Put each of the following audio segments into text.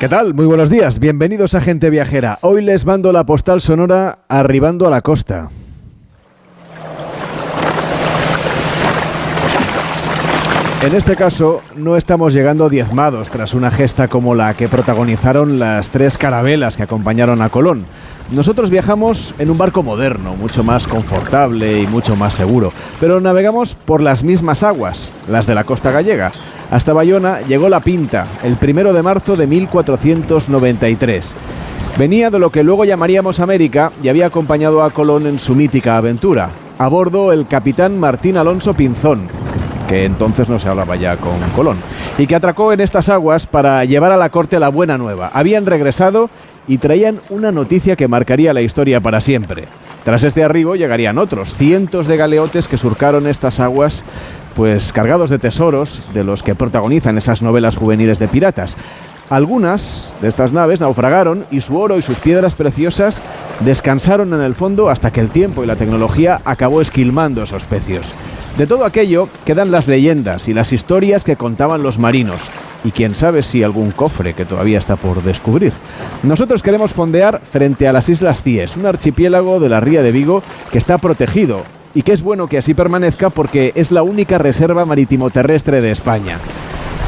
¿Qué tal? Muy buenos días, bienvenidos a Gente Viajera. Hoy les mando la postal sonora arribando a la costa. En este caso, no estamos llegando diezmados tras una gesta como la que protagonizaron las tres carabelas que acompañaron a Colón. Nosotros viajamos en un barco moderno, mucho más confortable y mucho más seguro, pero navegamos por las mismas aguas, las de la costa gallega. Hasta Baiona llegó La Pinta, el 1 de marzo de 1493. Venía de lo que luego llamaríamos América y había acompañado a Colón en su mítica aventura. A bordo el capitán Martín Alonso Pinzón, que entonces no se hablaba ya con Colón, y que atracó en estas aguas para llevar a la corte la buena nueva. Habían regresado y traían una noticia que marcaría la historia para siempre. Tras este arribo llegarían otros, cientos de galeotes que surcaron estas aguas, pues cargados de tesoros de los que protagonizan esas novelas juveniles de piratas. Algunas de estas naves naufragaron y su oro y sus piedras preciosas descansaron en el fondo hasta que el tiempo y la tecnología acabó esquilmando esos pecios. De todo aquello quedan las leyendas y las historias que contaban los marinos, y quién sabe si algún cofre que todavía está por descubrir. Nosotros queremos fondear frente a las Islas Cíes, un archipiélago de la Ría de Vigo que está protegido y que es bueno que así permanezca porque es la única reserva marítimo-terrestre de España.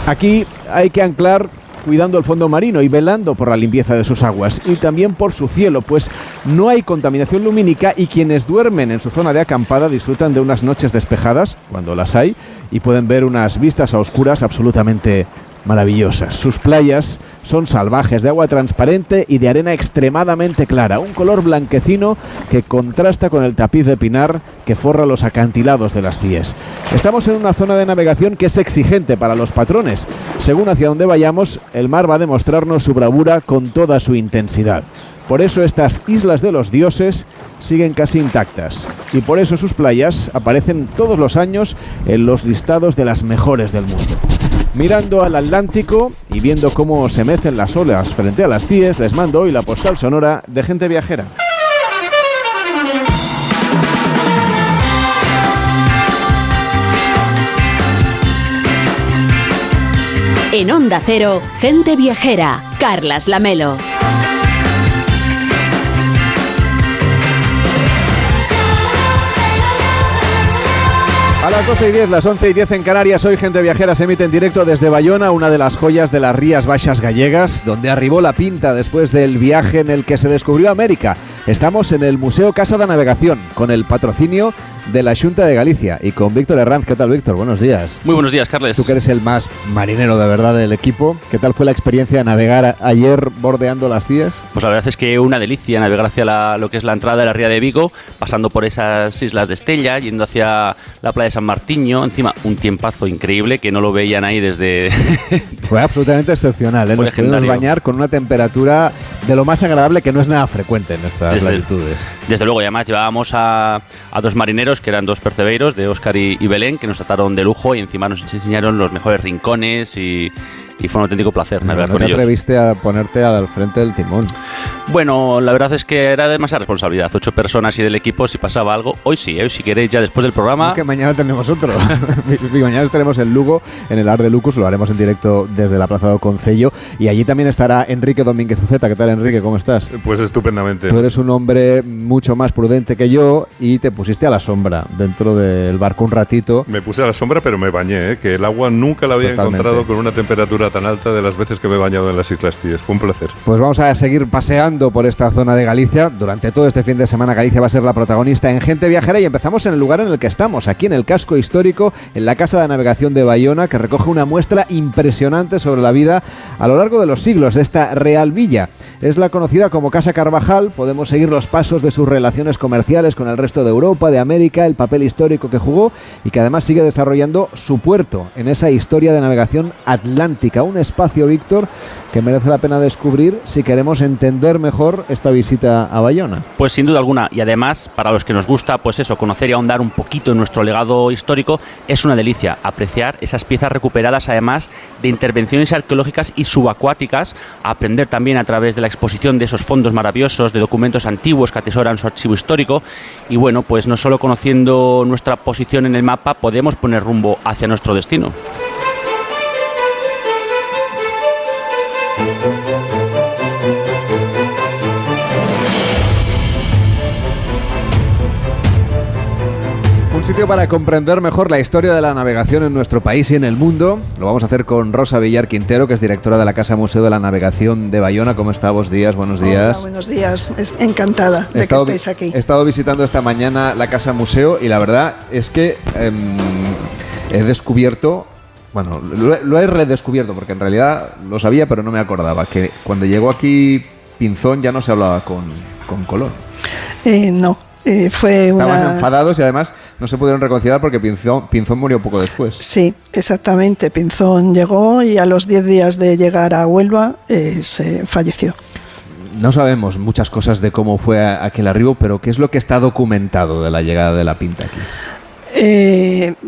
Aquí hay que anclar cuidando el fondo marino y velando por la limpieza de sus aguas y también por su cielo, pues no hay contaminación lumínica y quienes duermen en su zona de acampada disfrutan de unas noches despejadas, cuando las hay, y pueden ver unas vistas a oscuras absolutamente maravillosas. Sus playas son salvajes, de agua transparente y de arena extremadamente clara, un color blanquecino que contrasta con el tapiz de pinar que forra los acantilados de las Cíes. Estamos en una zona de navegación que es exigente para los patrones. Según hacia donde vayamos, el mar va a demostrarnos su bravura con toda su intensidad. Por eso estas Islas de los Dioses siguen casi intactas y por eso sus playas aparecen todos los años en los listados de las mejores del mundo. Mirando al Atlántico y viendo cómo se mecen las olas frente a las Cíes, les mando hoy la postal sonora de Gente Viajera. En Onda Cero, Gente Viajera, Carles Lamelo. A las 12 y 10, las 11 y 10 en Canarias, hoy Gente Viajera se emite en directo desde Baiona, una de las joyas de las Rías Baixas gallegas, donde arribó La Pinta después del viaje en el que se descubrió América. Estamos en el Museo Casa de Navegación, con el patrocinio de la Xunta de Galicia y con Víctor Herranz. ¿Qué tal, Víctor? Buenos días. Muy buenos días, Carles. Tú que eres el más marinero de verdad del equipo, ¿qué tal fue la experiencia de navegar ayer bordeando las Cíes? Pues la verdad es que una delicia navegar hacia lo que es la entrada de la Ría de Vigo, pasando por esas islas de Estella, yendo hacia la playa de San Martiño. Encima un tiempazo increíble que no lo veían ahí desde... Fue absolutamente excepcional, ¿eh? Fue nos pudimos bañar con una temperatura de lo más agradable, que no es nada frecuente en estas latitudes. Desde luego, y además llevábamos a dos marineros que eran dos percebeiros, de Óscar y Belén, que nos trataron de lujo y encima nos enseñaron los mejores rincones y fue un auténtico placer navegar con ellos. ¿No te atreviste a ponerte al frente del timón? Bueno, la verdad es que era demasiada responsabilidad. 8 personas y del equipo, si pasaba algo, hoy si queréis, ya después del programa... Porque mañana tenemos otro. Mañana estaremos en Lugo, en el Ar de Lucus, lo haremos en directo desde la Plaza do Concello y allí también estará Enrique Domínguez Z. ¿Qué tal, Enrique? ¿Cómo estás? Pues estupendamente. Tú eres un hombre mucho más prudente que yo y te pusiste a la sombra dentro del barco un ratito. Me puse a la sombra, pero me bañé, ¿eh? Que el agua nunca la había encontrado con una temperatura tan alta de las veces que me he bañado en las Islas Cíes. Fue un placer. Pues vamos a seguir paseando por esta zona de Galicia. Durante todo este fin de semana Galicia va a ser la protagonista en Gente Viajera y empezamos en el lugar en el que estamos, aquí en el casco histórico, en la Casa de Navegación de Baiona, que recoge una muestra impresionante sobre la vida a lo largo de los siglos de esta real villa. Es la conocida como Casa Carvajal. Podemos seguir los pasos de sus relaciones comerciales con el resto de Europa, de América, el papel histórico que jugó y que además sigue desarrollando su puerto en esa historia de navegación atlántica. Un espacio, Víctor, que merece la pena descubrir si queremos entender mejor esta visita a Baiona. Pues sin duda alguna, y además para los que nos gusta pues eso, conocer y ahondar un poquito en nuestro legado histórico, es una delicia apreciar esas piezas recuperadas además de intervenciones arqueológicas y subacuáticas, aprender también a través de la exposición de esos fondos maravillosos de documentos antiguos que atesoran su archivo histórico y bueno, pues no solo conociendo nuestra posición en el mapa podemos poner rumbo hacia nuestro destino. Un sitio para comprender mejor la historia de la navegación en nuestro país y en el mundo. Lo vamos a hacer con Rosa Villar Quintero, que es directora de la Casa Museo de la Navegación de Baiona. ¿Cómo está? Buenos días, buenos días. Hola, buenos días. Encantada de que estéis aquí. He estado visitando esta mañana la Casa Museo y la verdad es que he descubierto... Bueno, lo he redescubierto porque en realidad lo sabía, pero no me acordaba que cuando llegó aquí Pinzón ya no se hablaba con Colón. No. Estaban enfadados y además no se pudieron reconciliar porque Pinzón murió poco después. Sí, exactamente. Pinzón llegó y a los 10 días de llegar a Huelva se falleció. No sabemos muchas cosas de cómo fue aquel arribo, pero ¿qué es lo que está documentado de la llegada de La Pinta aquí?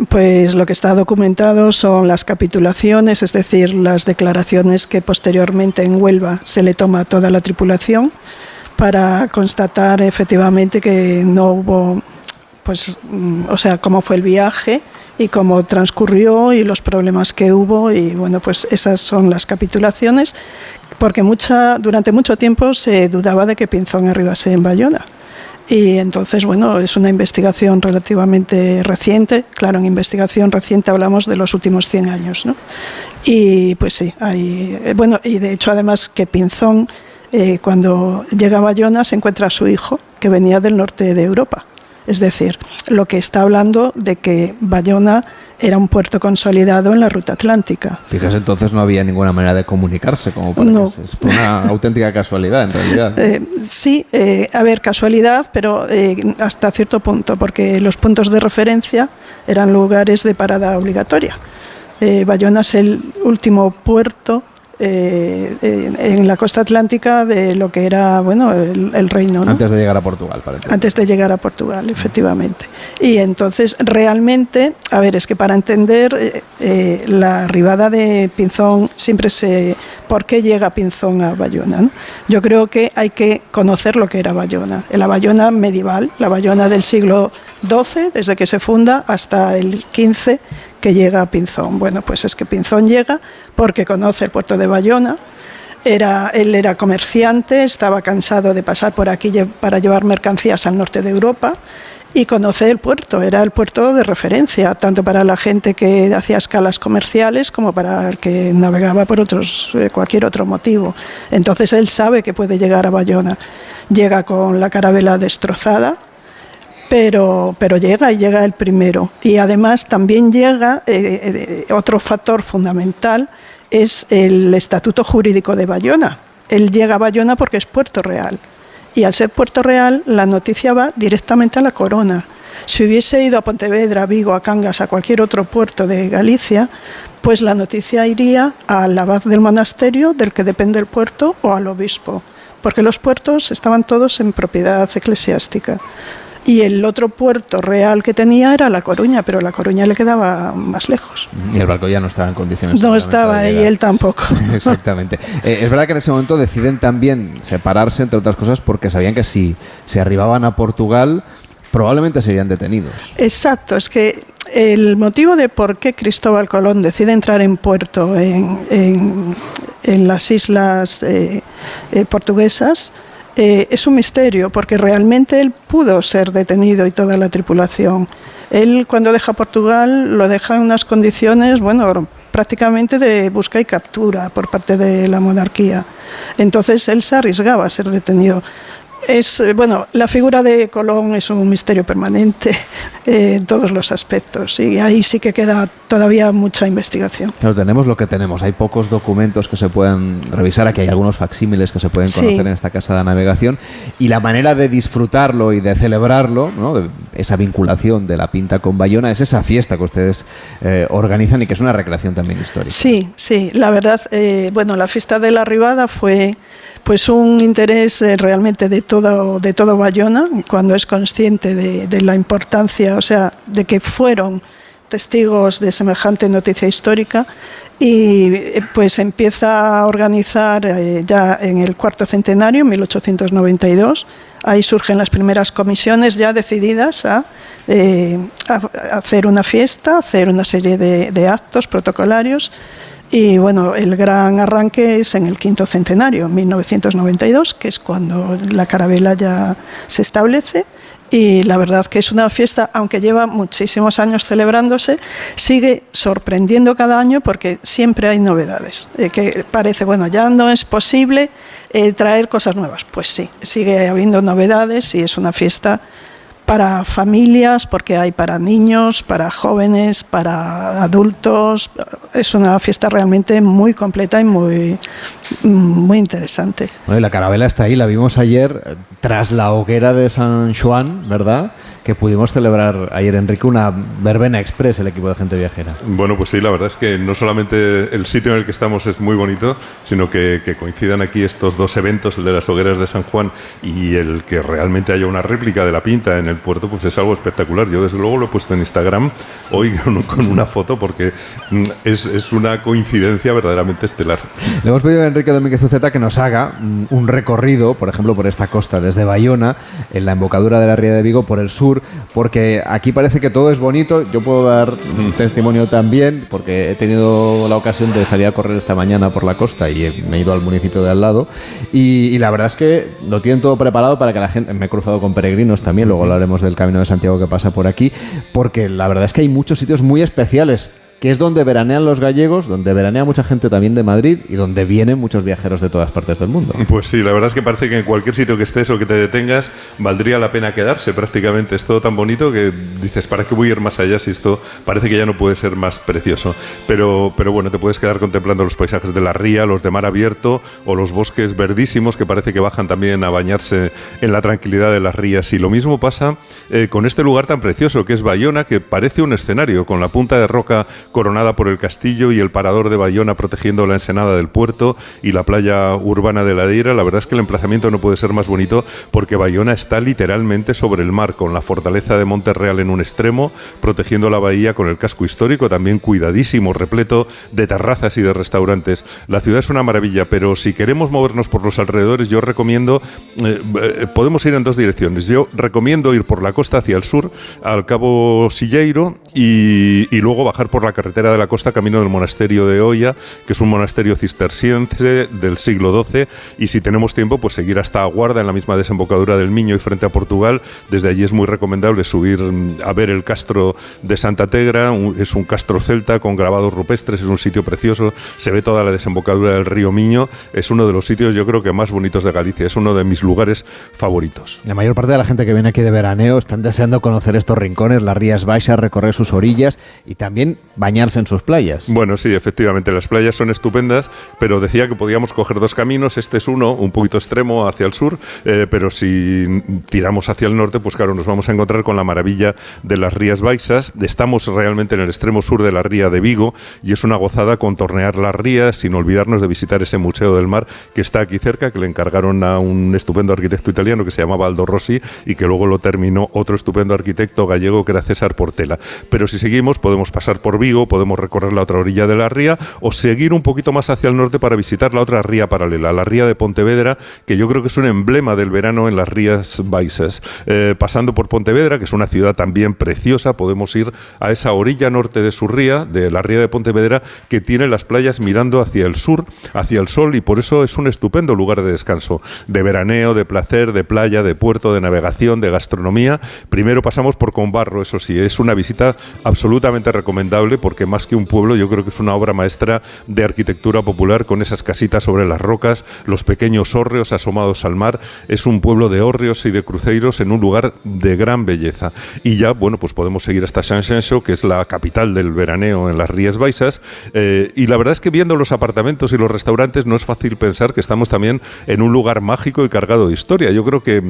Pues lo que está documentado son las capitulaciones, es decir, las declaraciones que posteriormente en Huelva se le toma a toda la tripulación, para constatar efectivamente que no hubo, pues, o sea, cómo fue el viaje y cómo transcurrió y los problemas que hubo. Y bueno, pues esas son las capitulaciones, porque durante mucho tiempo se dudaba de que Pinzón arribase en Baiona. Y entonces, bueno, es una investigación relativamente reciente. Claro, en investigación reciente hablamos de los últimos 100 años, ¿no? Y pues sí, bueno, y de hecho además que Pinzón... cuando llega a Baiona se encuentra a su hijo, que venía del norte de Europa. Es decir, lo que está hablando de que Baiona era un puerto consolidado en la ruta atlántica. Fíjese, entonces no había ninguna manera de comunicarse, como para no. Es una auténtica casualidad, en realidad. A ver, casualidad, pero hasta cierto punto, porque los puntos de referencia eran lugares de parada obligatoria. Baiona es el último puerto en la costa atlántica de lo que era, bueno, el reino, ¿no? Antes de llegar a Portugal, parece. Antes de llegar a Portugal, efectivamente. Y entonces, realmente, a ver, es que para entender la arribada de Pinzón, siempre se... ¿Por qué llega Pinzón a Baiona, ¿no? Yo creo que hay que conocer lo que era Baiona. La Baiona medieval, la Baiona del siglo XII, desde que se funda, hasta el XV, que llega a Pinzón. Bueno, pues es que Pinzón llega porque conoce el puerto de Baiona. Él era comerciante, estaba cansado de pasar por aquí para llevar mercancías al norte de Europa y conoce el puerto. Era el puerto de referencia, tanto para la gente que hacía escalas comerciales como para el que navegaba por cualquier otro motivo. Entonces él sabe que puede llegar a Baiona. Llega con la carabela destrozada, pero llega, y llega el primero. Y además también llega, otro factor fundamental es el estatuto jurídico de Baiona. Él llega a Baiona porque es Puerto Real. Y al ser Puerto Real, la noticia va directamente a la corona. Si hubiese ido a Pontevedra, a Vigo, a Cangas, a cualquier otro puerto de Galicia, pues la noticia iría al abad del monasterio del que depende el puerto o al obispo, porque los puertos estaban todos en propiedad eclesiástica. Y el otro puerto real que tenía era La Coruña, pero La Coruña le quedaba más lejos. Y el barco ya no estaba en condiciones. No estaba, y él tampoco. Exactamente. Es verdad que en ese momento deciden también separarse, entre otras cosas, porque sabían que si se arribaban a Portugal, probablemente serían detenidos. Exacto, es que el motivo de por qué Cristóbal Colón decide entrar en puerto en las islas portuguesas, es un misterio, porque realmente él pudo ser detenido y toda la tripulación. Él, cuando deja Portugal, lo deja en unas condiciones, bueno, prácticamente de busca y captura por parte de la monarquía. Entonces él se arriesgaba a ser detenido. Bueno, la figura de Colón es un misterio permanente en todos los aspectos, y ahí sí que queda todavía mucha investigación. Pero tenemos lo que tenemos, hay pocos documentos que se pueden revisar, aquí hay algunos facsímiles que se pueden conocer, sí, en esta Casa de Navegación, y la manera de disfrutarlo y de celebrarlo, ¿no? De esa vinculación de La Pinta con Baiona, es esa fiesta que ustedes organizan y que es una recreación también histórica. Sí, sí, la verdad, bueno, la fiesta de la arribada fue pues un interés realmente de todo Baiona, cuando es consciente de la importancia, o sea, de que fueron testigos de semejante noticia histórica y pues empieza a organizar ya en el cuarto centenario, 1892, ahí surgen las primeras comisiones ya decididas a hacer una fiesta, hacer una serie de actos protocolarios. Y bueno, el gran arranque es en el quinto centenario, 1992, que es cuando la carabela ya se establece. Y la verdad que es una fiesta, aunque lleva muchísimos años celebrándose, sigue sorprendiendo cada año porque siempre hay novedades. Que parece, bueno, ya no es posible traer cosas nuevas. Pues sí, sigue habiendo novedades y es una fiesta para familias, porque hay para niños, para jóvenes, para adultos. Es una fiesta realmente muy completa y muy interesante. Bueno, y la carabela está ahí, la vimos ayer tras la hoguera de San Juan, ¿verdad? Que pudimos celebrar ayer, Enrique, una verbena express, el equipo de Gente Viajera. Bueno, pues sí, la verdad es que no solamente el sitio en el que estamos es muy bonito, sino que coincidan aquí estos dos eventos, el de las hogueras de San Juan y el que realmente haya una réplica de La Pinta en el puerto, pues es algo espectacular. Yo, desde luego, lo he puesto en Instagram hoy con una foto porque es una coincidencia verdaderamente estelar. Le hemos pedido a Enrique Domínguez Z que nos haga un recorrido, por ejemplo, por esta costa, desde Baiona, en la embocadura de la Ría de Vigo, por el sur, porque aquí parece que todo es bonito. Yo puedo dar testimonio también, porque he tenido la ocasión de salir a correr esta mañana por la costa y me he ido al municipio de al lado y la verdad es que lo tienen todo preparado para que la gente... Me he cruzado con peregrinos también, luego hablaremos del Camino de Santiago que pasa por aquí, porque la verdad es que hay muchos sitios muy especiales, que es donde veranean los gallegos, donde veranea mucha gente también de Madrid y donde vienen muchos viajeros de todas partes del mundo. Pues sí, la verdad es que parece que en cualquier sitio que estés o que te detengas, valdría la pena quedarse prácticamente. Es todo tan bonito que dices, ¿para qué voy a ir más allá si esto parece que ya no puede ser más precioso? Pero bueno, te puedes quedar contemplando los paisajes de la ría, los de mar abierto o los bosques verdísimos que parece que bajan también a bañarse en la tranquilidad de las rías. Y lo mismo pasa con este lugar tan precioso que es Baiona, que parece un escenario, con la punta de roca coronada por el castillo y el parador de Baiona protegiendo la ensenada del puerto y la playa urbana de la Deira. La verdad es que el emplazamiento no puede ser más bonito porque Baiona está literalmente sobre el mar, con la fortaleza de Monterreal en un extremo, protegiendo la bahía con el casco histórico, también cuidadísimo, repleto de terrazas y de restaurantes. La ciudad es una maravilla, pero si queremos movernos por los alrededores, yo recomiendo, podemos ir en dos direcciones. Yo recomiendo ir por la costa hacia el sur, al Cabo Silleiro, y luego bajar por la carretera de la costa, camino del monasterio de Oia, que es un monasterio cisterciense del siglo XII, y si tenemos tiempo, pues seguir hasta Aguarda, en la misma desembocadura del Miño y frente a Portugal. Desde allí es muy recomendable subir a ver el castro de Santa Tegra, es un castro celta con grabados rupestres, es un sitio precioso, se ve toda la desembocadura del río Miño, es uno de los sitios, yo creo, que más bonitos de Galicia, es uno de mis lugares favoritos. La mayor parte de la gente que viene aquí de veraneo están deseando conocer estos rincones, las Rías Baixas, recorrer sus orillas y también bañarse en sus playas. Bueno, sí, efectivamente, las playas son estupendas, pero decía que podíamos coger dos caminos. Este es uno, un poquito extremo hacia el sur, pero si tiramos hacia el norte, pues claro, nos vamos a encontrar con la maravilla de las Rías Baixas. Estamos realmente en el extremo sur de la Ría de Vigo y es una gozada contornear las rías, sin olvidarnos de visitar ese Museo del Mar que está aquí cerca, que le encargaron a un estupendo arquitecto italiano que se llamaba Aldo Rossi y que luego lo terminó otro estupendo arquitecto gallego que era César Portela. Pero si seguimos, podemos pasar por Vigo, podemos recorrer la otra orilla de la ría o seguir un poquito más hacia el norte para visitar la otra ría paralela, la Ría de Pontevedra, que yo creo que es un emblema del verano en las Rías Baixas. Pasando por Pontevedra, que es una ciudad también preciosa, podemos ir a esa orilla norte de su ría, de la Ría de Pontevedra, que tiene las playas mirando hacia el sur, hacia el sol, y por eso es un estupendo lugar de descanso, de veraneo, de placer, de playa, de puerto, de navegación, de gastronomía. Primero pasamos por Combarro, eso sí, es una visita absolutamente recomendable, porque más que un pueblo, yo creo que es una obra maestra de arquitectura popular, con esas casitas sobre las rocas, los pequeños hórreos asomados al mar. Es un pueblo de hórreos y de cruceros en un lugar de gran belleza. Y ya, bueno, pues podemos seguir hasta Sanxenxo, que es la capital del veraneo en las Rías Baixas. Y la verdad es que viendo los apartamentos y los restaurantes no es fácil pensar que estamos también en un lugar mágico y cargado de historia. Yo creo que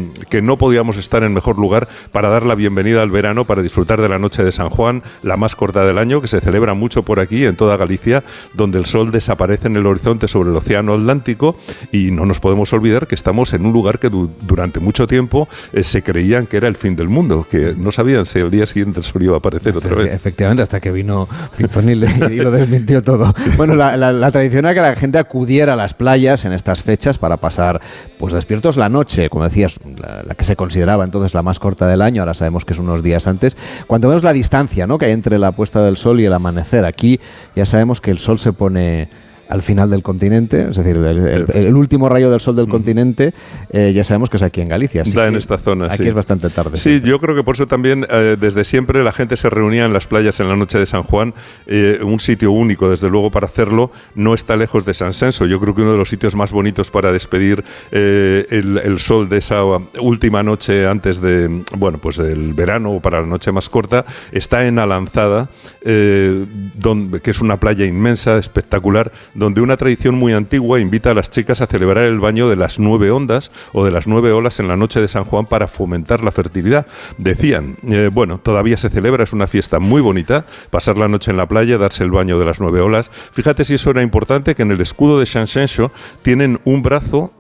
no podíamos estar en mejor lugar para dar la bienvenida al verano, para disfrutar de la noche de San Juan, la más corta del año, que se celebra mucho por aquí, en toda Galicia, donde el sol desaparece en el horizonte sobre el océano Atlántico, y no nos podemos olvidar que estamos en un lugar que durante mucho tiempo se creían que era el fin del mundo, que no sabían si el día siguiente el sol iba a aparecer otra vez. Efectivamente, hasta que vino Pinzón y lo desmintió todo. Bueno, la tradición era que la gente acudiera a las playas en estas fechas para pasar pues despiertos la noche, como decías, la que se consideraba entonces la más corta del año, ahora sabemos que es unos días antes, cuanto menos la distancia, ¿no?, que hay entre la puesta del sol y el amanecer. Aquí ya sabemos que el sol se pone al final del continente, es decir, el último rayo del sol del continente, ya sabemos que es aquí en Galicia. Así da en esta zona, aquí es bastante tarde. Sí, yo creo que por eso también desde siempre la gente se reunía en las playas en la noche de San Juan, un sitio único desde luego para hacerlo, no está lejos de Sanxenxo. Yo creo que uno de los sitios más bonitos para despedir el sol de esa última noche antes de, bueno, pues del verano o para la noche más corta, está en A Lanzada, que es una playa inmensa, espectacular, donde una tradición muy antigua invita a las chicas a celebrar el baño de las 9 ondas o de las 9 olas en la noche de San Juan para fomentar la fertilidad. Decían, bueno, todavía se celebra, es una fiesta muy bonita, pasar la noche en la playa, darse el baño de las 9 olas. Fíjate si eso era importante, que en el escudo de Sanxenxo tienen un brazo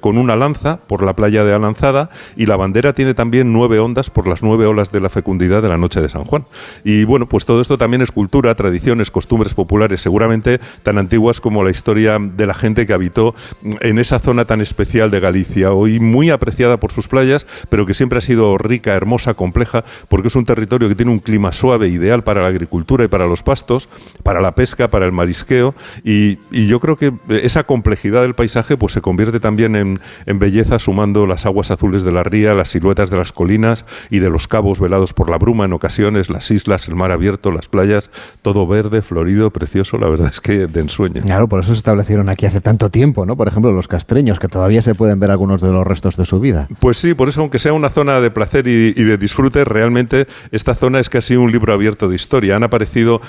con una lanza por la playa de A Lanzada, y la bandera tiene también 9 ondas por las 9 olas de la fecundidad de la noche de San Juan. Y bueno, pues todo esto también es cultura, tradiciones, costumbres populares, seguramente tan antiguas como la historia de la gente que habitó en esa zona tan especial de Galicia, hoy muy apreciada por sus playas, pero que siempre ha sido rica, hermosa, compleja, porque es un territorio que tiene un clima suave, ideal para la agricultura y para los pastos, para la pesca, para el marisqueo, y yo creo que esa complejidad del paisaje pues se convierte también en belleza, sumando las aguas azules de la ría, las siluetas de las colinas y de los cabos velados por la bruma en ocasiones, las islas, el mar abierto, las playas, todo verde, florido, precioso, la verdad es que de ensueño. Claro, por eso se establecieron aquí hace tanto tiempo, ¿no? Por ejemplo, los castreños, que todavía se pueden ver algunos de los restos de su vida. Pues sí, por eso, aunque sea una zona de placer y de disfrute, realmente esta zona es casi un libro abierto de historia. Han aparecido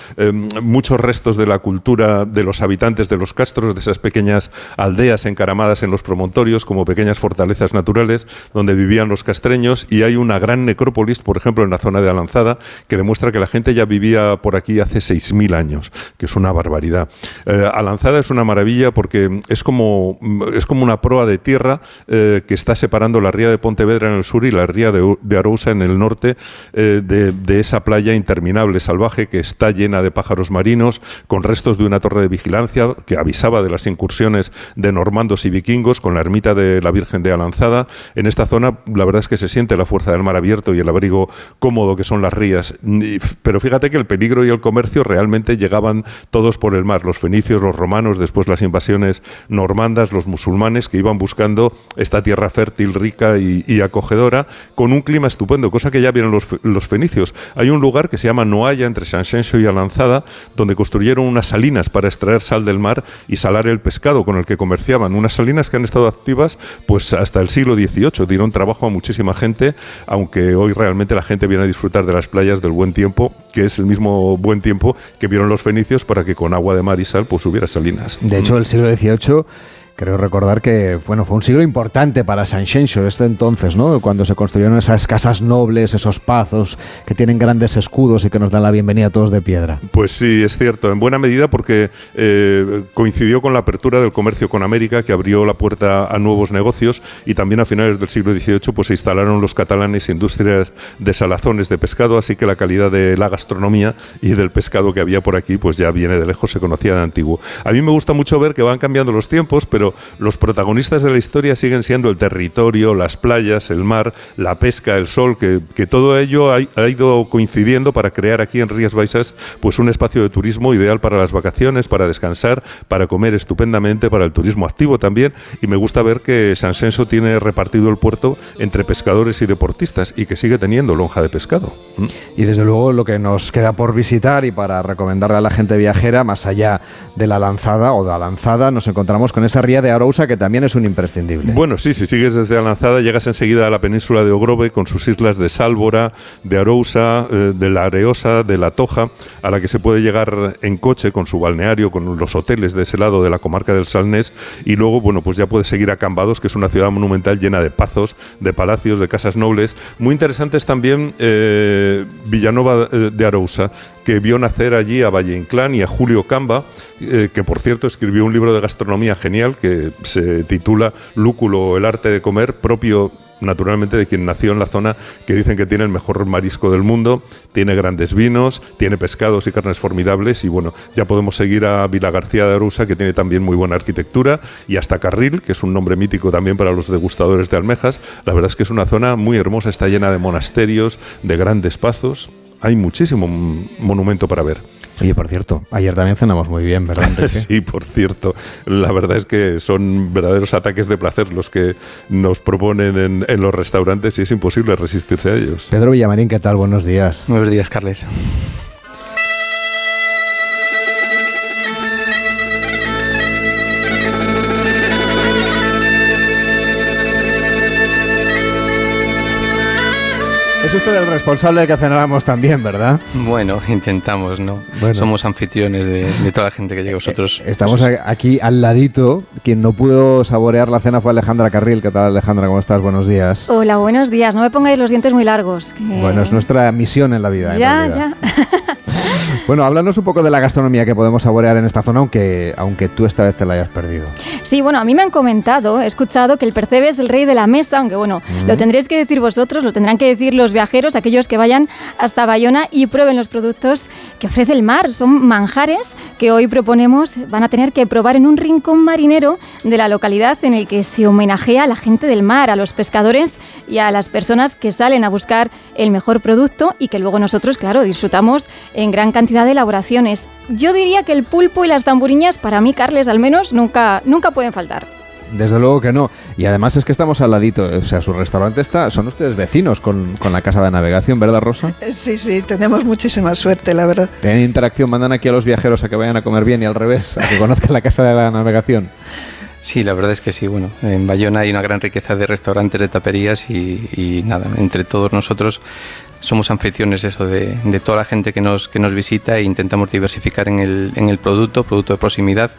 muchos restos de la cultura de los habitantes de los castros, de esas pequeñas aldeas encaramadas en los promontorios, como pequeñas fortalezas naturales donde vivían los castreños, y hay una gran necrópolis, por ejemplo, en la zona de A Lanzada, que demuestra que la gente ya vivía por aquí hace 6.000 años, que es una barbaridad. A Lanzada es una maravilla porque es como una proa de tierra que está separando la ría de Pontevedra en el sur y la ría de Arousa en el norte, de esa playa interminable, salvaje, que está llena de pájaros marinos, con restos de una torre de vigilancia que avisaba de las incursiones de normandos y vikingos, con la ermita de la Virgen de A Lanzada. En esta zona la verdad es que se siente la fuerza del mar abierto y el abrigo cómodo que son las rías. Pero fíjate que el peligro y el comercio realmente llegaban todos por el mar, los fenicios, los romanos, después las invasiones normandas, los musulmanes, que iban buscando esta tierra fértil, rica y acogedora, con un clima estupendo, cosa que ya vieron los fenicios. Hay un lugar que se llama Noalla, entre Sanxenxo y A Lanzada, donde construyeron unas salinas para extraer sal del mar y salar el pescado con el que comerciaban. Unas salinas que han estado activas pues hasta el siglo XVIII, dieron trabajo a muchísima gente, aunque hoy realmente la gente viene a disfrutar de las playas, del buen tiempo, que es el mismo buen tiempo que vieron los fenicios para que con agua de mar y sal pues hubiera salinas. De hecho, el siglo XVIII, creo recordar que, bueno, fue un siglo importante para Sanxenxo, este entonces, ¿no?, cuando se construyeron esas casas nobles, esos pazos que tienen grandes escudos y que nos dan la bienvenida a todos de piedra. Pues sí, es cierto, en buena medida porque coincidió con la apertura del comercio con América, que abrió la puerta a nuevos negocios, y también a finales del siglo XVIII pues, se instalaron los catalanes industrias de salazones de pescado, así que la calidad de la gastronomía y del pescado que había por aquí pues ya viene de lejos, se conocía de antiguo. A mí me gusta mucho ver que van cambiando los tiempos, pero los protagonistas de la historia siguen siendo el territorio, las playas, el mar, la pesca, el sol, que todo ello ha ido coincidiendo para crear aquí en Rías Baixas pues un espacio de turismo ideal para las vacaciones, para descansar, para comer estupendamente, para el turismo activo también, y me gusta ver que Sanxenxo tiene repartido el puerto entre pescadores y deportistas, y que sigue teniendo lonja de pescado. Y desde luego lo que nos queda por visitar y para recomendarle a la gente viajera, más allá de la lanzada o de A Lanzada, nos encontramos con esa ría ría de Arousa, que también es un imprescindible. Bueno, sí, si sigues desde A Lanzada llegas enseguida a la península de Ogrove con sus islas de Sálvora, de Arousa, de la Areosa, de la Toja, a la que se puede llegar en coche con su balneario, con los hoteles de ese lado de la comarca del Salnés, y luego, bueno, pues ya puedes seguir a Cambados, que es una ciudad monumental llena de pazos, de palacios, de casas nobles. Muy interesantes también Villanova de Arousa, que vio nacer allí a Valle Inclán y a Julio Camba, que por cierto escribió un libro de gastronomía genial que se titula Lúculo, el arte de comer, propio naturalmente de quien nació en la zona, que dicen que tiene el mejor marisco del mundo, tiene grandes vinos, tiene pescados y carnes formidables. Y bueno, ya podemos seguir a Vila García de Arousa, que tiene también muy buena arquitectura, y hasta Carril, que es un nombre mítico también para los degustadores de almejas. La verdad es que es una zona muy hermosa, está llena de monasterios, de grandes pazos. Hay muchísimo monumento para ver. Oye, por cierto, ayer también cenamos muy bien, ¿verdad, Enrique? Sí, por cierto. La verdad es que son verdaderos ataques de placer los que nos proponen en los restaurantes, y es imposible resistirse a ellos. Pedro Villamarín, ¿qué tal? Buenos días. Buenos días, Carles. Es usted el responsable de que cenáramos también, ¿verdad? Bueno, intentamos, ¿no? Bueno. Somos anfitriones de toda la gente que llega a vosotros. Estamos aquí al ladito. Quien no pudo saborear la cena fue Alejandra Carril. ¿Qué tal, Alejandra? ¿Cómo estás? Buenos días. Hola, buenos días. No me pongáis los dientes muy largos. Que... Bueno, es nuestra misión en la vida. Ya, ya. Bueno, háblanos un poco de la gastronomía que podemos saborear en esta zona, aunque tú esta vez te la hayas perdido. Sí, bueno, a mí me han comentado, he escuchado que el percebe es el rey de la mesa, aunque bueno, lo tendréis que decir vosotros, lo tendrán que decir los viajeros, aquellos que vayan hasta Baiona y prueben los productos que ofrece el mar. Son manjares que hoy proponemos, van a tener que probar en un rincón marinero de la localidad, en el que se homenajea a la gente del mar, a los pescadores y a las personas que salen a buscar el mejor producto y que luego nosotros, claro, disfrutamos en gran cantidad de elaboraciones. Yo diría que el pulpo y las tamburiñas, para mí, Carles, al menos, nunca pueden faltar. Desde luego que no. Y además es que estamos al ladito. O sea, su restaurante está... Son ustedes vecinos con la Casa de Navegación, ¿verdad, Rosa? Sí, sí. Tenemos muchísima suerte, la verdad. Tienen interacción. Mandan aquí a los viajeros a que vayan a comer bien y al revés, a que conozcan la Casa de la Navegación. Sí, la verdad es que sí. Bueno, en Baiona hay una gran riqueza de restaurantes, de taperías y nada. Entre todos nosotros somos anfitriones eso de toda la gente que nos visita, e intentamos diversificar en el producto de proximidad,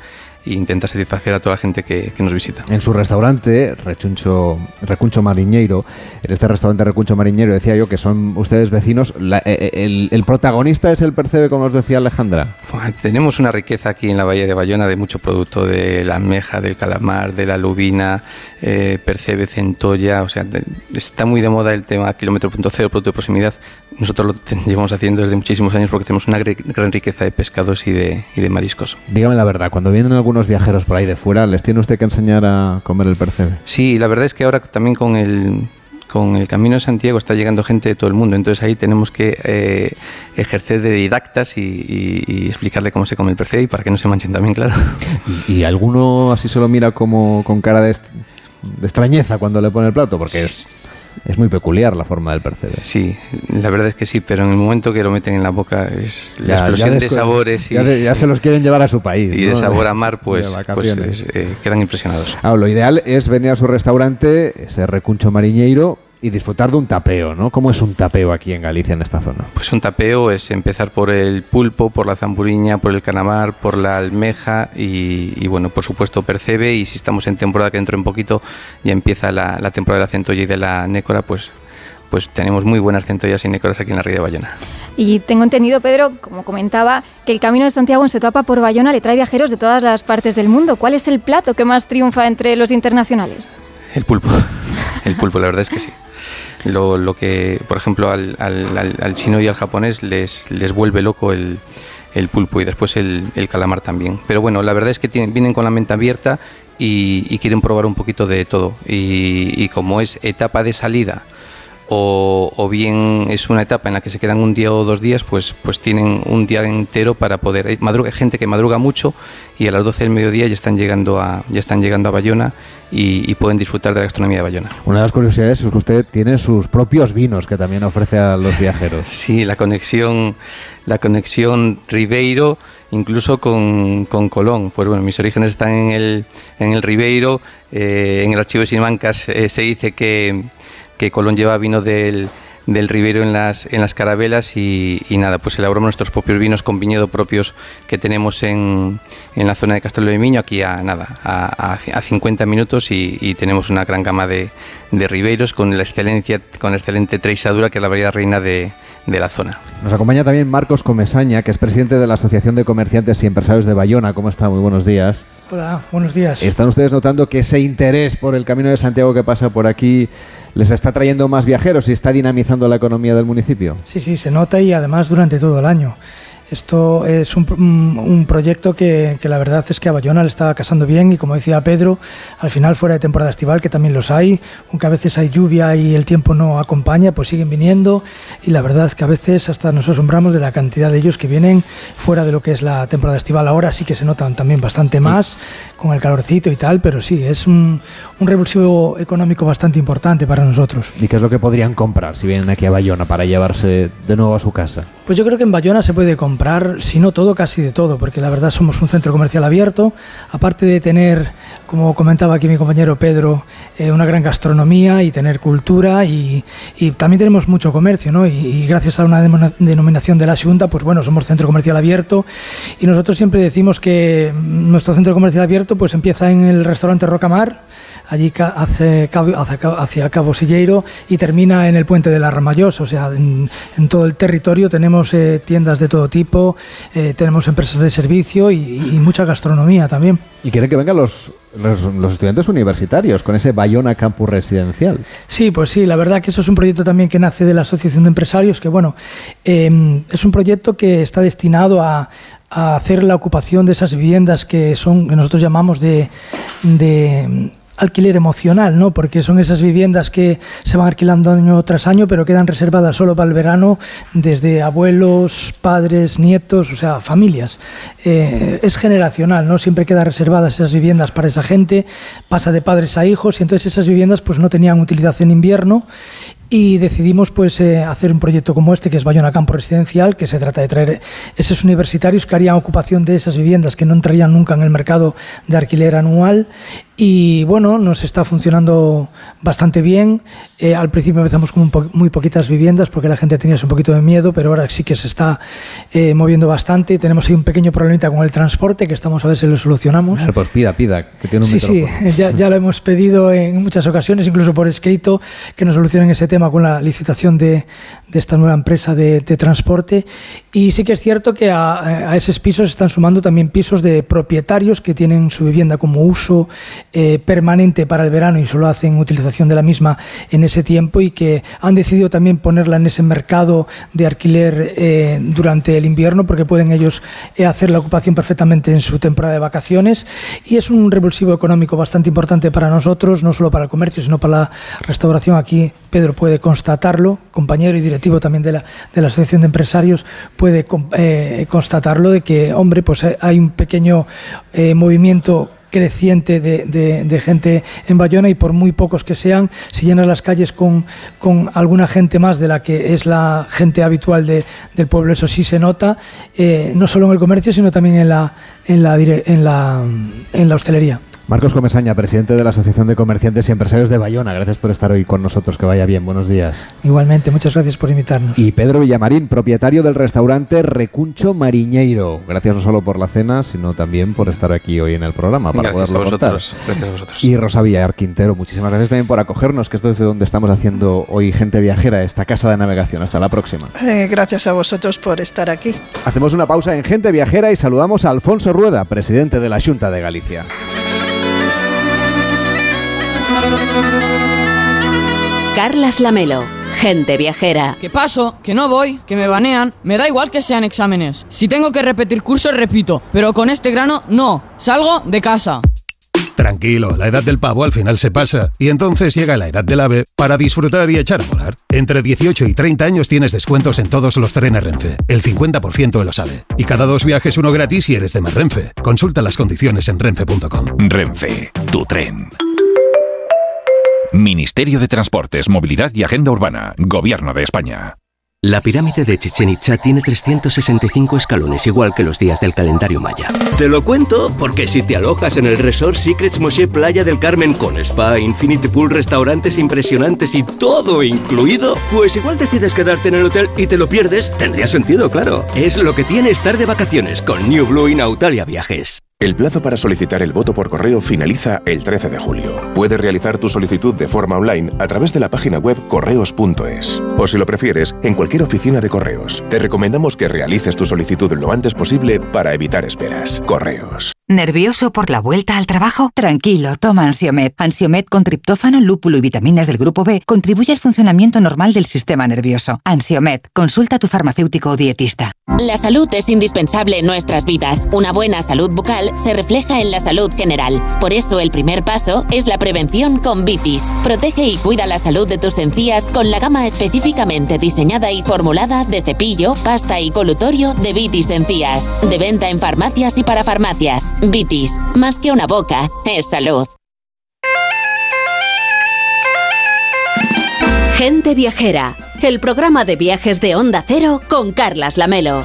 e intenta satisfacer a toda la gente que nos visita. En su restaurante, Recuncho Mariñeiro, en este restaurante Recuncho Mariñeiro, decía yo que son ustedes vecinos. El protagonista es el percebe, como os decía Alejandra. Tenemos una riqueza aquí en la bahía de Baiona de mucho producto, de la almeja, del calamar, de la lubina, percebe, centolla. O sea, está muy de moda el tema kilómetro.0, producto de proximidad. Nosotros lo llevamos haciendo desde muchísimos años porque tenemos una gran riqueza de pescados y de mariscos. Dígame la verdad, cuando vienen algunos viajeros por ahí de fuera, ¿les tiene usted que enseñar a comer el percebe? Sí, la verdad es que ahora también con el Camino de Santiago está llegando gente de todo el mundo, entonces ahí tenemos que ejercer de didactas y explicarle cómo se come el percebe, y para que no se manchen también, claro. ¿Y alguno así solo mira como con cara de extrañeza cuando le pone el plato? Porque es muy peculiar la forma del percebe. Sí, la verdad es que sí, pero en el momento que lo meten en la boca es la explosión de sabores. Ya se los quieren llevar a su país. Y ¿no? De sabor a mar, pues quedan impresionados. Ahora, lo ideal es venir a su restaurante, ese Recuncho Mariñeiro, y disfrutar de un tapeo, ¿no? ¿Cómo es un tapeo aquí en Galicia, en esta zona? Pues un tapeo es empezar por el pulpo, por la zamburiña, por el calamar, por la almeja y bueno, por supuesto, percebe. Y si estamos en temporada, que dentro de un poquito ya empieza la temporada de la centolla y de la nécora, pues tenemos muy buenas centollas y nécoras aquí en la ría de Baiona. Y tengo entendido, Pedro, como comentaba, que el Camino de Santiago en su etapa por Baiona le trae viajeros de todas las partes del mundo. ¿Cuál es el plato que más triunfa entre los internacionales? El pulpo, la verdad es que sí. Lo que, por ejemplo, al chino y al japonés les vuelve loco el pulpo, y después el calamar también. Pero bueno, la verdad es que vienen con la mente abierta y quieren probar un poquito de todo. Y como es etapa de salida o bien es una etapa en la que se quedan un día o 2 días, pues tienen un día entero para poder... Hay gente que madruga mucho y a las 12 del mediodía ya están llegando a Baiona y pueden disfrutar de la gastronomía de Baiona. Una de las curiosidades es que usted tiene sus propios vinos que también ofrece a los viajeros. Sí, la conexión Ribeiro incluso con Colón. Pues bueno, mis orígenes están en el Ribeiro. En el archivo de Simancas se dice que Colón lleva vino del Ribeiro en las carabelas y nada, pues elaboramos nuestros propios vinos con viñedo propios que tenemos en la zona de Castelo de Miño, aquí a 50 minutos y tenemos una gran gama de ribeiros con la excelente treixadura, que es la variedad reina de la zona. Nos acompaña también Marcos Comesaña, que es presidente de la Asociación de Comerciantes y Empresarios de Baiona. ¿Cómo está? Muy buenos días. Hola, buenos días. ¿Están ustedes notando que ese interés por el Camino de Santiago que pasa por aquí les está trayendo más viajeros y está dinamizando la economía del municipio? Sí, sí, se nota, y además durante todo el año. Esto es un proyecto que la verdad es que a Baiona le está casando bien, y como decía Pedro, al final, fuera de temporada estival, que también los hay, aunque a veces hay lluvia y el tiempo no acompaña, pues siguen viniendo, y la verdad es que a veces hasta nos asombramos de la cantidad de ellos que vienen fuera de lo que es la temporada estival. Ahora sí que se notan también bastante más, sí, con el calorcito y tal, pero sí, es un revulsivo económico bastante importante para nosotros. ¿Y qué es lo que podrían comprar si vienen aquí a Baiona para llevarse de nuevo a su casa? Pues yo creo que en Baiona se puede comprar, si no todo, casi de todo, porque la verdad somos un centro comercial abierto, aparte de tener, como comentaba aquí mi compañero Pedro, una gran gastronomía y tener cultura, y también tenemos mucho comercio, ¿no? Y gracias a una denominación de la Xunta, pues bueno, somos centro comercial abierto, y nosotros siempre decimos que nuestro centro comercial abierto pues empieza en el restaurante Rocamar, allí hacia Cabo Silleiro, y termina en el puente de la Ramallosa. O sea, en todo el territorio tenemos tiendas de todo tipo, tenemos empresas de servicio y mucha gastronomía también. ¿Y quieren que vengan los estudiantes universitarios con ese Baiona Campus Residencial? Sí, pues sí, la verdad que eso es un proyecto también que nace de la Asociación de Empresarios, que bueno, es un proyecto que está destinado a hacer la ocupación de esas viviendas que nosotros llamamos de alquiler emocional, ¿no? Porque son esas viviendas que se van alquilando año tras año, pero quedan reservadas solo para el verano, desde abuelos, padres, nietos, o sea, familias. Es generacional, ¿no? Siempre quedan reservadas esas viviendas para esa gente, pasa de padres a hijos, y entonces esas viviendas pues no tenían utilidad en invierno, y decidimos pues hacer un proyecto como este, que es Baiona Campus Residencial, que se trata de traer esos universitarios que harían ocupación de esas viviendas que no entrarían nunca en el mercado de alquiler anual. Y bueno, nos está funcionando bastante bien. Al principio empezamos con muy poquitas viviendas, porque la gente tenía un poquito de miedo, pero ahora sí que se está moviendo bastante. Tenemos ahí un pequeño problemita con el transporte, que estamos a ver si lo solucionamos. Claro, pues pida, que tiene un micrófono. Sí, ya lo hemos pedido en muchas ocasiones, incluso por escrito, que nos solucionen ese tema con la licitación de esta nueva empresa de transporte. Y sí que es cierto que a esos pisos están sumando también pisos de propietarios que tienen su vivienda como uso permanente para el verano y solo hacen utilización de la misma en ese tiempo, y que han decidido también ponerla en ese mercado de alquiler durante el invierno, porque pueden ellos hacer la ocupación perfectamente en su temporada de vacaciones, y es un revulsivo económico bastante importante para nosotros, no solo para el comercio sino para la restauración. Aquí Pedro puede constatarlo, compañero y directivo también de la Asociación de Empresarios, puede constatarlo, de que, hombre, pues hay un pequeño movimiento creciente de gente en Baiona, y por muy pocos que sean, se llenan las calles con alguna gente más de la que es la gente habitual del pueblo. Eso sí se nota, no solo en el comercio sino también en la hostelería. Marcos Comesaña, presidente de la Asociación de Comerciantes y Empresarios de Baiona, gracias por estar hoy con nosotros, que vaya bien, buenos días. Igualmente, muchas gracias por invitarnos. Y Pedro Villamarín, propietario del restaurante Recuncho Mariñeiro, gracias no solo por la cena, sino también por estar aquí hoy en el programa, para poderlo contar. Gracias a vosotros. Y Rosa Villar Quintero, muchísimas gracias también por acogernos, que esto es de donde estamos haciendo hoy Gente Viajera, esta Casa de Navegación. Hasta la próxima. Gracias a vosotros por estar aquí. Hacemos una pausa en Gente Viajera y saludamos a Alfonso Rueda, presidente de la Xunta de Galicia. Carles Lamelo, Gente Viajera. Que paso, que no voy, que me banean, me da igual que sean exámenes. Si tengo que repetir cursos, repito, pero con este grano no, salgo de casa. Tranquilo, la edad del pavo al final se pasa, y entonces llega la edad del ave para disfrutar y echar a volar. Entre 18 y 30 años tienes descuentos en todos los trenes Renfe, el 50% en los AVE, y cada 2 viajes uno gratis si eres de más Renfe. Consulta las condiciones en renfe.com. Renfe, tu tren. Ministerio de Transportes, Movilidad y Agenda Urbana, Gobierno de España. La pirámide de Chichén Itzá tiene 365 escalones, igual que los días del calendario maya. Te lo cuento porque si te alojas en el Resort Secrets Moshe Playa del Carmen con spa, infinity pool, restaurantes impresionantes y todo incluido, pues igual decides quedarte en el hotel y te lo pierdes, tendría sentido, claro. Es lo que tiene estar de vacaciones con New Blue y Nautalia Viajes. El plazo para solicitar el voto por correo finaliza el 13 de julio. Puedes realizar tu solicitud de forma online a través de la página web correos.es o, si lo prefieres, en cualquier oficina de correos. Te recomendamos que realices tu solicitud lo antes posible para evitar esperas. Correos. ¿Nervioso por la vuelta al trabajo? Tranquilo, toma Ansiomed. Ansiomed con triptófano, lúpulo y vitaminas del grupo B contribuye al funcionamiento normal del sistema nervioso. Ansiomed. Consulta a tu farmacéutico o dietista. La salud es indispensable en nuestras vidas. Una buena salud bucal se refleja en la salud general. Por eso el primer paso es la prevención con Vitis. Protege y cuida la salud de tus encías con la gama específicamente diseñada y formulada de cepillo, pasta y colutorio de Vitis Encías. De venta en farmacias y para farmacias. Vitis, más que una boca, es salud. Gente Viajera, el programa de viajes de Onda Cero con Carles Lamelo.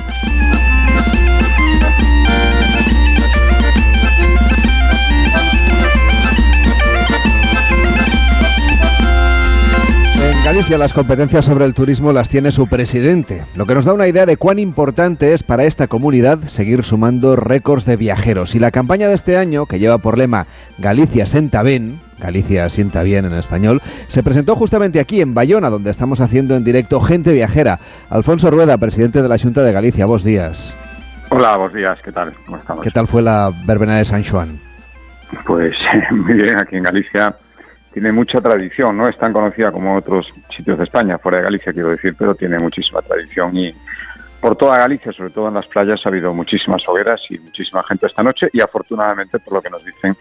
En Galicia las competencias sobre el turismo las tiene su presidente, lo que nos da una idea de cuán importante es para esta comunidad seguir sumando récords de viajeros. Y la campaña de este año, que lleva por lema Galicia sienta bien en español, se presentó justamente aquí en Baiona, donde estamos haciendo en directo Gente Viajera. Alfonso Rueda, presidente de la Xunta de Galicia, buenos días. Hola, buenos días, ¿qué tal? ¿Cómo estamos? ¿Qué tal fue la verbena de San Juan? Pues muy bien, aquí en Galicia tiene mucha tradición, no es tan conocida como otros sitios de España, fuera de Galicia quiero decir, pero tiene muchísima tradición y por toda Galicia, sobre todo en las playas, ha habido muchísimas hogueras y muchísima gente esta noche y afortunadamente, por lo que nos dicen,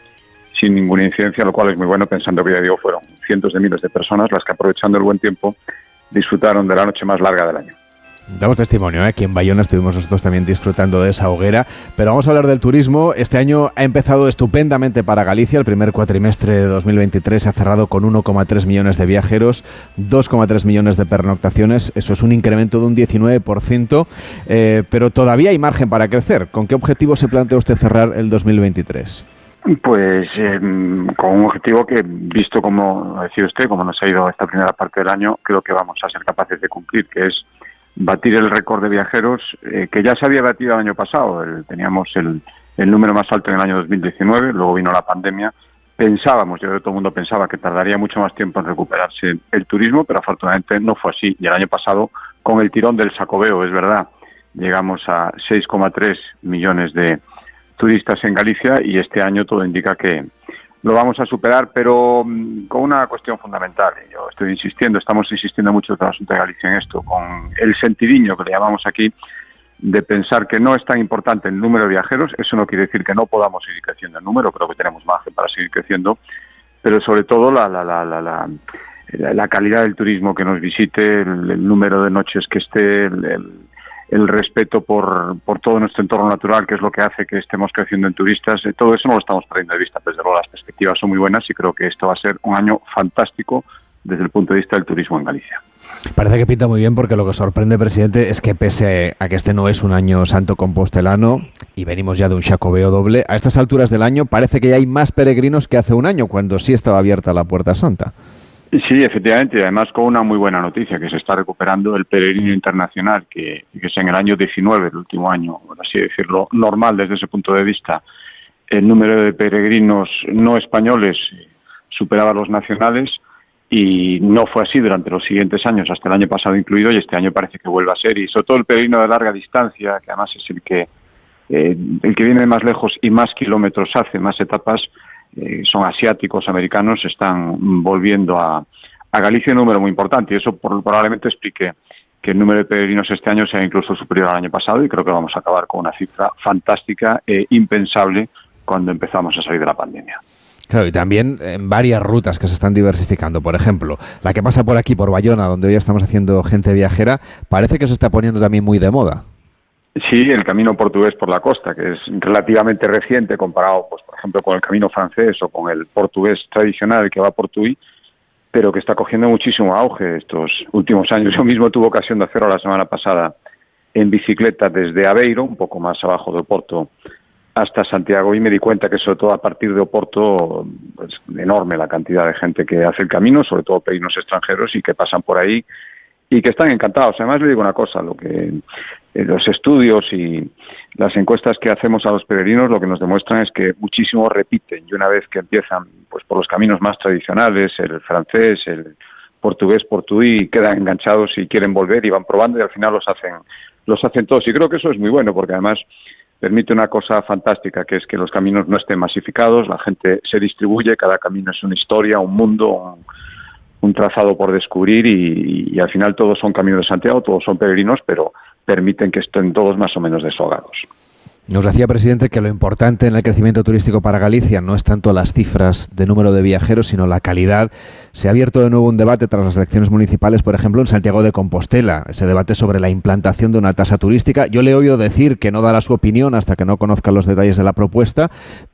sin ninguna incidencia, lo cual es muy bueno, pensando que ya digo, fueron cientos de miles de personas las que aprovechando el buen tiempo disfrutaron de la noche más larga del año. Damos testimonio, aquí en Baiona estuvimos nosotros también disfrutando de esa hoguera, pero vamos a hablar del turismo. Este año ha empezado estupendamente para Galicia, el primer cuatrimestre de 2023 se ha cerrado con 1,3 millones de viajeros, 2,3 millones de pernoctaciones, eso es un incremento de un 19%, pero todavía hay margen para crecer. ¿Con qué objetivo se plantea usted cerrar el 2023? Pues con un objetivo que, visto como decía usted, como nos ha ido esta primera parte del año, creo que vamos a ser capaces de cumplir, que es batir el récord de viajeros que ya se había batido el año pasado. Teníamos el número más alto en el año 2019, luego vino la pandemia. Pensábamos, yo creo que todo el mundo pensaba que tardaría mucho más tiempo en recuperarse el turismo, pero afortunadamente no fue así. Y el año pasado, con el tirón del Sacobeo, es verdad, llegamos a 6,3 millones de turistas en Galicia y este año todo indica que lo vamos a superar, pero con una cuestión fundamental. Yo estamos insistiendo mucho en el asunto de Galicia en esto, con el sentidiño que le llamamos aquí, de pensar que no es tan importante el número de viajeros. Eso no quiere decir que no podamos seguir creciendo el número, creo que tenemos margen para seguir creciendo, pero sobre todo la calidad del turismo que nos visite, el número de noches que esté, el respeto por todo nuestro entorno natural, que es lo que hace que estemos creciendo en turistas. Todo eso no lo estamos perdiendo de vista, desde luego las perspectivas son muy buenas y creo que esto va a ser un año fantástico desde el punto de vista del turismo en Galicia. Parece que pinta muy bien porque lo que sorprende, presidente, es que pese a que este no es un año santo compostelano y venimos ya de un Xacobeo doble, a estas alturas del año parece que ya hay más peregrinos que hace un año, cuando sí estaba abierta la Puerta Santa. Sí, efectivamente, y además con una muy buena noticia, que se está recuperando el peregrino internacional, que es en el año 19, el último año, por así decirlo, normal desde ese punto de vista. El número de peregrinos no españoles superaba a los nacionales y no fue así durante los siguientes años, hasta el año pasado incluido, y este año parece que vuelve a ser. Y sobre todo el peregrino de larga distancia, que además es el que viene de más lejos y más kilómetros hace, más etapas, son asiáticos, americanos, están volviendo a Galicia, un número muy importante, y eso probablemente explique que el número de peregrinos este año sea incluso superior al año pasado, y creo que vamos a acabar con una cifra fantástica e impensable cuando empezamos a salir de la pandemia. Claro, y también en varias rutas que se están diversificando. Por ejemplo, la que pasa por aquí, por Baiona, donde hoy estamos haciendo Gente Viajera, parece que se está poniendo también muy de moda. Sí, el Camino Portugués por la costa, que es relativamente reciente comparado, pues, por ejemplo, con el Camino francés o con el portugués tradicional que va por Tui, pero que está cogiendo muchísimo auge estos últimos años. Yo mismo tuve ocasión de hacerlo la semana pasada en bicicleta desde Aveiro, un poco más abajo de Oporto, hasta Santiago, y me di cuenta que sobre todo a partir de Oporto es enorme la cantidad de gente que hace el camino, sobre todo peregrinos extranjeros, y que pasan por ahí y que están encantados. Además, le digo una cosa, lo que los estudios y las encuestas que hacemos a los peregrinos lo que nos demuestran es que muchísimos repiten, y una vez que empiezan pues por los caminos más tradicionales, el francés, el portugués, portuí, quedan enganchados y quieren volver y van probando, y al final los hacen todos, y creo que eso es muy bueno, porque además permite una cosa fantástica, que es que los caminos no estén masificados, la gente se distribuye, cada camino es una historia, un mundo, un trazado por descubrir, y al final todos son Camino de Santiago, todos son peregrinos, pero permiten que estén todos más o menos deshogados. Nos decía, presidente, que lo importante en el crecimiento turístico para Galicia no es tanto las cifras de número de viajeros, sino la calidad. Se ha abierto de nuevo un debate tras las elecciones municipales, por ejemplo, en Santiago de Compostela. Ese debate sobre la implantación de una tasa turística. Yo le he oído decir que no dará su opinión hasta que no conozca los detalles de la propuesta,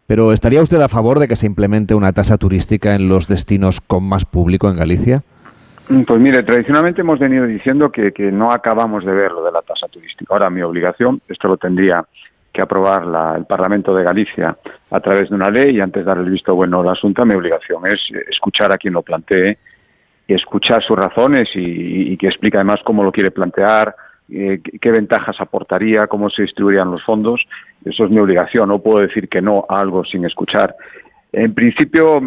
pero ¿estaría usted a favor de que se implemente una tasa turística en los destinos con más público en Galicia? Pues mire, tradicionalmente hemos venido diciendo que no acabamos de ver lo de la tasa turística. Ahora, mi obligación, esto lo tendría que aprobar el Parlamento de Galicia a través de una ley, y antes de darle el visto bueno a la Xunta, mi obligación es escuchar a quien lo plantee, escuchar sus razones y que explique además cómo lo quiere plantear, qué ventajas aportaría, cómo se distribuirían los fondos. Eso es mi obligación, no puedo decir que no a algo sin escuchar. En principio,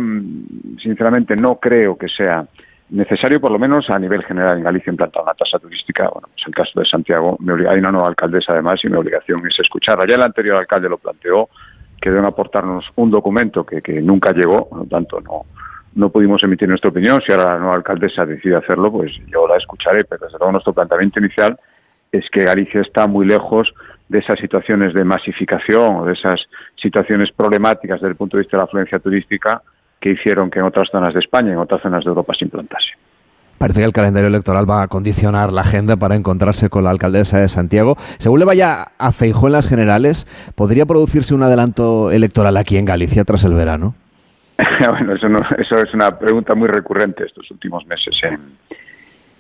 sinceramente, no creo que sea necesario, por lo menos a nivel general en Galicia, implantar una tasa turística. Bueno, pues el caso de Santiago, hay una nueva alcaldesa además, y mi obligación es escucharla. Ya el anterior alcalde lo planteó, que deben aportarnos un documento que nunca llegó, por lo tanto no pudimos emitir nuestra opinión. Si ahora la nueva alcaldesa decide hacerlo, pues yo la escucharé, pero desde luego nuestro planteamiento inicial es que Galicia está muy lejos de esas situaciones de masificación o de esas situaciones problemáticas desde el punto de vista de la afluencia turística que hicieron que en otras zonas de España y en otras zonas de Europa se implantase. Parece que el calendario electoral va a condicionar la agenda para encontrarse con la alcaldesa de Santiago. Según le vaya a Feijóo en las generales, ¿podría producirse un adelanto electoral aquí en Galicia tras el verano? Bueno, eso es una pregunta muy recurrente estos últimos meses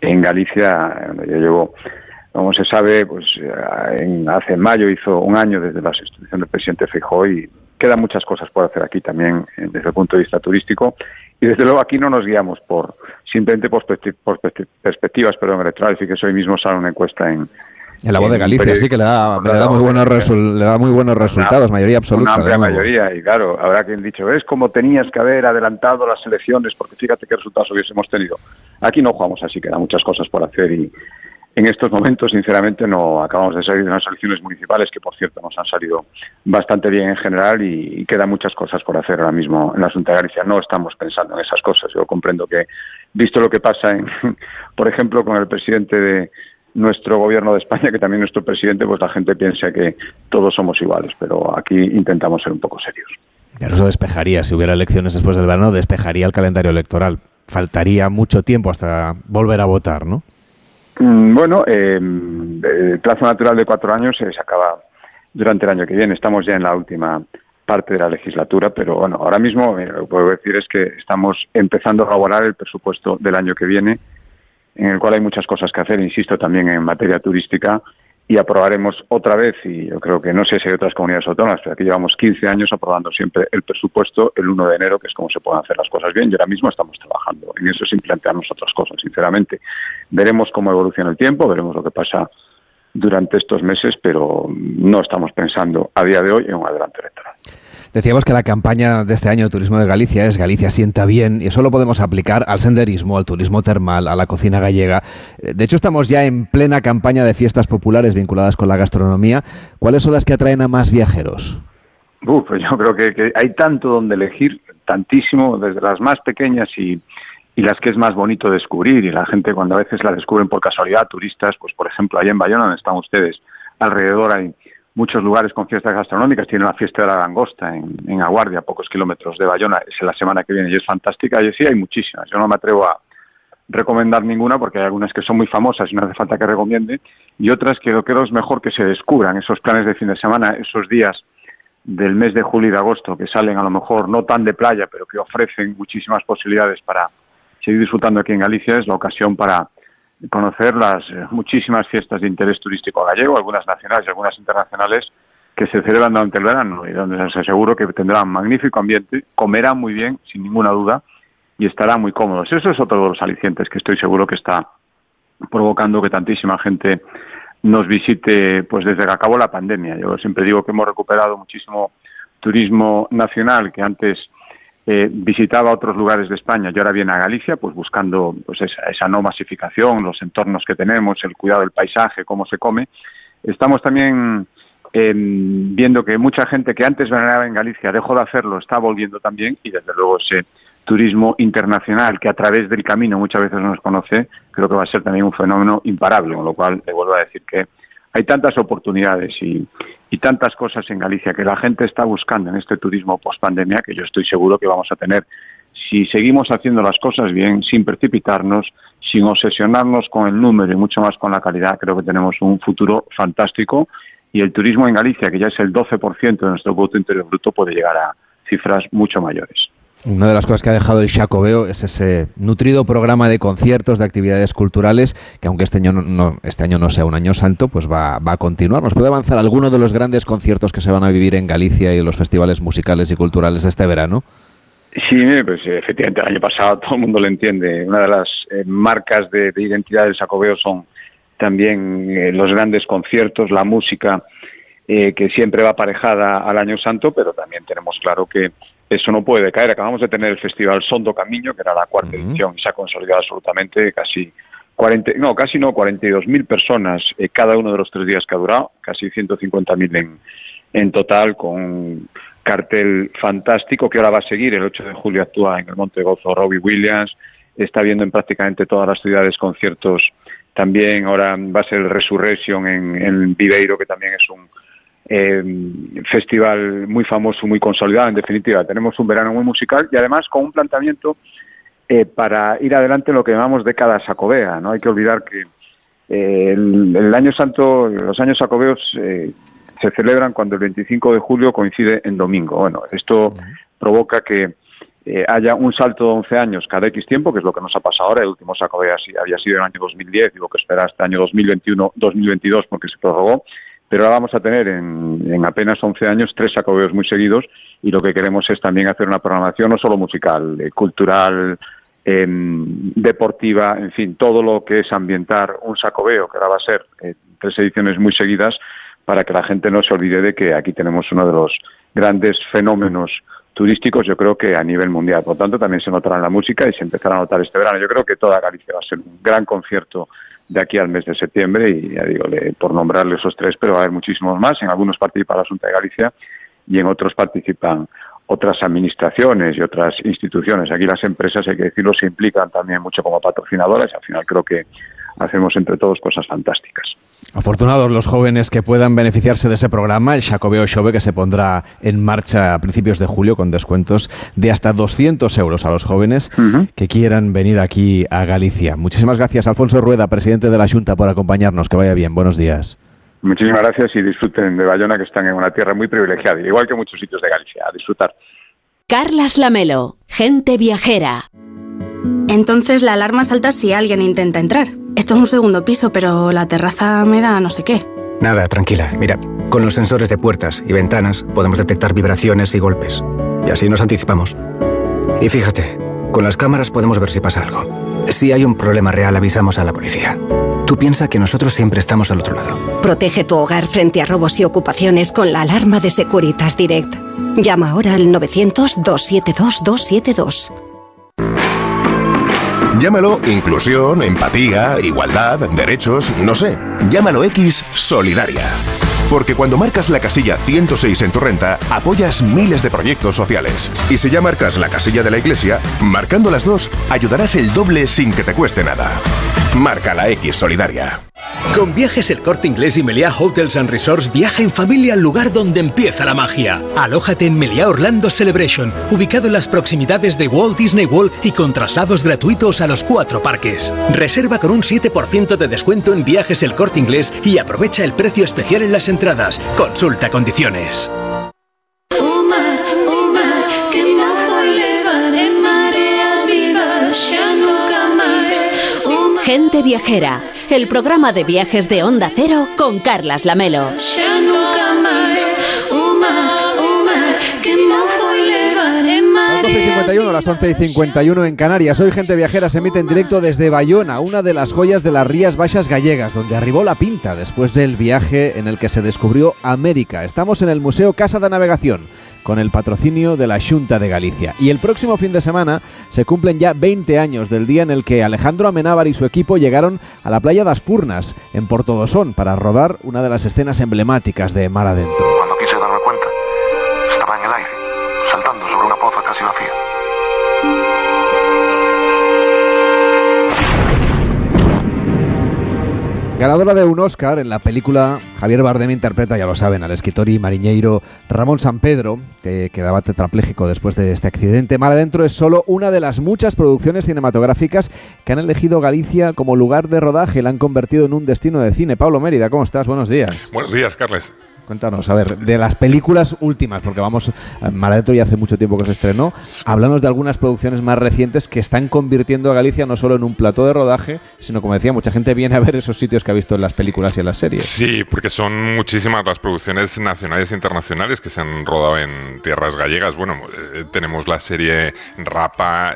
en Galicia, donde yo llevo. Como se sabe, pues hace mayo hizo un año desde la sustitución del presidente Feijóo, y quedan muchas cosas por hacer aquí también desde el punto de vista turístico, y desde luego aquí no nos guiamos por perspectivas electorales. Fíjese, hoy mismo sale una encuesta en La Voz de Galicia, sí que le da muy buenos resultados, mayoría absoluta. Una amplia mayoría, y claro, habrá quien dicho, ¿ves cómo tenías que haber adelantado las elecciones? Porque fíjate qué resultados hubiésemos tenido. Aquí no jugamos así, quedan muchas cosas por hacer, y en estos momentos, sinceramente, no acabamos de salir de unas elecciones municipales que, por cierto, nos han salido bastante bien en general, y quedan muchas cosas por hacer ahora mismo en la Xunta de Galicia. No estamos pensando en esas cosas. Yo comprendo que, visto lo que pasa, por ejemplo, con el presidente de nuestro gobierno de España, que también nuestro presidente, pues la gente piensa que todos somos iguales, pero aquí intentamos ser un poco serios. Pero eso despejaría, si hubiera elecciones después del verano, despejaría el calendario electoral. Faltaría mucho tiempo hasta volver a votar, ¿no? Bueno, el plazo natural de 4 años se acaba durante el año que viene. Estamos ya en la última parte de la legislatura, pero bueno, ahora mismo lo que puedo decir es que estamos empezando a elaborar el presupuesto del año que viene, en el cual hay muchas cosas que hacer, insisto, también en materia turística, y aprobaremos otra vez, y yo creo que no sé si hay otras comunidades autónomas, pero aquí llevamos 15 años aprobando siempre el presupuesto el 1 de enero, que es como se pueden hacer las cosas bien, y ahora mismo estamos trabajando en eso sin plantearnos otras cosas, sinceramente. Veremos cómo evoluciona el tiempo, veremos lo que pasa durante estos meses, pero no estamos pensando a día de hoy en un adelanto electoral. Decíamos que la campaña de este año de Turismo de Galicia es Galicia sienta bien, y eso lo podemos aplicar al senderismo, al turismo termal, a la cocina gallega. De hecho, estamos ya en plena campaña de fiestas populares vinculadas con la gastronomía. ¿Cuáles son las que atraen a más viajeros? Pues yo creo que hay tanto donde elegir, tantísimo, desde las más pequeñas y las que es más bonito descubrir, y la gente cuando a veces la descubren por casualidad, turistas, pues por ejemplo, allá en Baiona, donde están ustedes, alrededor hay muchos lugares con fiestas gastronómicas. Tiene la fiesta de la langosta en Aguardia, a pocos kilómetros de Baiona, es la semana que viene, y es fantástica, y sí, hay muchísimas. Yo no me atrevo a recomendar ninguna, porque hay algunas que son muy famosas y no hace falta que recomiende, y otras que lo creo es mejor que se descubran, esos planes de fin de semana, esos días del mes de julio y de agosto, que salen a lo mejor no tan de playa, pero que ofrecen muchísimas posibilidades para seguir disfrutando aquí en Galicia es la ocasión para conocer las muchísimas fiestas de interés turístico gallego, algunas nacionales y algunas internacionales, que se celebran durante el verano y donde les aseguro que tendrán magnífico ambiente, comerán muy bien, sin ninguna duda, y estarán muy cómodos. Eso es otro de los alicientes que estoy seguro que está provocando que tantísima gente nos visite, pues desde que acabó la pandemia. Yo siempre digo que hemos recuperado muchísimo turismo nacional que antes visitaba otros lugares de España y ahora viene a Galicia, pues buscando pues esa no masificación, los entornos que tenemos, el cuidado del paisaje, cómo se come. Estamos también viendo que mucha gente que antes veneraba en Galicia dejó de hacerlo, está volviendo también, y desde luego ese turismo internacional que a través del camino muchas veces nos conoce, creo que va a ser también un fenómeno imparable, con lo cual le vuelvo a decir que hay tantas oportunidades y tantas cosas en Galicia que la gente está buscando en este turismo post-pandemia, que yo estoy seguro que vamos a tener, si seguimos haciendo las cosas bien, sin precipitarnos, sin obsesionarnos con el número y mucho más con la calidad. Creo que tenemos un futuro fantástico. Y el turismo en Galicia, que ya es el 12% de nuestro Producto Interior Bruto, puede llegar a cifras mucho mayores. Una de las cosas que ha dejado el Sacobeo es ese nutrido programa de conciertos, de actividades culturales, que aunque este año no sea un año santo, pues va a continuar. ¿Nos puede avanzar alguno de los grandes conciertos que se van a vivir en Galicia y los festivales musicales y culturales de este verano? Sí, pues efectivamente, el año pasado todo el mundo lo entiende. Una de las marcas de identidad del Sacobeo son también los grandes conciertos, la música que siempre va aparejada al Año Santo, pero también tenemos claro que eso no puede caer. Acabamos de tener el Festival Son do Camiño, que era la cuarta edición y se ha consolidado absolutamente, casi 42.000 personas cada uno de los 3 días que ha durado, casi 150.000 en total, con un cartel fantástico que ahora va a seguir. El 8 de julio actúa en el Monte de Gozo Robbie Williams, está viendo en prácticamente todas las ciudades conciertos. También ahora va a ser el Resurrection en Viveiro, que también es un festival muy famoso, muy consolidado. En definitiva, tenemos un verano muy musical y además con un planteamiento para ir adelante en lo que llamamos década sacobea. No hay que olvidar que el Año Santo, los años sacobeos se celebran cuando el 25 de julio coincide en domingo. Bueno, esto provoca que haya un salto de 11 años cada X tiempo, que es lo que nos ha pasado ahora. El último Sacobeo había sido en el año 2010, y lo que espera hasta el año 2021-2022 porque se prorrogó, pero ahora vamos a tener en apenas 11 años 3 Sacobeos muy seguidos, y lo que queremos es también hacer una programación no solo musical, cultural, deportiva, en fin, todo lo que es ambientar un Sacobeo, que ahora va a ser 3 ediciones muy seguidas, para que la gente no se olvide de que aquí tenemos uno de los grandes fenómenos turísticos, yo creo que a nivel mundial. Por tanto, también se notará en la música y se empezará a notar este verano. Yo creo que toda Galicia va a ser un gran concierto de aquí al mes de septiembre, y ya digo, por nombrarle esos 3, pero va a haber muchísimos más. En algunos participa la Xunta de Galicia y en otros participan otras administraciones y otras instituciones. Aquí las empresas, hay que decirlo, se implican también mucho como patrocinadoras. Al final creo que hacemos entre todos cosas fantásticas. Afortunados los jóvenes que puedan beneficiarse de ese programa, el Sacobeo Xove, que se pondrá en marcha a principios de julio con descuentos de hasta 200 euros a los jóvenes que quieran venir aquí a Galicia. Muchísimas gracias, Alfonso Rueda, presidente de la Xunta, por acompañarnos. Que vaya bien. Buenos días. Muchísimas gracias y disfruten de Baiona, que están en una tierra muy privilegiada, igual que muchos sitios de Galicia. A disfrutar. Carles Lamelo, Gente Viajera. Entonces la alarma salta si alguien intenta entrar. Esto es un segundo piso, pero la terraza me da no sé qué. Nada, tranquila. Mira, con los sensores de puertas y ventanas podemos detectar vibraciones y golpes. Y así nos anticipamos. Y fíjate, con las cámaras podemos ver si pasa algo. Si hay un problema real, avisamos a la policía. Tú piensa que nosotros siempre estamos al otro lado. Protege tu hogar frente a robos y ocupaciones con la alarma de Securitas Direct. Llama ahora al 900-272-272. Llámalo inclusión, empatía, igualdad, derechos, no sé. Llámalo X solidaria. Porque cuando marcas la casilla 106 en tu renta, apoyas miles de proyectos sociales. Y si ya marcas la casilla de la iglesia, marcando las dos, ayudarás el doble sin que te cueste nada. Marca la X solidaria. Con Viajes El Corte Inglés y Meliá Hotels and Resorts viaja en familia al lugar donde empieza la magia. Alójate en Meliá Orlando Celebration, ubicado en las proximidades de Walt Disney World y con traslados gratuitos a los 4 parques. Reserva con un 7% de descuento en Viajes El Corte Inglés y aprovecha el precio especial en las entradas. Consulta condiciones. Gente Viajera, el programa de viajes de Onda Cero con Carles Lamelo. Las 11:51 en Canarias. Hoy Gente Viajera se emite en directo desde Baiona, una de las joyas de las Rías Baixas gallegas, donde arribó La Pinta después del viaje en el que se descubrió América. Estamos en el Museo Casa de Navegación, con el patrocinio de la Xunta de Galicia. Y el próximo fin de semana se cumplen ya 20 años del día en el que Alejandro Amenábar y su equipo llegaron a la playa das Furnas, en Portodosón, para rodar una de las escenas emblemáticas de Mar Adentro. Cuando quise darme cuenta, estaba en el aire, saltando sobre una poza casi vacía. Ganadora de un Oscar en la película, Javier Bardem interpreta, ya lo saben, al escritor y mariñeiro Ramón Sampedro, que quedaba tetrapléjico después de este accidente. Mar Adentro es solo una de las muchas producciones cinematográficas que han elegido Galicia como lugar de rodaje y la han convertido en un destino de cine. Pablo Mérida, ¿cómo estás? Buenos días. Buenos días, Carles. Cuéntanos, a ver, de las películas últimas, porque vamos, Mar Adentro ya hace mucho tiempo que se estrenó, háblanos de algunas producciones más recientes que están convirtiendo a Galicia no solo en un plató de rodaje, sino, como decía, mucha gente viene a ver esos sitios que ha visto en las películas y en las series. Sí, porque son muchísimas las producciones nacionales e internacionales que se han rodado en tierras gallegas. Bueno, tenemos la serie Rapa,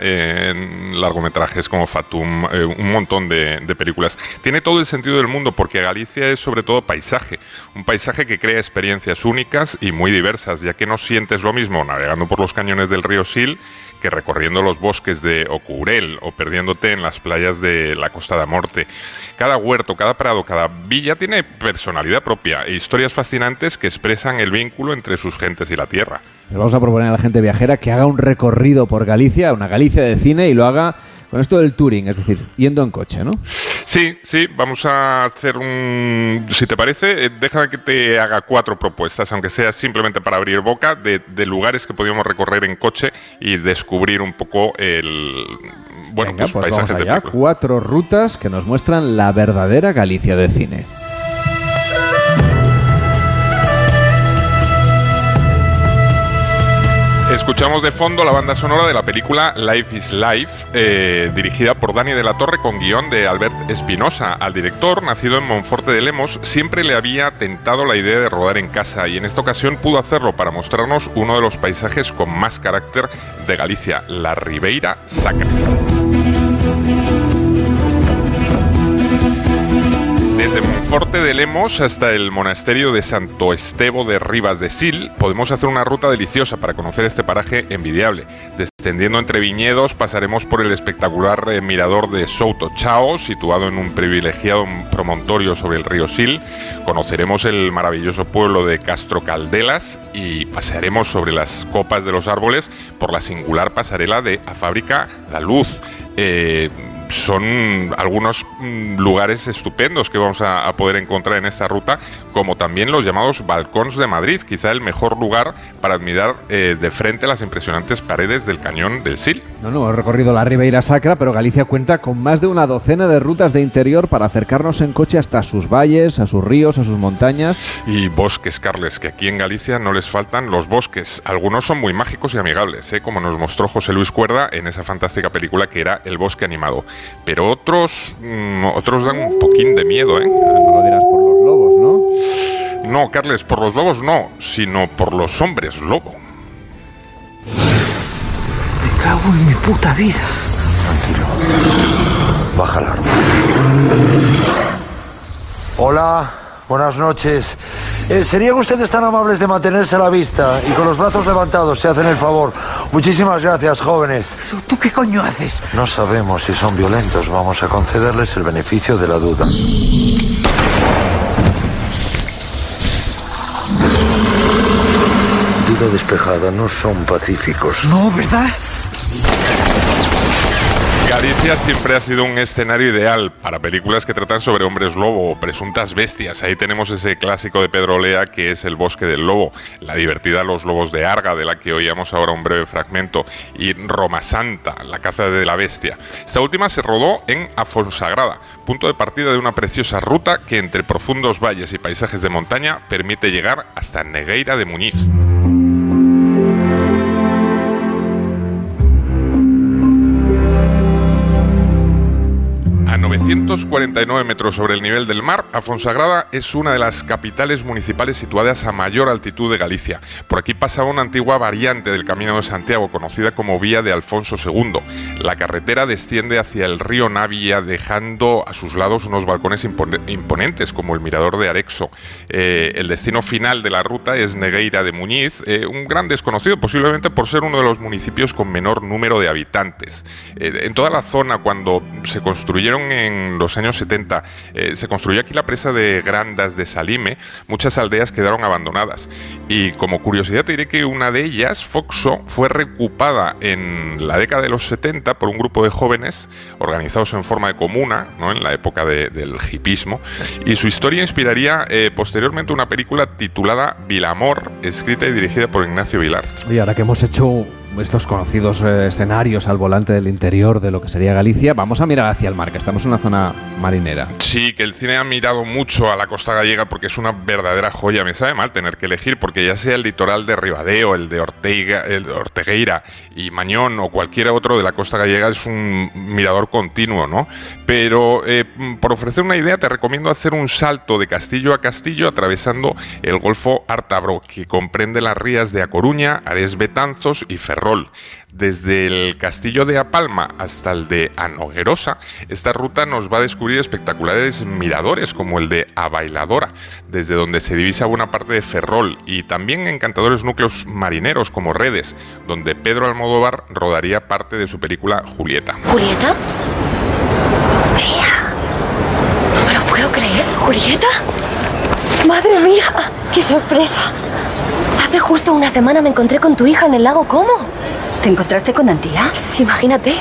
largometrajes como Fatum, un montón de películas. Tiene todo el sentido del mundo, porque Galicia es sobre todo paisaje, un paisaje que crea experiencias únicas y muy diversas, ya que no sientes lo mismo navegando por los cañones del río Sil que recorriendo los bosques de Ocourel o perdiéndote en las playas de la Costa da Morte. Cada huerto, cada prado, cada villa tiene personalidad propia e historias fascinantes que expresan el vínculo entre sus gentes y la tierra. Les vamos a proponer a la Gente Viajera que haga un recorrido por Galicia, una Galicia de cine, y lo haga con esto del touring, es decir, yendo en coche, ¿no? Sí, sí, vamos a hacer un... Si te parece, déjame que te haga 4 propuestas, aunque sea simplemente para abrir boca, de lugares que podíamos recorrer en coche y descubrir un poco el... Bueno, venga, pues paisajes de película. 4 rutas que nos muestran la verdadera Galicia de cine. Escuchamos de fondo la banda sonora de la película Life is Life, dirigida por Dani de la Torre con guión de Albert Espinosa. Al director, nacido en Monforte de Lemos, siempre le había tentado la idea de rodar en casa, y en esta ocasión pudo hacerlo para mostrarnos uno de los paisajes con más carácter de Galicia, la Ribeira Sacra. Desde Monforte de Lemos hasta el monasterio de Santo Estebo de Ribas de Sil podemos hacer una ruta deliciosa para conocer este paraje envidiable. Descendiendo entre viñedos pasaremos por el espectacular mirador de Souto Chao, situado en un privilegiado promontorio sobre el río Sil. Conoceremos el maravilloso pueblo de Castro Caldelas y pasearemos sobre las copas de los árboles por la singular pasarela de A Fábrica da Luz. Son algunos lugares estupendos que vamos a poder encontrar en esta ruta, como también los llamados balcones de Madrid, quizá el mejor lugar para admirar de frente las impresionantes paredes del cañón del Sil. No, he recorrido la Ribeira Sacra, pero Galicia cuenta con más de una docena de rutas de interior para acercarnos en coche hasta sus valles, a sus ríos, a sus montañas. Y bosques, Carles, que aquí en Galicia no les faltan los bosques. Algunos son muy mágicos y amigables, como nos mostró José Luis Cuerda en esa fantástica película que era El Bosque Animado. Pero otros dan un poquín de miedo, ¿eh? No lo dirás por los lobos, ¿no? No, Carles, por los lobos no, sino por los hombres lobo. Me cago en mi puta vida. Tranquilo. Baja el árbol. Hola, buenas noches. ¿Serían ustedes tan amables de mantenerse a la vista y con los brazos levantados, si hacen el favor? Muchísimas gracias, jóvenes. ¿Tú qué coño haces? No sabemos si son violentos. Vamos a concederles el beneficio de la duda. Duda despejada, no son pacíficos. No, ¿verdad? Galicia siempre ha sido un escenario ideal para películas que tratan sobre hombres lobo o presuntas bestias. Ahí tenemos ese clásico de Pedro Olea que es El Bosque del Lobo, la divertida Los Lobos de Arga, de la que oíamos ahora un breve fragmento, y Roma Santa, la caza de la bestia. Esta última se rodó en A Fonsagrada, punto de partida de una preciosa ruta que entre profundos valles y paisajes de montaña permite llegar hasta Negueira de Muñiz. A 349 metros sobre el nivel del mar, a Fonsagrada es una de las capitales municipales situadas a mayor altitud de Galicia. Por aquí pasaba una antigua variante del Camino de Santiago, conocida como Vía de Alfonso II. La carretera desciende hacia el río Navia, dejando a sus lados unos balcones imponentes, como el mirador de Arexo. El destino final de la ruta es Negueira de Muñiz, un gran desconocido, posiblemente por ser uno de los municipios con menor número de habitantes. En toda la zona, cuando se construyeron en los años 70, se construyó aquí la presa de Grandas de Salime, muchas aldeas quedaron abandonadas. Y como curiosidad te diré que una de ellas, Foxo, fue recupada en la década de los 70 por un grupo de jóvenes organizados en forma de comuna, ¿no?, en la época del hipismo, y su historia inspiraría posteriormente una película titulada Vilamor, escrita y dirigida por Ignacio Vilar. Y ahora que hemos hecho estos conocidos escenarios al volante del interior de lo que sería Galicia, vamos a mirar hacia el mar, que estamos en una zona marinera. Sí, que el cine ha mirado mucho a la costa gallega porque es una verdadera joya. Me sabe mal tener que elegir, porque ya sea el litoral de Ribadeo, el de Ortegueira y Mañón o cualquier otro de la costa gallega, es un mirador continuo, ¿no? Pero por ofrecer una idea, te recomiendo hacer un salto de castillo a castillo atravesando el Golfo Ártabro, que comprende las rías de A Coruña, Ares, Betanzos y Ferrol. Desde el castillo de A Palma hasta el de A Noguerosa, esta ruta nos va a descubrir espectaculares miradores como el de A Bailadora, desde donde se divisa buena parte de Ferrol, y también encantadores núcleos marineros como Redes, donde Pedro Almodóvar rodaría parte de su película Julieta. ¿Julieta? ¡Mía! No me lo puedo creer. ¿Julieta? ¡Madre mía! ¡Qué sorpresa! Hace justo una semana me encontré con tu hija en el lago Como. ¿Te encontraste con Antía? Sí, imagínate.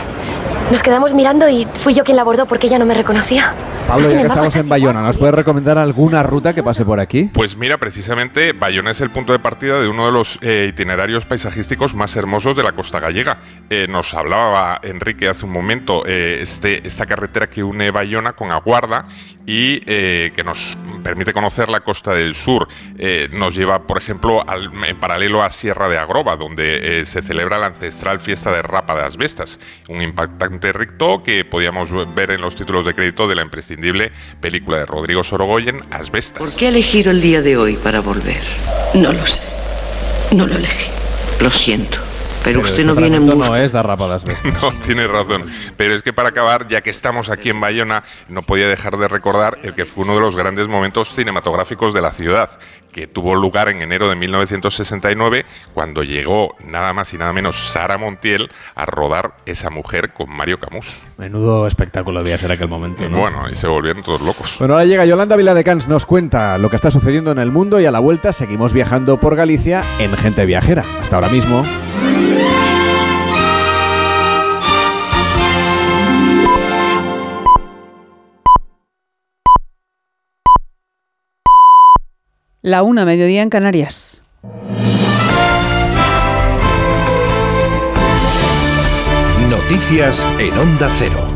Nos quedamos mirando y fui yo quien la abordó porque ella no me reconocía. Pablo, ya que estamos en Baiona, ¿nos puedes recomendar alguna ruta que pase por aquí? Pues mira, precisamente Baiona es el punto de partida de uno de los itinerarios paisajísticos más hermosos de la costa gallega. Nos hablaba Enrique hace un momento, esta carretera que une Baiona con Aguarda y que nos permite conocer la costa del sur. Nos lleva, por ejemplo, en paralelo a Sierra de Agroba, donde se celebra la ancestral fiesta de Rapa das Bestas, un impactante rito que podíamos ver en los títulos de crédito de la empresa película de Rodrigo Sorogoyen, As Bestas. ¿Por qué ha elegido el día de hoy para volver? No lo sé. No lo elegí. Lo siento. Pero usted no viene en busca. No es dar rapa a las bestias. No, tiene razón. Pero es que para acabar, ya que estamos aquí en Baiona, no podía dejar de recordar el que fue uno de los grandes momentos cinematográficos de la ciudad, que tuvo lugar en enero de 1969, cuando llegó nada más y nada menos Sara Montiel a rodar Esa mujer con Mario Camus. Menudo espectáculo debía ser aquel momento, ¿no? Bueno, y se volvieron todos locos. Bueno, ahora llega Yolanda Viladecans, nos cuenta lo que está sucediendo en el mundo y a la vuelta seguimos viajando por Galicia en Gente Viajera. Hasta ahora mismo. La una, mediodía en Canarias. Noticias en Onda Cero.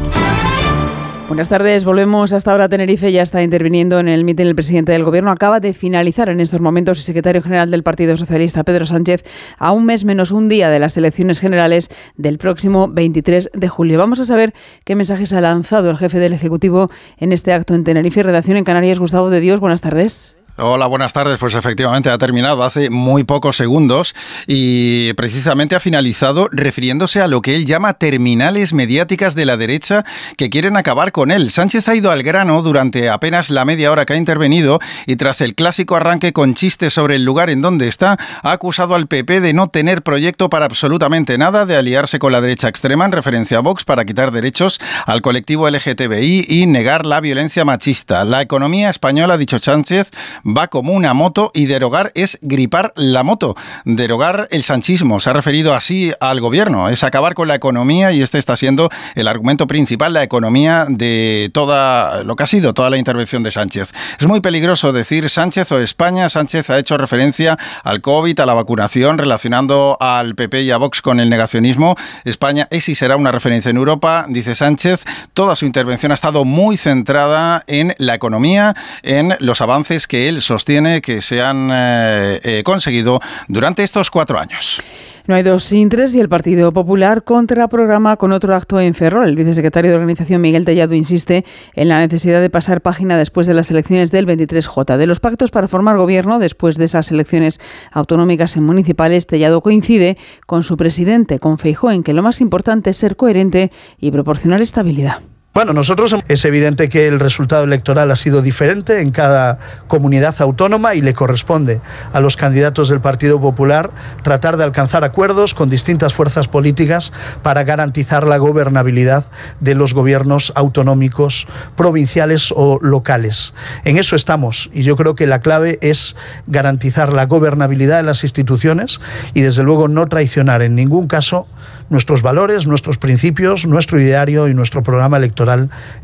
Buenas tardes, volvemos hasta ahora a Tenerife. Ya está interviniendo en el mitin el presidente del Gobierno. Acaba de finalizar en estos momentos el secretario general del Partido Socialista, Pedro Sánchez, a un mes menos un día de las elecciones generales del próximo 23 de julio. Vamos a saber qué mensajes ha lanzado el jefe del Ejecutivo en este acto en Tenerife. Redacción en Canarias, Gustavo de Dios, buenas tardes. Hola, buenas tardes. Pues efectivamente ha terminado hace muy pocos segundos y precisamente ha finalizado refiriéndose a lo que él llama terminales mediáticas de la derecha que quieren acabar con él. Sánchez ha ido al grano durante apenas la media hora que ha intervenido y tras el clásico arranque con chistes sobre el lugar en donde está, ha acusado al PP de no tener proyecto para absolutamente nada, de aliarse con la derecha extrema en referencia a Vox para quitar derechos al colectivo LGTBI y negar la violencia machista. La economía española, ha dicho Sánchez, va como una moto y derogar es gripar la moto. Derogar el sanchismo. Se ha referido así al gobierno. Es acabar con la economía y este está siendo el argumento principal, la economía, de toda lo que ha sido toda la intervención de Sánchez. Es muy peligroso decir Sánchez o España. Sánchez ha hecho referencia al COVID, a la vacunación, relacionando al PP y a Vox con el negacionismo. España es y será una referencia en Europa, dice Sánchez. Toda su intervención ha estado muy centrada en la economía, en los avances que él sostiene que se han conseguido durante estos 4 años. No hay dos sin tres y el Partido Popular contraprograma con otro acto en Ferrol. El vicesecretario de Organización, Miguel Tellado, insiste en la necesidad de pasar página después de las elecciones del 23J. De los pactos para formar gobierno después de esas elecciones autonómicas y municipales, Tellado coincide con su presidente, con Feijóo, en que lo más importante es ser coherente y proporcionar estabilidad. Bueno, nosotros es evidente que el resultado electoral ha sido diferente en cada comunidad autónoma y le corresponde a los candidatos del Partido Popular tratar de alcanzar acuerdos con distintas fuerzas políticas para garantizar la gobernabilidad de los gobiernos autonómicos, provinciales o locales. En eso estamos y yo creo que la clave es garantizar la gobernabilidad de las instituciones y desde luego no traicionar en ningún caso nuestros valores, nuestros principios, nuestro ideario y nuestro programa electoral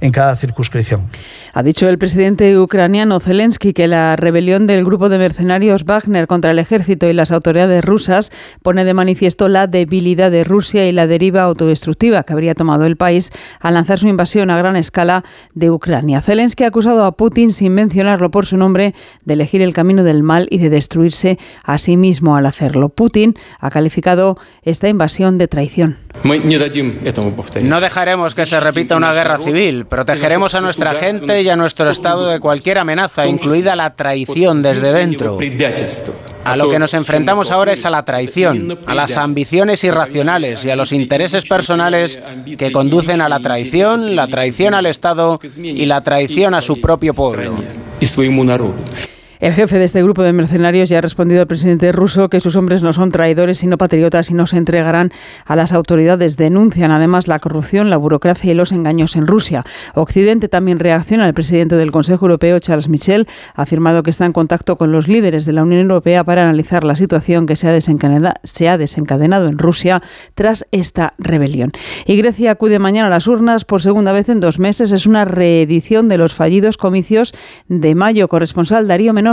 en cada circunscripción. Ha dicho el presidente ucraniano Zelensky que la rebelión del grupo de mercenarios Wagner contra el ejército y las autoridades rusas pone de manifiesto la debilidad de Rusia y la deriva autodestructiva que habría tomado el país al lanzar su invasión a gran escala de Ucrania. Zelensky ha acusado a Putin, sin mencionarlo por su nombre, de elegir el camino del mal y de destruirse a sí mismo al hacerlo. Putin ha calificado esta invasión de traición. No dejaremos que se repita una guerra civil. Protegeremos a nuestra gente y a nuestro Estado de cualquier amenaza, incluida la traición desde dentro. A lo que nos enfrentamos ahora es a la traición, a las ambiciones irracionales y a los intereses personales que conducen a la traición al Estado y la traición a su propio pueblo. El jefe de este grupo de mercenarios ya ha respondido al presidente ruso que sus hombres no son traidores sino patriotas y no se entregarán a las autoridades. Denuncian además la corrupción, la burocracia y los engaños en Rusia. Occidente también reacciona. El presidente del Consejo Europeo, Charles Michel, ha afirmado que está en contacto con los líderes de la Unión Europea para analizar la situación que se ha desencadenado en Rusia tras esta rebelión. Y Grecia acude mañana a las urnas por segunda vez en 2 meses. Es una reedición de los fallidos comicios de mayo. Corresponsal Darío Menor.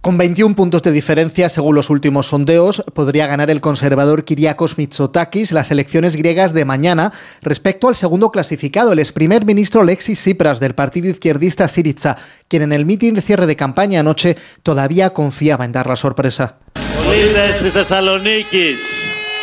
Con 21 puntos de diferencia, según los últimos sondeos, podría ganar el conservador Kyriakos Mitsotakis las elecciones griegas de mañana respecto al segundo clasificado, el exprimer ministro Alexis Tsipras del partido izquierdista Syriza, quien en el mitin de cierre de campaña anoche todavía confiaba en dar la sorpresa.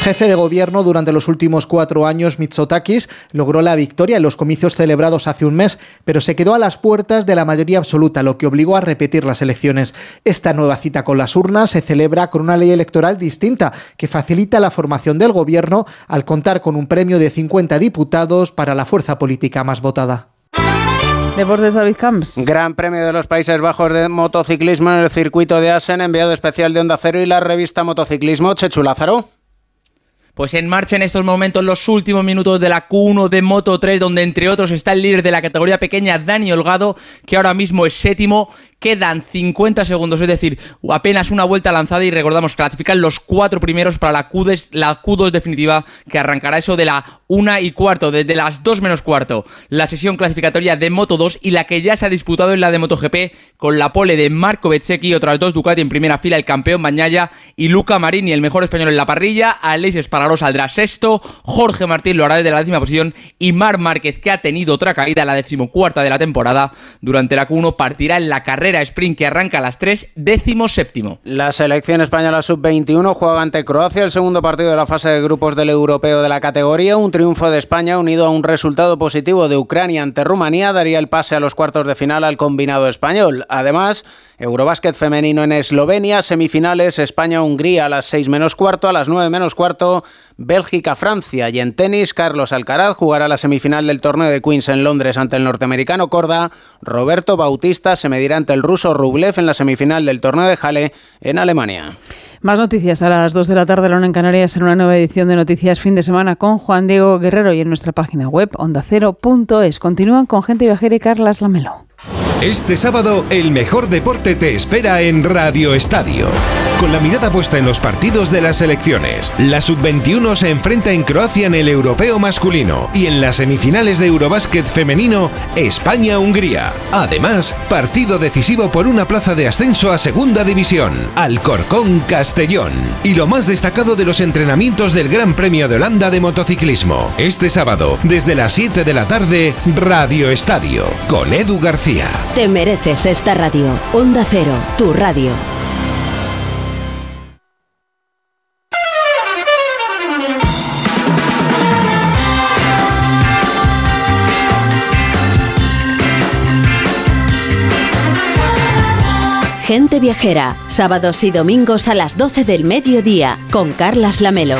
Jefe de gobierno durante los últimos 4 años, Mitsotakis logró la victoria en los comicios celebrados hace un mes, pero se quedó a las puertas de la mayoría absoluta, lo que obligó a repetir las elecciones. Esta nueva cita con las urnas se celebra con una ley electoral distinta que facilita la formación del gobierno al contar con un premio de 50 diputados para la fuerza política más votada. Deportes, David Camps. Gran Premio de los Países Bajos de motociclismo en el circuito de Assen, enviado especial de Onda Cero y la revista Motociclismo, Chechu Lázaro. Pues en marcha en estos momentos los últimos minutos de la Q1 de Moto 3, donde entre otros está el líder de la categoría pequeña, Dani Holgado, que ahora mismo es séptimo. Quedan 50 segundos, es decir, apenas una vuelta lanzada y recordamos clasifican los 4 primeros para la Q2 definitiva, que arrancará eso de la 1:15, desde las 2:15. La sesión clasificatoria de Moto 2 y la que ya se ha disputado en la de MotoGP, con la pole de Marco Bezzecchi, otras 2 Ducati en primera fila, el campeón Bagnaia y Luca Marini, el mejor español en la parrilla. Aleix Espargaró saldrá sexto, Jorge Martín lo hará desde la 10ª posición y Marc Márquez, que ha tenido otra caída, la 14ª de la temporada, durante la Q1 partirá en la carrera sprint que arranca a las 3, 17º. La selección española sub-21 juega ante Croacia el segundo partido de la fase de grupos del europeo de la categoría. Un triunfo de España unido a un resultado positivo de Ucrania ante Rumanía daría el pase a los cuartos de final al combinado español. Además, Eurobásquet femenino en Eslovenia, semifinales España-Hungría a las 6:15, a las 9:15 Bélgica-Francia. Y en tenis, Carlos Alcaraz jugará la semifinal del torneo de Queens en Londres ante el norteamericano Korda. Roberto Bautista se medirá ante el ruso Rublev en la semifinal del torneo de Halle en Alemania. Más noticias a las 2 de la tarde, la 1 en Canarias, en una nueva edición de Noticias Fin de Semana con Juan Diego Guerrero y en nuestra página web ondacero.es. Continúan con Gente Viajera y Carles Lamelo. Este sábado, el mejor deporte te espera en Radio Estadio. Con la mirada puesta en los partidos de las selecciones, la Sub-21 se enfrenta en Croacia en el europeo masculino y en las semifinales de Eurobásquet femenino, España-Hungría. Además, partido decisivo por una plaza de ascenso a segunda división, Alcorcón-Castellón. Y lo más destacado de los entrenamientos del Gran Premio de Holanda de motociclismo. Este sábado, desde las 7 de la tarde, Radio Estadio, con Edu García. Te mereces esta radio. Onda Cero, tu radio. Gente Viajera, sábados y domingos a las 12 del mediodía, con Carles Lamelo.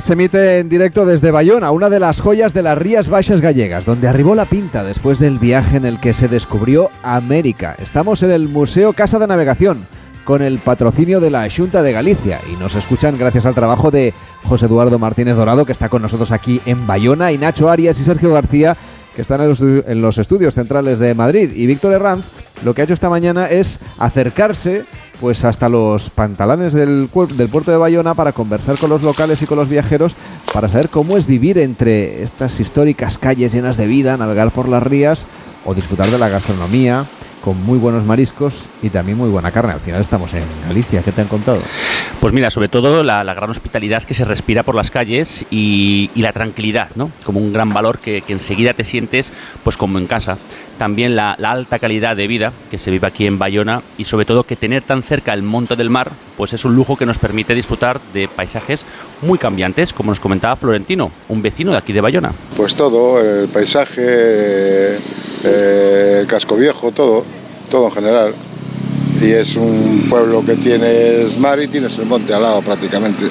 Se emite en directo desde Baiona, una de las joyas de las Rías Baixas gallegas, donde arribó La Pinta después del viaje en el que se descubrió América. Estamos en el Museo Casa de Navegación, con el patrocinio de la Xunta de Galicia, y nos escuchan gracias al trabajo de José Eduardo Martínez Dorado, que está con nosotros aquí en Baiona, y Nacho Arias y Sergio García, que están en los estudios centrales de Madrid. Y Víctor Herranz lo que ha hecho esta mañana es acercarse pues hasta los pantalanes del puerto de Baiona para conversar con los locales y con los viajeros para saber cómo es vivir entre estas históricas calles llenas de vida, navegar por las rías o disfrutar de la gastronomía con muy buenos mariscos y también muy buena carne. Al final estamos en Galicia. ¿Qué te han contado? Pues mira, sobre todo la gran hospitalidad que se respira por las calles y la tranquilidad, ¿no? Como un gran valor que enseguida te sientes pues como en casa. También la alta calidad de vida que se vive aquí en Baiona y sobre todo que tener tan cerca el monte del mar pues es un lujo que nos permite disfrutar de paisajes muy cambiantes, como nos comentaba Florentino, un vecino de aquí de Baiona. Pues todo, el paisaje, el casco viejo, todo en general. Y es un pueblo que tienes mar y tienes el monte al lado prácticamente.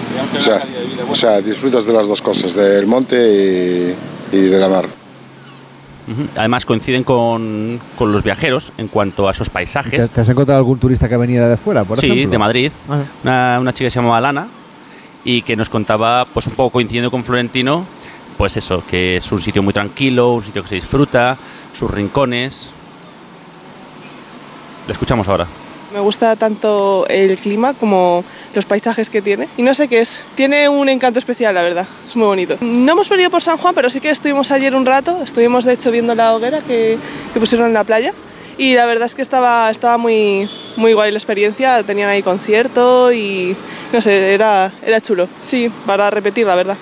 O sea, disfrutas de las dos cosas, del monte y de la mar. Además coinciden con los viajeros en cuanto a esos paisajes. ¿Te has encontrado algún turista que venía de afuera, por ejemplo? Sí, de Madrid. Una chica que se llamaba Lana y que nos contaba, pues un poco coincidiendo con Florentino, pues eso, que es un sitio muy tranquilo, un sitio que se disfruta, sus rincones. La escuchamos ahora. Me gusta tanto el clima como los paisajes que tiene. Y no sé qué es. Tiene un encanto especial, la verdad. Es muy bonito. No hemos venido por San Juan, pero sí que estuvimos ayer un rato. Estuvimos, de hecho, viendo la hoguera que pusieron en la playa. Y la verdad es que estaba muy, muy guay la experiencia. Tenían ahí concierto y, no sé, era chulo. Sí, para repetir, la verdad.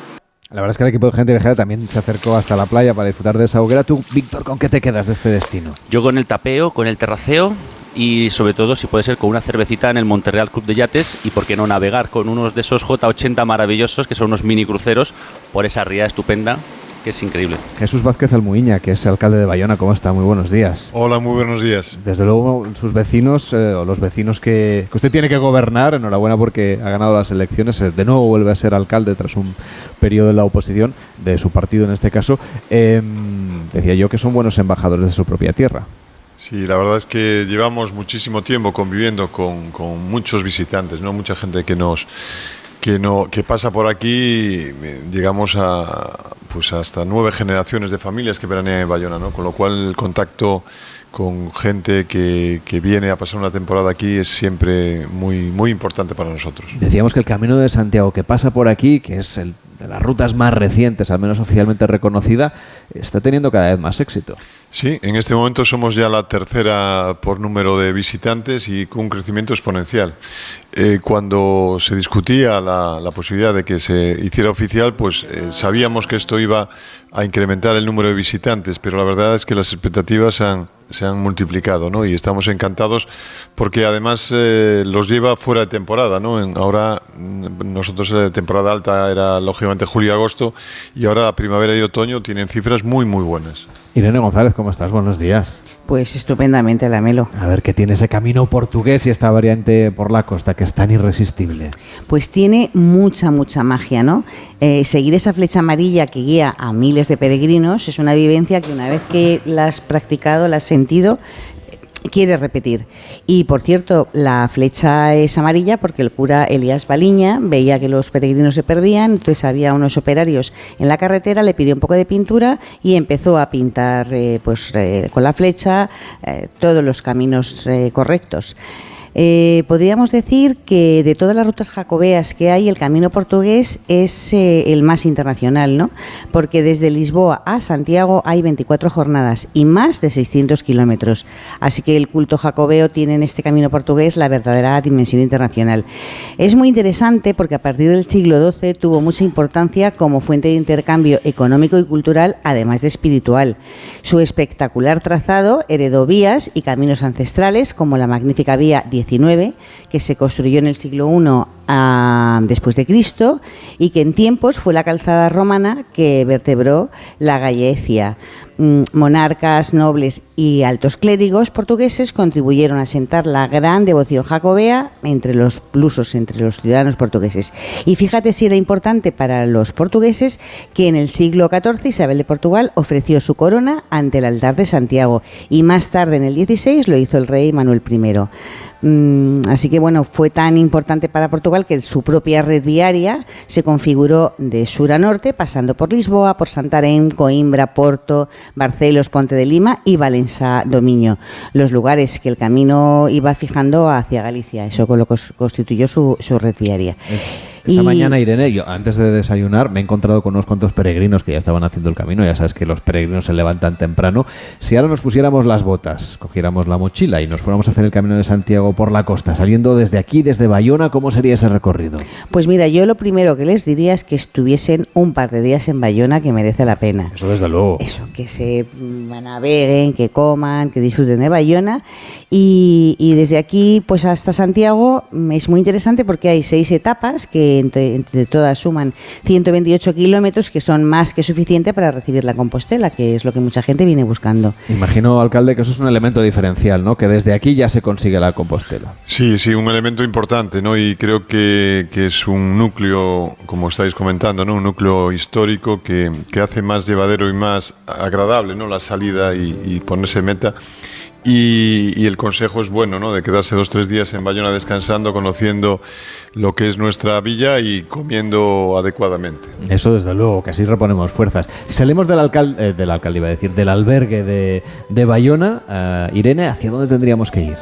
La verdad es que el equipo de Gente Viajera también se acercó hasta la playa para disfrutar de esa hoguera. Tú, Víctor, ¿con qué te quedas de este destino? Yo con el tapeo, con el terraceo. Y sobre todo, si puede ser, con una cervecita en el Monterreal Club de Yates y, por qué no, navegar con unos de esos J80 maravillosos, que son unos mini cruceros, por esa ría estupenda, que es increíble. Jesús Vázquez Almuiña, que es alcalde de Baiona, ¿cómo está? Muy buenos días. Hola, muy buenos días. Desde luego, sus vecinos, o los vecinos que usted tiene que gobernar, enhorabuena porque ha ganado las elecciones, de nuevo vuelve a ser alcalde tras un periodo en la oposición, de su partido en este caso, decía yo que son buenos embajadores de su propia tierra. Sí, la verdad es que llevamos muchísimo tiempo conviviendo con muchos visitantes, ¿no? Mucha gente que pasa por aquí. Llegamos hasta 9 generaciones de familias que veranean en Baiona, ¿no? Con lo cual el contacto con gente que viene a pasar una temporada aquí es siempre muy, muy importante para nosotros. Decíamos que el Camino de Santiago que pasa por aquí, que es el de las rutas más recientes, al menos oficialmente reconocida, está teniendo cada vez más éxito. Sí, en este momento somos ya la tercera por número de visitantes y con un crecimiento exponencial. Cuando se discutía la posibilidad de que se hiciera oficial, pues sabíamos que esto iba a incrementar el número de visitantes, pero la verdad es que las expectativas se han multiplicado, ¿no? Y estamos encantados porque además los lleva fuera de temporada, ¿no? Ahora nosotros la temporada alta era lógicamente julio y agosto y ahora primavera y otoño tienen cifras muy muy buenas. Irene González, ¿cómo estás? Buenos días. Pues estupendamente, Lamelo. A ver, ¿qué tiene ese Camino Portugués y esta variante por la costa que es tan irresistible? Pues tiene mucha, mucha magia, ¿no? Seguir esa flecha amarilla que guía a miles de peregrinos es una vivencia que una vez que la has practicado, la has sentido, quiere repetir. Y por cierto, la flecha es amarilla porque el cura Elías Baliña veía que los peregrinos se perdían, entonces había unos operarios en la carretera, le pidió un poco de pintura y empezó a pintar con la flecha todos los caminos correctos. Podríamos decir que de todas las rutas jacobeas que hay, el Camino Portugués es el más internacional, ¿no? Porque desde Lisboa a Santiago hay 24 jornadas y más de 600 kilómetros. Así que el culto jacobeo tiene en este Camino Portugués la verdadera dimensión internacional. Es muy interesante porque a partir del siglo XII tuvo mucha importancia como fuente de intercambio económico y cultural, además de espiritual. Su espectacular trazado heredó vías y caminos ancestrales como la magnífica vía 19, que se construyó en el siglo I después de Cristo, y que en tiempos fue la calzada romana que vertebró la Gallaecia. Monarcas, nobles y altos clérigos portugueses contribuyeron a sentar la gran devoción jacobea entre los lusos, entre los ciudadanos portugueses. Y fíjate si era importante para los portugueses que en el siglo XIV Isabel de Portugal ofreció su corona ante el altar de Santiago, y más tarde en el XVI lo hizo el rey Manuel I. Así que bueno, fue tan importante para Portugal que su propia red viaria se configuró de sur a norte, pasando por Lisboa, por Santarém, Coimbra, Porto, Barcelos, Ponte de Lima y Valença-Domingo, los lugares que el camino iba fijando hacia Galicia. Eso con lo que constituyó su red viaria. Esta mañana, Irene, yo antes de desayunar me he encontrado con unos cuantos peregrinos que ya estaban haciendo el camino. Ya sabes que los peregrinos se levantan temprano. Si ahora nos pusiéramos las botas, cogiéramos la mochila y nos fuéramos a hacer el Camino de Santiago por la costa, saliendo desde aquí, desde Baiona, ¿cómo sería ese recorrido? Pues mira, yo lo primero que les diría es que estuviesen un par de días en Baiona, que merece la pena. Eso desde luego. Eso, que se naveguen, que coman, que disfruten de Baiona. Y desde aquí pues hasta Santiago es muy interesante porque hay 6 etapas que entre todas suman 128 kilómetros, que son más que suficiente para recibir la Compostela, que es lo que mucha gente viene buscando. Imagino, alcalde, que eso es un elemento diferencial, ¿no? Que desde aquí ya se consigue la Compostela. Sí, sí, un elemento importante, ¿no? Y creo que es un núcleo, como estáis comentando, ¿no? Un núcleo histórico que hace más llevadero y más agradable, ¿no? La salida y ponerse meta. Y el consejo es bueno, ¿no? De quedarse 2 o 3 días en Baiona descansando, conociendo lo que es nuestra villa y comiendo adecuadamente. Eso desde luego, que así reponemos fuerzas. Si salimos del albergue de Baiona, Irene, ¿hacia dónde tendríamos que ir?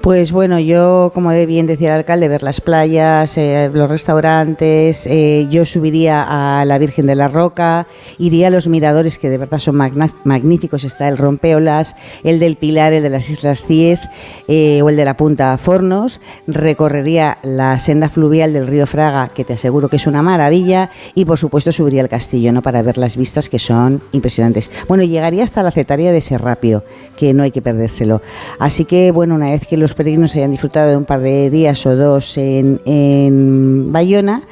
Pues bueno, yo, como bien decía el alcalde, ver las playas, los restaurantes, yo subiría a la Virgen de la Roca, iría a los miradores que de verdad son magníficos. Está el Rompeolas, el del Pilar, el de las Islas Cíes o el de la Punta a Fornos. Recorrería la senda fluvial del río Fraga, que te aseguro que es una maravilla, y por supuesto subiría al castillo, ¿no? Para ver las vistas, que son impresionantes. Bueno, llegaría hasta la Cetaria de Serrapio, que no hay que perdérselo. Así que bueno, una vez que los peregrinos hayan disfrutado de un par de días o 2 en Baiona,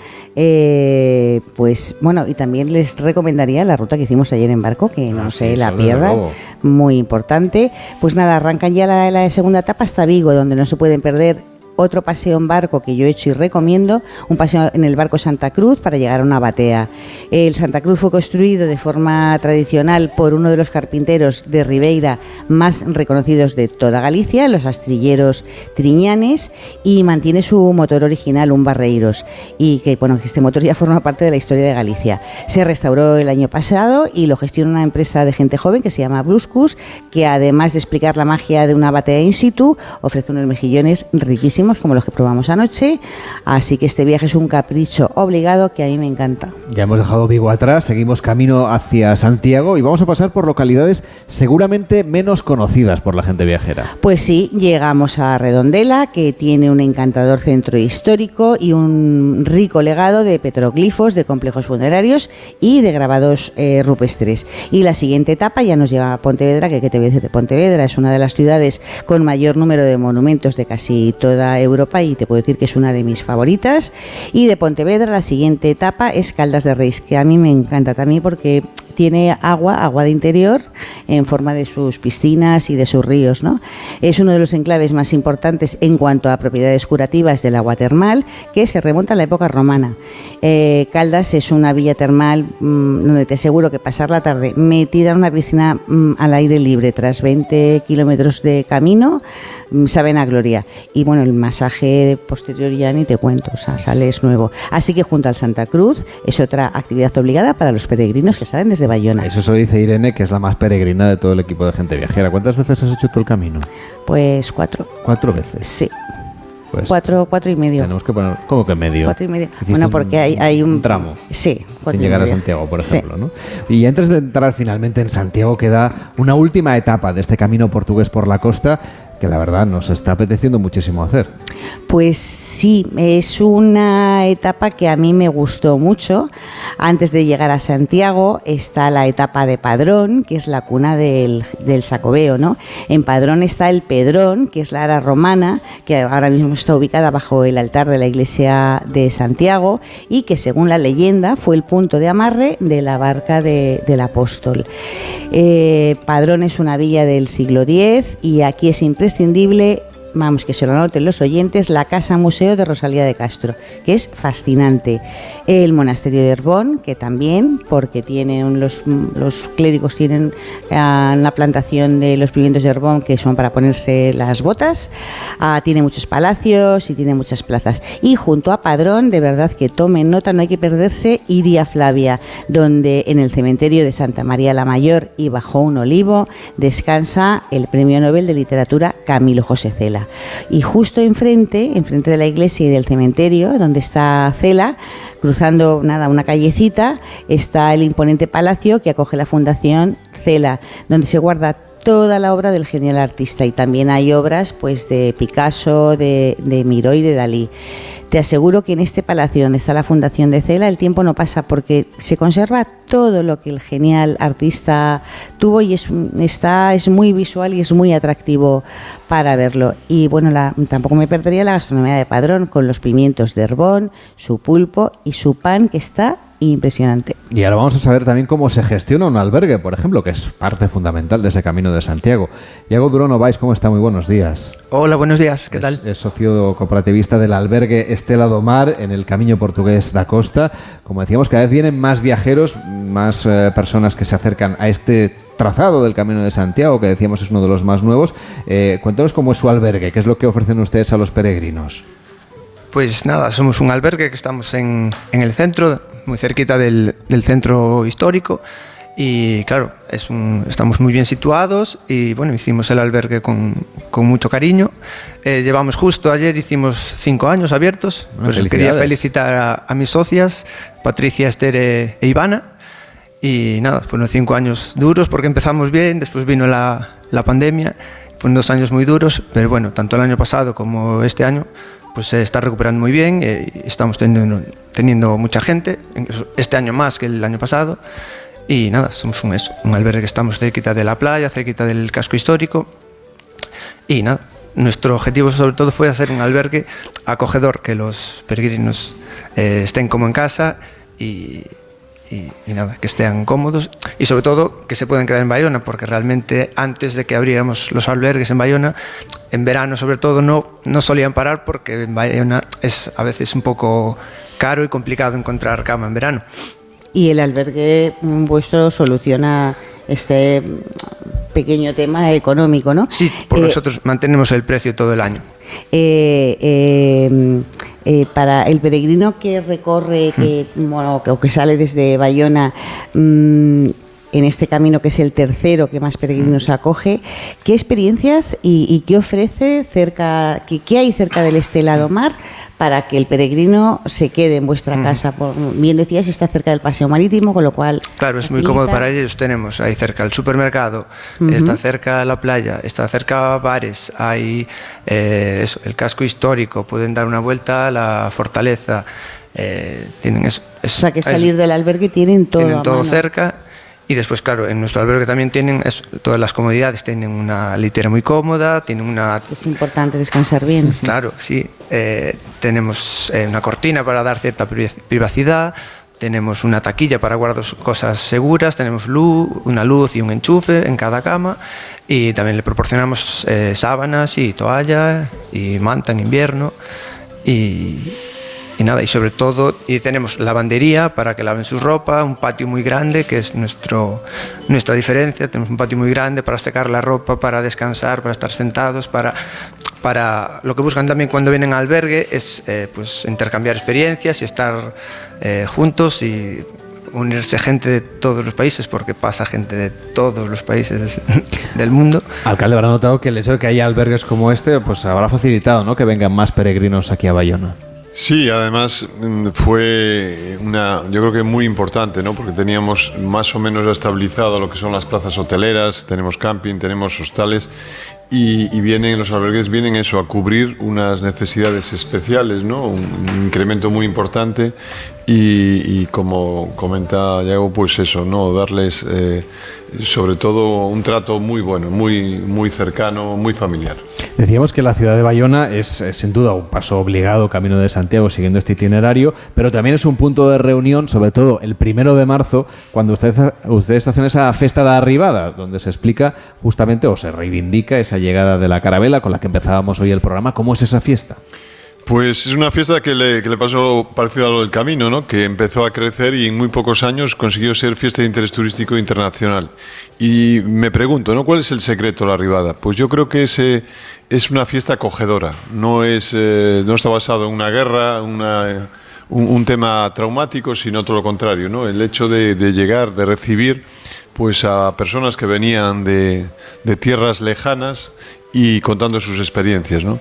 pues bueno, y también les recomendaría la ruta que hicimos ayer en barco, que no se la pierdan, muy importante. Pues nada, arrancan ya la segunda etapa hasta Vigo, donde no se pueden perder otro paseo en barco que yo he hecho y recomiendo, un paseo en el barco Santa Cruz para llegar a una batea. El Santa Cruz fue construido de forma tradicional por uno de los carpinteros de Ribeira más reconocidos de toda Galicia, los astilleros triñanes, y mantiene su motor original, un Barreiros, y que bueno, este motor ya forma parte de la historia de Galicia. Se restauró el año pasado y lo gestiona una empresa de gente joven que se llama Bluscus, que además de explicar la magia de una batea in situ, ofrece unos mejillones riquísimos como los que probamos anoche. Así que este viaje es un capricho obligado que a mí me encanta. Ya hemos dejado Vigo atrás, seguimos camino hacia Santiago y vamos a pasar por localidades seguramente menos conocidas por la gente viajera. Pues sí, llegamos a Redondela, que tiene un encantador centro histórico y un rico legado de petroglifos, de complejos funerarios y de grabados rupestres. Y la siguiente etapa ya nos lleva a Pontevedra, que te voy a decir de Pontevedra, es una de las ciudades con mayor número de monumentos de casi toda Europa, y te puedo decir que es una de mis favoritas. Y de Pontevedra la siguiente etapa es Caldas de Reis, que a mí me encanta también porque tiene agua de interior en forma de sus piscinas y de sus ríos, ¿no? Es uno de los enclaves más importantes en cuanto a propiedades curativas del agua termal, que se remonta a la época romana. Caldas es una villa termal donde te aseguro que pasar la tarde metida en una piscina al aire libre tras 20 kilómetros de camino saben a gloria. Y bueno, el masaje posterior ya ni te cuento, o sea, sales nuevo. Así que junto al Santa Cruz es otra actividad obligada para los peregrinos que salen desde Baiona. Eso se lo dice Irene, que es la más peregrina de todo el equipo de gente viajera. ¿Cuántas veces has hecho tú el camino? Pues 4. ¿4 veces? Sí. Pues 4, 4 y medio. Tenemos que poner, ¿cómo que medio? 4 y medio. Bueno, porque hay un tramo. Sí. Sin llegar a Santiago, por ejemplo, sí, ¿no? Y antes de entrar finalmente en Santiago, queda una última etapa de este camino portugués por la costa, que la verdad nos está apeteciendo muchísimo hacer. Pues sí, es una etapa que a mí me gustó mucho. Antes de llegar a Santiago está la etapa de Padrón, que es la cuna del Sacobeo, ¿no? En Padrón está el Pedrón, que es la ara romana, que ahora mismo está ubicada bajo el altar de la iglesia de Santiago y que, según la leyenda, fue el punto de amarre de la barca del apóstol. Padrón es una villa del siglo X y aquí es imprescindible, vamos, que se lo anoten los oyentes, la Casa Museo de Rosalía de Castro, que es fascinante. El monasterio de Herbón, que también, porque tienen los clérigos tienen una plantación de los pimientos de Herbón que son para ponerse las botas. Tiene muchos palacios y tiene muchas plazas. Y junto a Padrón, de verdad que tomen nota, no hay que perderse Iria Flavia, donde en el cementerio de Santa María la Mayor y bajo un olivo descansa el premio Nobel de Literatura Camilo José Cela. Y justo enfrente de la iglesia y del cementerio, donde está Cela, cruzando una callecita, está el imponente palacio que acoge la Fundación Cela, donde se guarda toda la obra del genial artista, y también hay obras pues de Picasso, de Miró y de Dalí. Te aseguro que en este palacio donde está la Fundación de Cela el tiempo no pasa, porque se conserva todo lo que el genial artista tuvo, y es muy visual y es muy atractivo para verlo. Y bueno, tampoco me perdería la gastronomía de Padrón, con los pimientos de Herbón, su pulpo y su pan, que está impresionante. Y ahora vamos a saber también cómo se gestiona un albergue, por ejemplo, que es parte fundamental de ese Camino de Santiago. Iago Durón Obaix, ¿cómo está? Muy buenos días. Hola, buenos días, ¿qué tal? Es socio cooperativista del albergue Estela do Mar en el Camino Portugués da Costa. Como decíamos, cada vez vienen más viajeros, más personas que se acercan a este trazado del Camino de Santiago, que decíamos es uno de los más nuevos. Cuéntanos cómo es su albergue, qué es lo que ofrecen ustedes a los peregrinos. Pues nada, somos un albergue que estamos en el centro, muy cerquita del centro histórico, y claro, estamos muy bien situados, y bueno, hicimos el albergue con mucho cariño. Llevamos justo ayer, hicimos 5 años abiertos. Bueno, pues quería felicitar a mis socias, Patricia, Esther e Ivana, y nada, fueron 5 años duros porque empezamos bien, después vino la pandemia, fueron 2 años muy duros, pero bueno, tanto el año pasado como este año pues se está recuperando muy bien, estamos teniendo mucha gente, este año más que el año pasado, y nada, somos un albergue que estamos cerquita de la playa, cerquita del casco histórico, y nada, nuestro objetivo sobre todo fue hacer un albergue acogedor, que los peregrinos estén como en casa, y nada, que estén cómodos, y sobre todo que se puedan quedar en Baiona, porque realmente antes de que abriéramos los albergues en Baiona, en verano sobre todo, no solían parar, porque en Baiona es a veces un poco caro y complicado encontrar cama en verano. Y el albergue vuestro soluciona este pequeño tema económico, ¿no? Sí, por nosotros mantenemos el precio todo el año. Para el peregrino que recorre, que sale desde Baiona, en este camino que es el tercero que más peregrinos acoge, ¿qué experiencias y qué ofrece cerca, qué hay cerca del Estela do Mar para que el peregrino se quede en vuestra casa? Bien decías, está cerca del paseo marítimo, con lo cual... Claro, es muy cómodo para ellos. Tenemos ahí cerca el supermercado, está cerca la playa, está cerca bares, hay el casco histórico, pueden dar una vuelta a la fortaleza, tienen eso, eso. O sea, que salir del albergue tienen todo. Tienen todo cerca. Y después, claro, en nuestro albergue también tienen todas las comodidades, tienen una litera muy cómoda, tienen una... Es importante descansar bien. Claro, sí. Tenemos una cortina para dar cierta privacidad, tenemos una taquilla para guardar cosas seguras, tenemos una luz y un enchufe en cada cama, y también le proporcionamos sábanas y toallas y manta en invierno, y nada, y sobre todo, y tenemos lavandería para que laven su ropa, un patio muy grande, que es nuestra diferencia. Tenemos un patio muy grande para secar la ropa, para descansar, para estar sentados, para lo que buscan también cuando vienen al albergue es pues intercambiar experiencias y estar juntos y unirse gente de todos los países, porque pasa gente de todos los países del mundo. Alcalde, habrá notado que el hecho de que haya albergues como este pues habrá facilitado, ¿no?, que vengan más peregrinos aquí a Baiona. Sí, además fue una, yo creo que muy importante, ¿no? Porque teníamos más o menos estabilizado lo que son las plazas hoteleras, tenemos camping, tenemos hostales y vienen los albergues, vienen eso a cubrir unas necesidades especiales, ¿no? Un incremento muy importante y como comenta Iago, pues eso, ¿no? Darles sobre todo un trato muy bueno, muy cercano, muy familiar. Decíamos que la ciudad de Baiona es sin duda un paso obligado Camino de Santiago siguiendo este itinerario, pero también es un punto de reunión, sobre todo el 1 de marzo, cuando ustedes hacen esa festa de arribada, donde se explica justamente o se reivindica esa llegada de la carabela con la que empezábamos hoy el programa. ¿Cómo es esa fiesta? Pues es una fiesta que le pasó parecido a lo del Camino, ¿no? Que empezó a crecer y en muy pocos años consiguió ser fiesta de interés turístico internacional. Y me pregunto, ¿no? ¿Cuál es el secreto de la arribada? Pues yo creo que es una fiesta acogedora. No está basado en una guerra, un tema traumático, sino todo lo contrario, ¿no? El hecho de llegar, de recibir pues a personas que venían de tierras lejanas y contando sus experiencias, ¿no?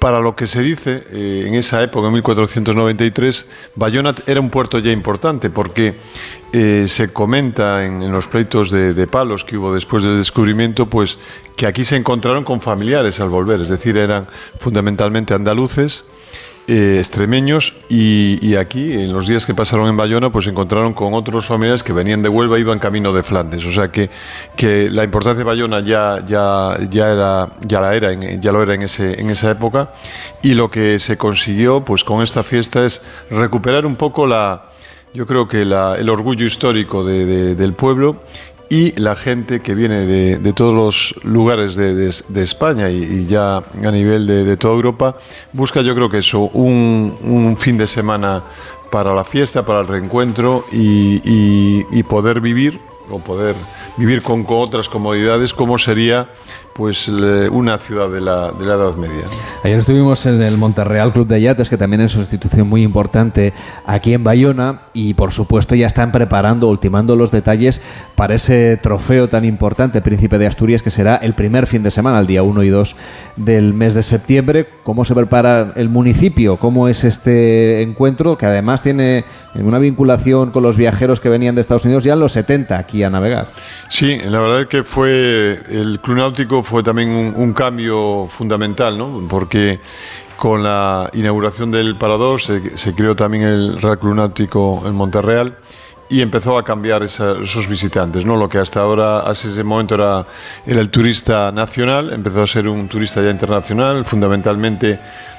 Para lo que se dice, en esa época, en 1493, Baiona era un puerto ya importante porque se comenta en los pleitos de palos que hubo después del descubrimiento, pues que aquí se encontraron con familiares al volver, es decir, eran fundamentalmente andaluces, extremeños y aquí, en los días que pasaron en Baiona, pues se encontraron con otros familiares que venían de Huelva e iban camino de Flandes. O sea que la importancia de Baiona ya lo era en esa época y lo que se consiguió pues con esta fiesta es recuperar un poco el orgullo histórico del pueblo. Y la gente que viene de todos los lugares de España y ya a nivel de toda Europa busca, yo creo que eso, un fin de semana para la fiesta, para el reencuentro y poder vivir con otras comodidades como sería pues una ciudad de la Edad Media. Ayer estuvimos en el Monterreal Club de Yates, que también es una institución muy importante aquí en Baiona y por supuesto ya están ultimando los detalles para ese trofeo tan importante, Príncipe de Asturias, que será el primer fin de semana, el día 1 y 2 del mes de septiembre. ¿Cómo se prepara el municipio? ¿Cómo es este encuentro? Que además tiene una vinculación con los viajeros que venían de Estados Unidos ya en los 70 aquí a navegar. Sí, la verdad es que el Club Náutico fue también un cambio fundamental, ¿no? Porque con la inauguración del Parador se creó también el Real Club Náutico en Monterreal y empezó a cambiar esos visitantes, ¿no? Lo que hasta ahora, hasta ese momento era el turista nacional, empezó a ser un turista ya internacional, fundamentalmente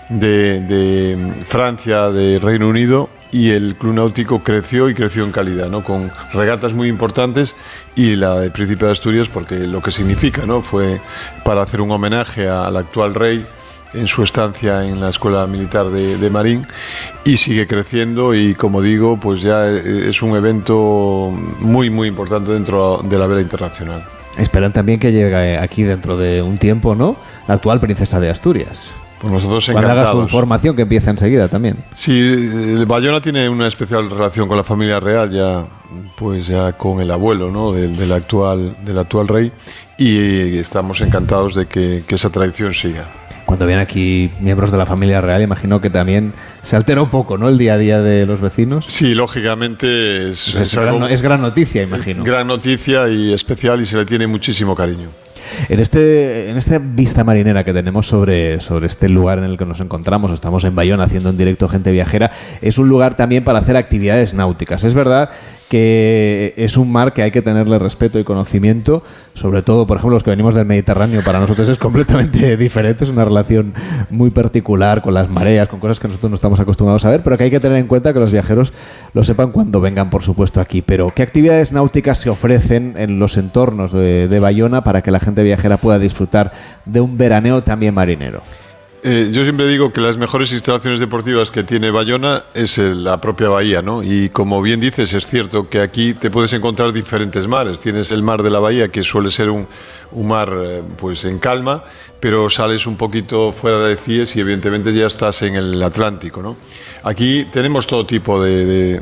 de Francia, de Reino Unido. Y el Club Náutico creció en calidad, ¿no? Con regatas muy importantes y la de Príncipe de Asturias, porque lo que significa, ¿no? Fue para hacer un homenaje al actual rey en su estancia en la Escuela Militar de Marín y sigue creciendo y, como digo, pues ya es un evento muy importante dentro de la vela internacional. Esperan también que llegue aquí dentro de un tiempo, ¿no? La actual princesa de Asturias. Pues nosotros encantados. Cuando haga su formación, que empieza enseguida también. Sí, Baiona tiene una especial relación con la familia real, ya con el abuelo, ¿no? del actual rey, y estamos encantados de que esa tradición siga. Cuando vienen aquí miembros de la familia real, imagino que también se altera un poco, ¿no? El día a día de los vecinos. Sí, lógicamente es gran noticia, imagino. Gran noticia y especial y se le tiene muchísimo cariño. En esta vista marinera que tenemos sobre este lugar en el que nos encontramos, estamos en Baiona haciendo en directo Gente Viajera, es un lugar también para hacer actividades náuticas. Es verdad que es un mar que hay que tenerle respeto y conocimiento, sobre todo, por ejemplo, los que venimos del Mediterráneo, para nosotros es completamente diferente, es una relación muy particular con las mareas, con cosas que nosotros no estamos acostumbrados a ver, pero que hay que tener en cuenta que los viajeros lo sepan cuando vengan, por supuesto, aquí. Pero, ¿qué actividades náuticas se ofrecen en los entornos de Baiona para que la gente viajera pueda disfrutar de un veraneo también marinero? Yo siempre digo que las mejores instalaciones deportivas que tiene Baiona es la propia bahía, ¿no? Y como bien dices, es cierto que aquí te puedes encontrar diferentes mares. Tienes el mar de la bahía, que suele ser un mar pues en calma, pero sales un poquito fuera de Cíes y evidentemente ya estás en el Atlántico, ¿no? Aquí tenemos todo tipo de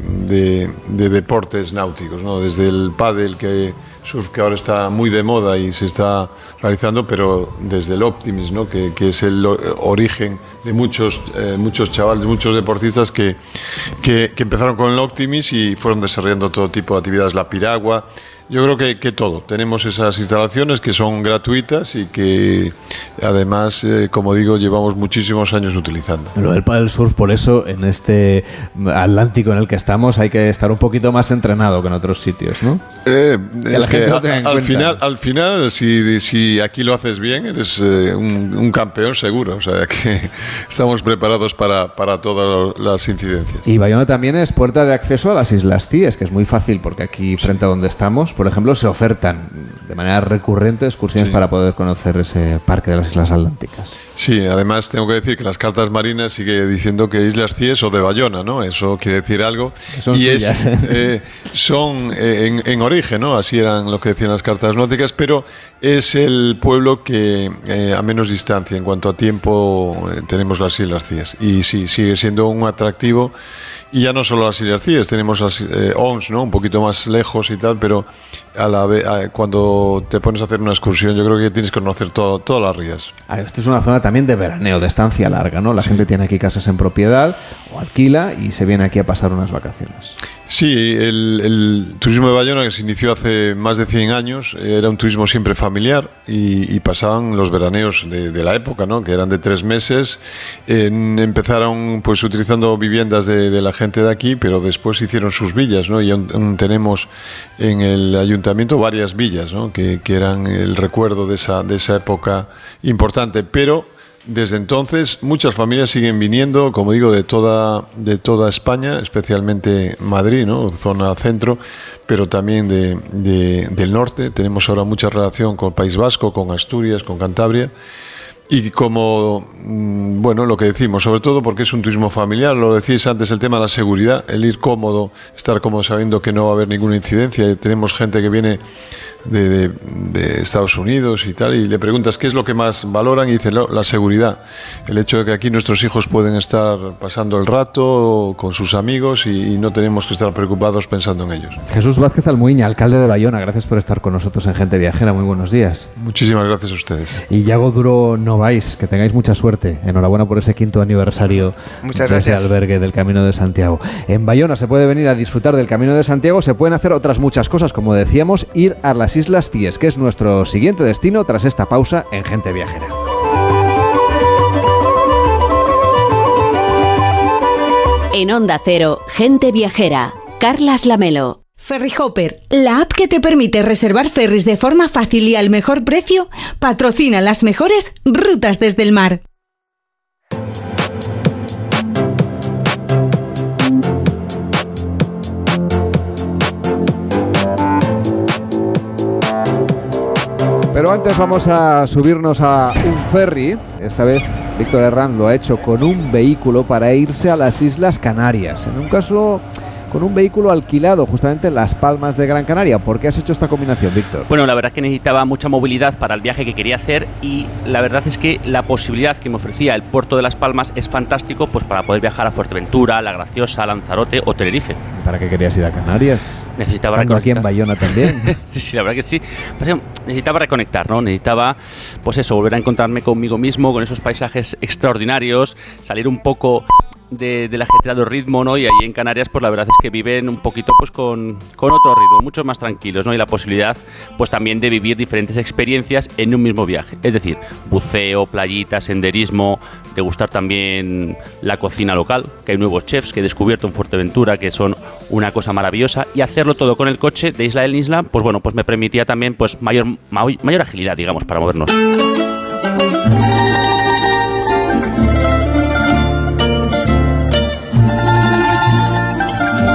deportes náuticos, ¿no? Desde el pádel, que surf que ahora está muy de moda y se está realizando, pero desde el optimism, ¿no? que es el origen de muchos chavales, muchos deportistas que empezaron con el optimism y fueron desarrollando todo tipo de actividades, la piragua. Yo creo que todo. Tenemos esas instalaciones que son gratuitas y que además, como digo, llevamos muchísimos años utilizando. Lo del paddle surf, por eso, en este Atlántico en el que estamos, hay que estar un poquito más entrenado que en otros sitios, ¿no? Al final, si aquí lo haces bien, eres un campeón seguro. O sea, que estamos preparados para todas las incidencias. Y Baiona también es puerta de acceso a las Islas Cíes, que es muy fácil, porque aquí, frente a donde estamos, por ejemplo, se ofertan de manera recurrente excursiones para poder conocer ese parque de las Islas Atlánticas. Sí, además tengo que decir que las cartas marinas sigue diciendo que Islas Cíes o de Baiona, ¿no? Eso quiere decir algo. Son suyas. Son en origen, ¿no? Así eran lo que decían las cartas náuticas, pero es el pueblo que a menos distancia en cuanto a tiempo tenemos las Islas Cíes. Y sí, sigue siendo un atractivo. Y ya no solo las Islas Cíes, tenemos las ONS, ¿no? Un poquito más lejos y tal, pero cuando te pones a hacer una excursión, yo creo que tienes que conocer todas las rías. Esto es una zona también de veraneo, de estancia larga, ¿no? La gente tiene aquí casas en propiedad o alquila y se viene aquí a pasar unas vacaciones. Sí, el turismo de Baiona, que se inició hace más de 100 años, era un turismo siempre familiar y pasaban los veraneos de la época, ¿no? Que eran de 3 meses. Empezaron pues utilizando viviendas de la gente de aquí, pero después hicieron sus villas, ¿no? Y aún tenemos en el ayuntamiento varias villas, ¿no? que eran el recuerdo de esa época importante, pero desde entonces muchas familias siguen viniendo, como digo, de toda España, especialmente Madrid, ¿no? Zona centro, pero también del norte. Tenemos ahora mucha relación con el País Vasco, con Asturias, con Cantabria. Y como, bueno, lo que decimos, sobre todo porque es un turismo familiar, lo decís antes, el tema de la seguridad, el ir cómodo, estar cómodo sabiendo que no va a haber ninguna incidencia. Tenemos gente que viene de Estados Unidos y tal, y le preguntas qué es lo que más valoran y dicen la seguridad, el hecho de que aquí nuestros hijos pueden estar pasando el rato con sus amigos y no tenemos que estar preocupados pensando en ellos. Jesús Vázquez Almuiña, alcalde de Baiona, gracias por estar con nosotros en Gente Viajera, muy buenos días. Muchísimas gracias a ustedes. Y Yago Duro no vais, que tengáis mucha suerte. Enhorabuena por ese 5º aniversario de ese albergue del Camino de Santiago. En Baiona se puede venir a disfrutar del Camino de Santiago, se pueden hacer otras muchas cosas, como decíamos, ir a las Islas Cíes, que es nuestro siguiente destino tras esta pausa en Gente Viajera. En Onda Cero, Gente Viajera, Carles Lamelo. Ferry Hopper, la app que te permite reservar ferries de forma fácil y al mejor precio, patrocina las mejores rutas desde el mar. Pero antes vamos a subirnos a un ferry. Esta vez Víctor Herranz lo ha hecho con un vehículo para irse a las Islas Canarias. En un caso, con un vehículo alquilado justamente en Las Palmas de Gran Canaria. ¿Por qué has hecho esta combinación, Víctor? Bueno, la verdad es que necesitaba mucha movilidad para el viaje que quería hacer y la verdad es que la posibilidad que me ofrecía el puerto de Las Palmas es fantástico, pues para poder viajar a Fuerteventura, La Graciosa, Lanzarote o Tenerife. ¿Para qué querías ir a Canarias? Necesitaba reconectar. Aquí en Baiona también. sí, la verdad que sí. Necesitaba reconectar, ¿no? Necesitaba, pues eso, volver a encontrarme conmigo mismo, con esos paisajes extraordinarios, salir un poco del ajetreado ritmo, ¿no? Y ahí en Canarias, pues la verdad es que viven un poquito pues con otro ritmo, mucho más tranquilos, ¿no? Y la posibilidad, pues también de vivir diferentes experiencias en un mismo viaje. Es decir, buceo, playita, senderismo, degustar también la cocina local, que hay nuevos chefs que he descubierto en Fuerteventura, que son una cosa maravillosa, y hacerlo todo con el coche de isla en isla, pues bueno, pues me permitía también pues mayor agilidad, digamos, para movernos.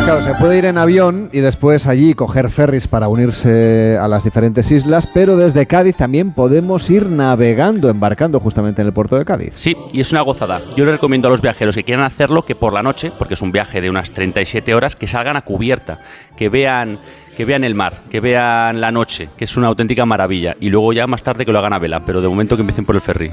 Claro, se puede ir en avión y después allí coger ferries para unirse a las diferentes islas, pero desde Cádiz también podemos ir navegando, embarcando justamente en el puerto de Cádiz. Sí, y es una gozada. Yo le recomiendo a los viajeros que quieran hacerlo que por la noche, porque es un viaje de unas 37 horas, que salgan a cubierta, que vean que vean el mar, que vean la noche, que es una auténtica maravilla, y luego ya más tarde que lo hagan a vela, pero de momento que empiecen por el ferry.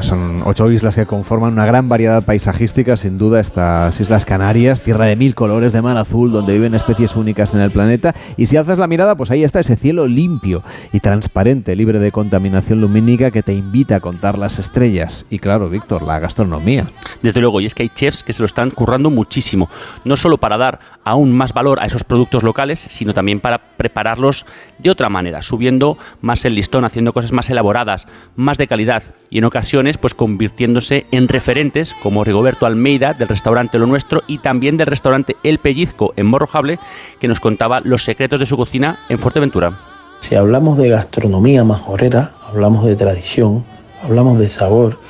Son 8 islas que conforman una gran variedad paisajística, sin duda estas Islas Canarias, tierra de 1000 colores de mar azul, donde viven especies únicas en el planeta, y si alzas la mirada, pues ahí está ese cielo limpio y transparente, libre de contaminación lumínica, que te invita a contar las estrellas. Y claro, Víctor, la gastronomía. Desde luego, y es que hay chefs que se lo están currando muchísimo, no solo para dar aún más valor a esos productos locales, sino también para prepararlos de otra manera, subiendo más el listón, haciendo cosas más elaboradas, más de calidad, y en ocasiones pues convirtiéndose en referentes, como Rigoberto Almeida del restaurante Lo Nuestro y también del restaurante El Pellizco en Morrojable, que nos contaba los secretos de su cocina en Fuerteventura. Si hablamos de gastronomía majorera, hablamos de tradición, hablamos de sabor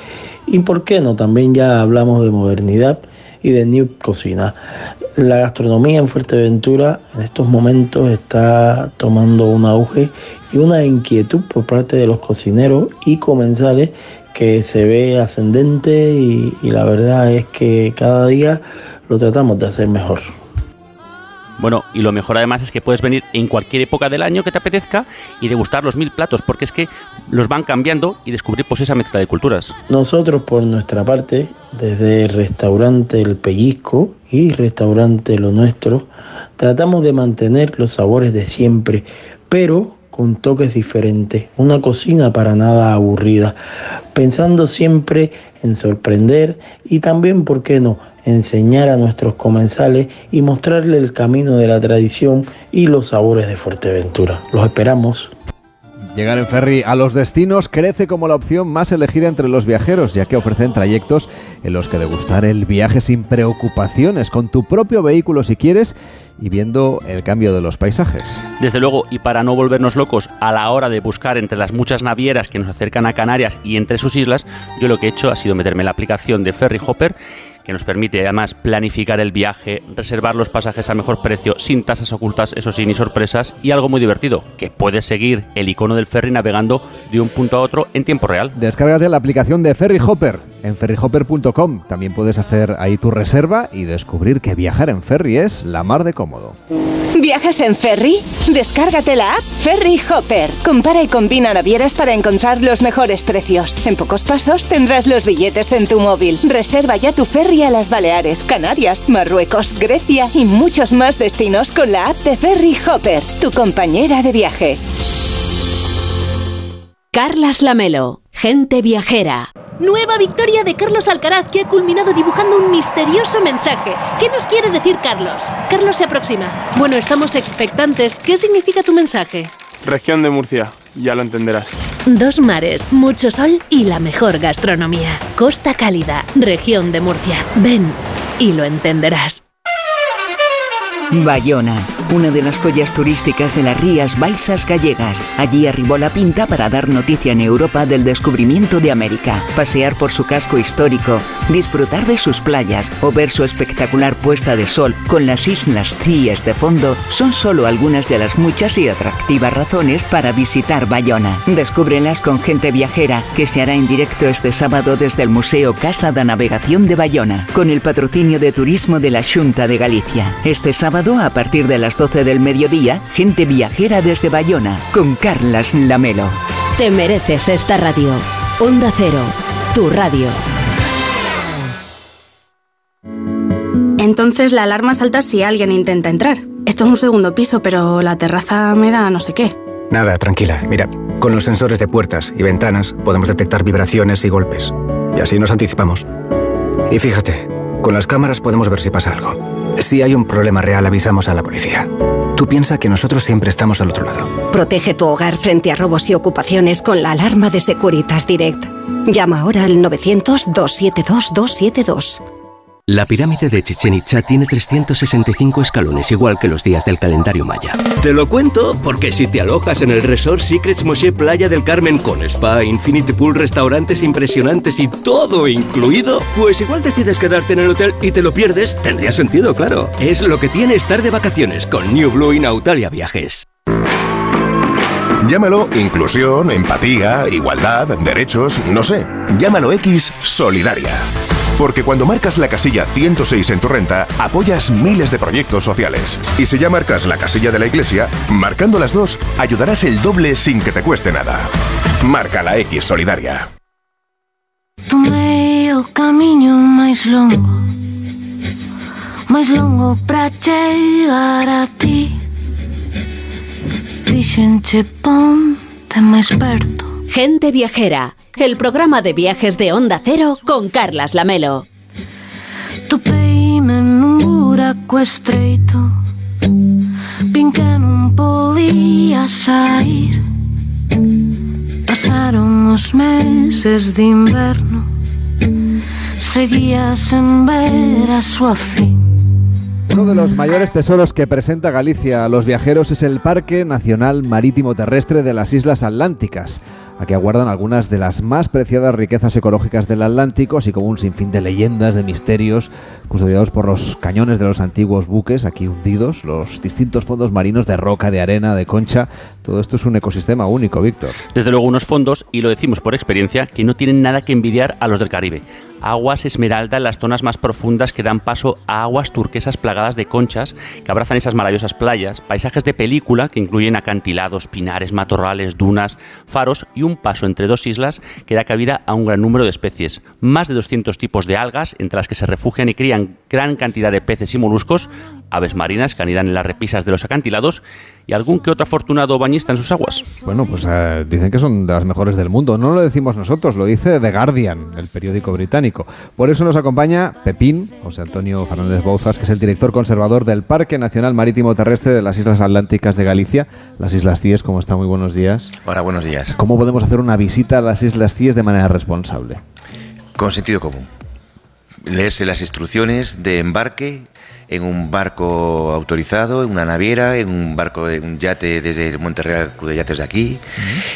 y, ¿por qué no?, también ya hablamos de modernidad y de new cocina. La gastronomía en Fuerteventura en estos momentos está tomando un auge y una inquietud por parte de los cocineros y comensales que se ve ascendente, y la verdad es que cada día lo tratamos de hacer mejor. Bueno, y lo mejor además es que puedes venir en cualquier época del año que te apetezca y degustar los 1000 platos, porque es que los van cambiando, y descubrir pues esa mezcla de culturas. Nosotros, por nuestra parte, desde el restaurante El Pellizco y restaurante Lo Nuestro, tratamos de mantener los sabores de siempre, pero con toques diferentes, una cocina para nada aburrida, pensando siempre en sorprender y también, ¿por qué no?, enseñar a nuestros comensales y mostrarle el camino de la tradición y los sabores de Fuerteventura. Los esperamos. Llegar en ferry a los destinos crece como la opción más elegida entre los viajeros, ya que ofrecen trayectos en los que degustar el viaje sin preocupaciones, con tu propio vehículo si quieres, y viendo el cambio de los paisajes. Desde luego, y para no volvernos locos a la hora de buscar entre las muchas navieras que nos acercan a Canarias y entre sus islas, yo lo que he hecho ha sido meterme en la aplicación de Ferry Hopper, que nos permite además planificar el viaje, reservar los pasajes a mejor precio, sin tasas ocultas, eso sí, ni sorpresas, y algo muy divertido, que puedes seguir el icono del ferry navegando de un punto a otro en tiempo real. Descárgate la aplicación de Ferry Hopper en ferryhopper.com. También puedes hacer ahí tu reserva y descubrir que viajar en ferry es la mar de cómodo. ¿Viajas en ferry? Descárgate la app Ferry Hopper. Compara y combina navieras para encontrar los mejores precios. En pocos pasos tendrás los billetes en tu móvil. Reserva ya tu ferry a las Baleares, Canarias, Marruecos, Grecia y muchos más destinos con la app de Ferry Hopper, tu compañera de viaje. Carles Lamelo, Gente Viajera. Nueva victoria de Carlos Alcaraz, que ha culminado dibujando un misterioso mensaje. ¿Qué nos quiere decir Carlos? Carlos se aproxima. Bueno, estamos expectantes. ¿Qué significa tu mensaje? Región de Murcia, ya lo entenderás. 2 mares, mucho sol y la mejor gastronomía. Costa cálida, región de Murcia. Ven y lo entenderás. Baiona, una de las joyas turísticas de las Rías Baixas gallegas. Allí arribó La Pinta para dar noticia en Europa del descubrimiento de América. Pasear por su casco histórico, disfrutar de sus playas o ver su espectacular puesta de sol con las Islas Cíes de fondo son solo algunas de las muchas y atractivas razones para visitar Baiona. Descúbrelas con Gente Viajera, que se hará en directo este sábado desde el Museo Casa de Navegación de Baiona, con el patrocinio de turismo de la Xunta de Galicia. Este sábado, a partir de las 12 del mediodía, Gente Viajera desde Baiona, con Carles Lamelo. Te mereces esta radio. Onda Cero, tu radio. Entonces la alarma salta si alguien intenta entrar. Esto es un segundo piso, pero la terraza me da no sé qué. Nada, tranquila. Mira, con los sensores de puertas y ventanas podemos detectar vibraciones y golpes. Y así nos anticipamos. Y fíjate, con las cámaras podemos ver si pasa algo. Si hay un problema real, avisamos a la policía. Tú piensa que nosotros siempre estamos al otro lado. Protege tu hogar frente a robos y ocupaciones con la alarma de Securitas Direct. Llama ahora al 900-272-272. La pirámide de Chichén Itzá tiene 365 escalones, igual que los días del calendario maya. Te lo cuento porque si te alojas en el Resort Secrets Moshe Playa del Carmen, con spa, infinity pool, restaurantes impresionantes y todo incluido, pues igual decides quedarte en el hotel y te lo pierdes. Tendría sentido, claro. Es lo que tiene estar de vacaciones con New Blue y Nautalia Viajes. Llámalo inclusión, empatía, igualdad, derechos, no sé. Llámalo X, solidaria. porque cuando marcas la casilla 106 en tu renta, apoyas miles de proyectos sociales. Y si ya marcas la casilla de la iglesia, marcando las dos, ayudarás el doble sin que te cueste nada. Marca la X solidaria. Tomei o camiño máis longo para chegar a ti. Dixenche ponte máis perto. Gente Viajera, el programa de viajes de Onda Cero con Carles Lamelo. Topeime nun buraco estreito, vin que non podía sair. Pasaron os meses de inverno, seguía sen ver a súa fin. Uno de los mayores tesoros que presenta Galicia a los viajeros es el Parque Nacional Marítimo Terrestre de las Islas Atlánticas. Aquí aguardan algunas de las más preciadas riquezas ecológicas del Atlántico, así como un sinfín de leyendas, de misterios, custodiados por los cañones de los antiguos buques aquí hundidos, los distintos fondos marinos de roca, de arena, de concha. Todo esto es un ecosistema único, Víctor. Desde luego, unos fondos, y lo decimos por experiencia, que no tienen nada que envidiar a los del Caribe. Aguas esmeralda en las zonas más profundas que dan paso a aguas turquesas plagadas de conchas que abrazan esas maravillosas playas, paisajes de película que incluyen acantilados, pinares, matorrales, dunas, faros y un paso entre dos islas que da cabida a un gran número de especies. Más de 200 tipos de algas, entre las que se refugian y crían gran cantidad de peces y moluscos, aves marinas que anidan en las repisas de los acantilados y algún que otro afortunado bañista en sus aguas. Bueno, pues dicen que son de las mejores del mundo. No lo decimos nosotros, lo dice The Guardian, el periódico británico. Por eso nos acompaña Pepín, José Antonio Fernández Bouzas, que es el director conservador del Parque Nacional Marítimo Terrestre de las Islas Atlánticas de Galicia, las Islas Cíes. ¿Cómo está? Muy buenos días. Hola, buenos días. ¿Cómo podemos hacer una visita a las Islas Cíes de manera responsable? Con sentido común. Leerse las instrucciones de embarque en un barco autorizado, en una naviera, en un barco, en un yate desde el Monterreal Club de Yates de aquí,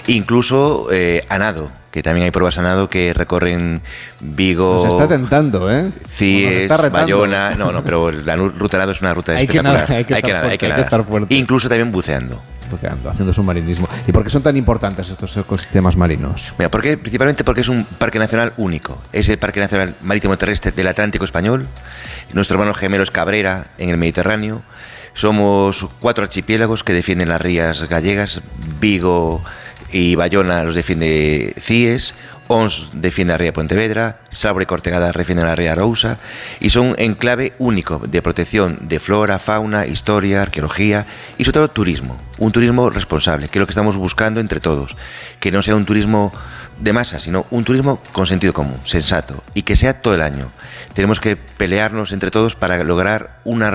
incluso a nado, que también hay pruebas a nado que recorren Vigo. Nos está tentando, ¿eh? Cíes, Baiona. No, pero la ruta a nado es una ruta espectacular. Hay que estar fuerte. Incluso también buceando, haciendo submarinismo. ¿Y por qué son tan importantes estos ecosistemas marinos? Mira, principalmente porque es un parque nacional único. Es el Parque Nacional Marítimo Terrestre del Atlántico Español. Nuestro hermano gemelo es Cabrera, en el Mediterráneo. Somos 4 archipiélagos que defienden las rías gallegas. Vigo y Baiona los defiende Cíes. Ons defiende la ría de Pontevedra, Sabre y Cortegada defiende la ría Rousa, y son un enclave único de protección de flora, fauna, historia, arqueología y sobre todo turismo. Un turismo responsable, que es lo que estamos buscando entre todos, que no sea un turismo de masa, sino un turismo con sentido común, sensato, y que sea todo el año. Tenemos que pelearnos entre todos para lograr unas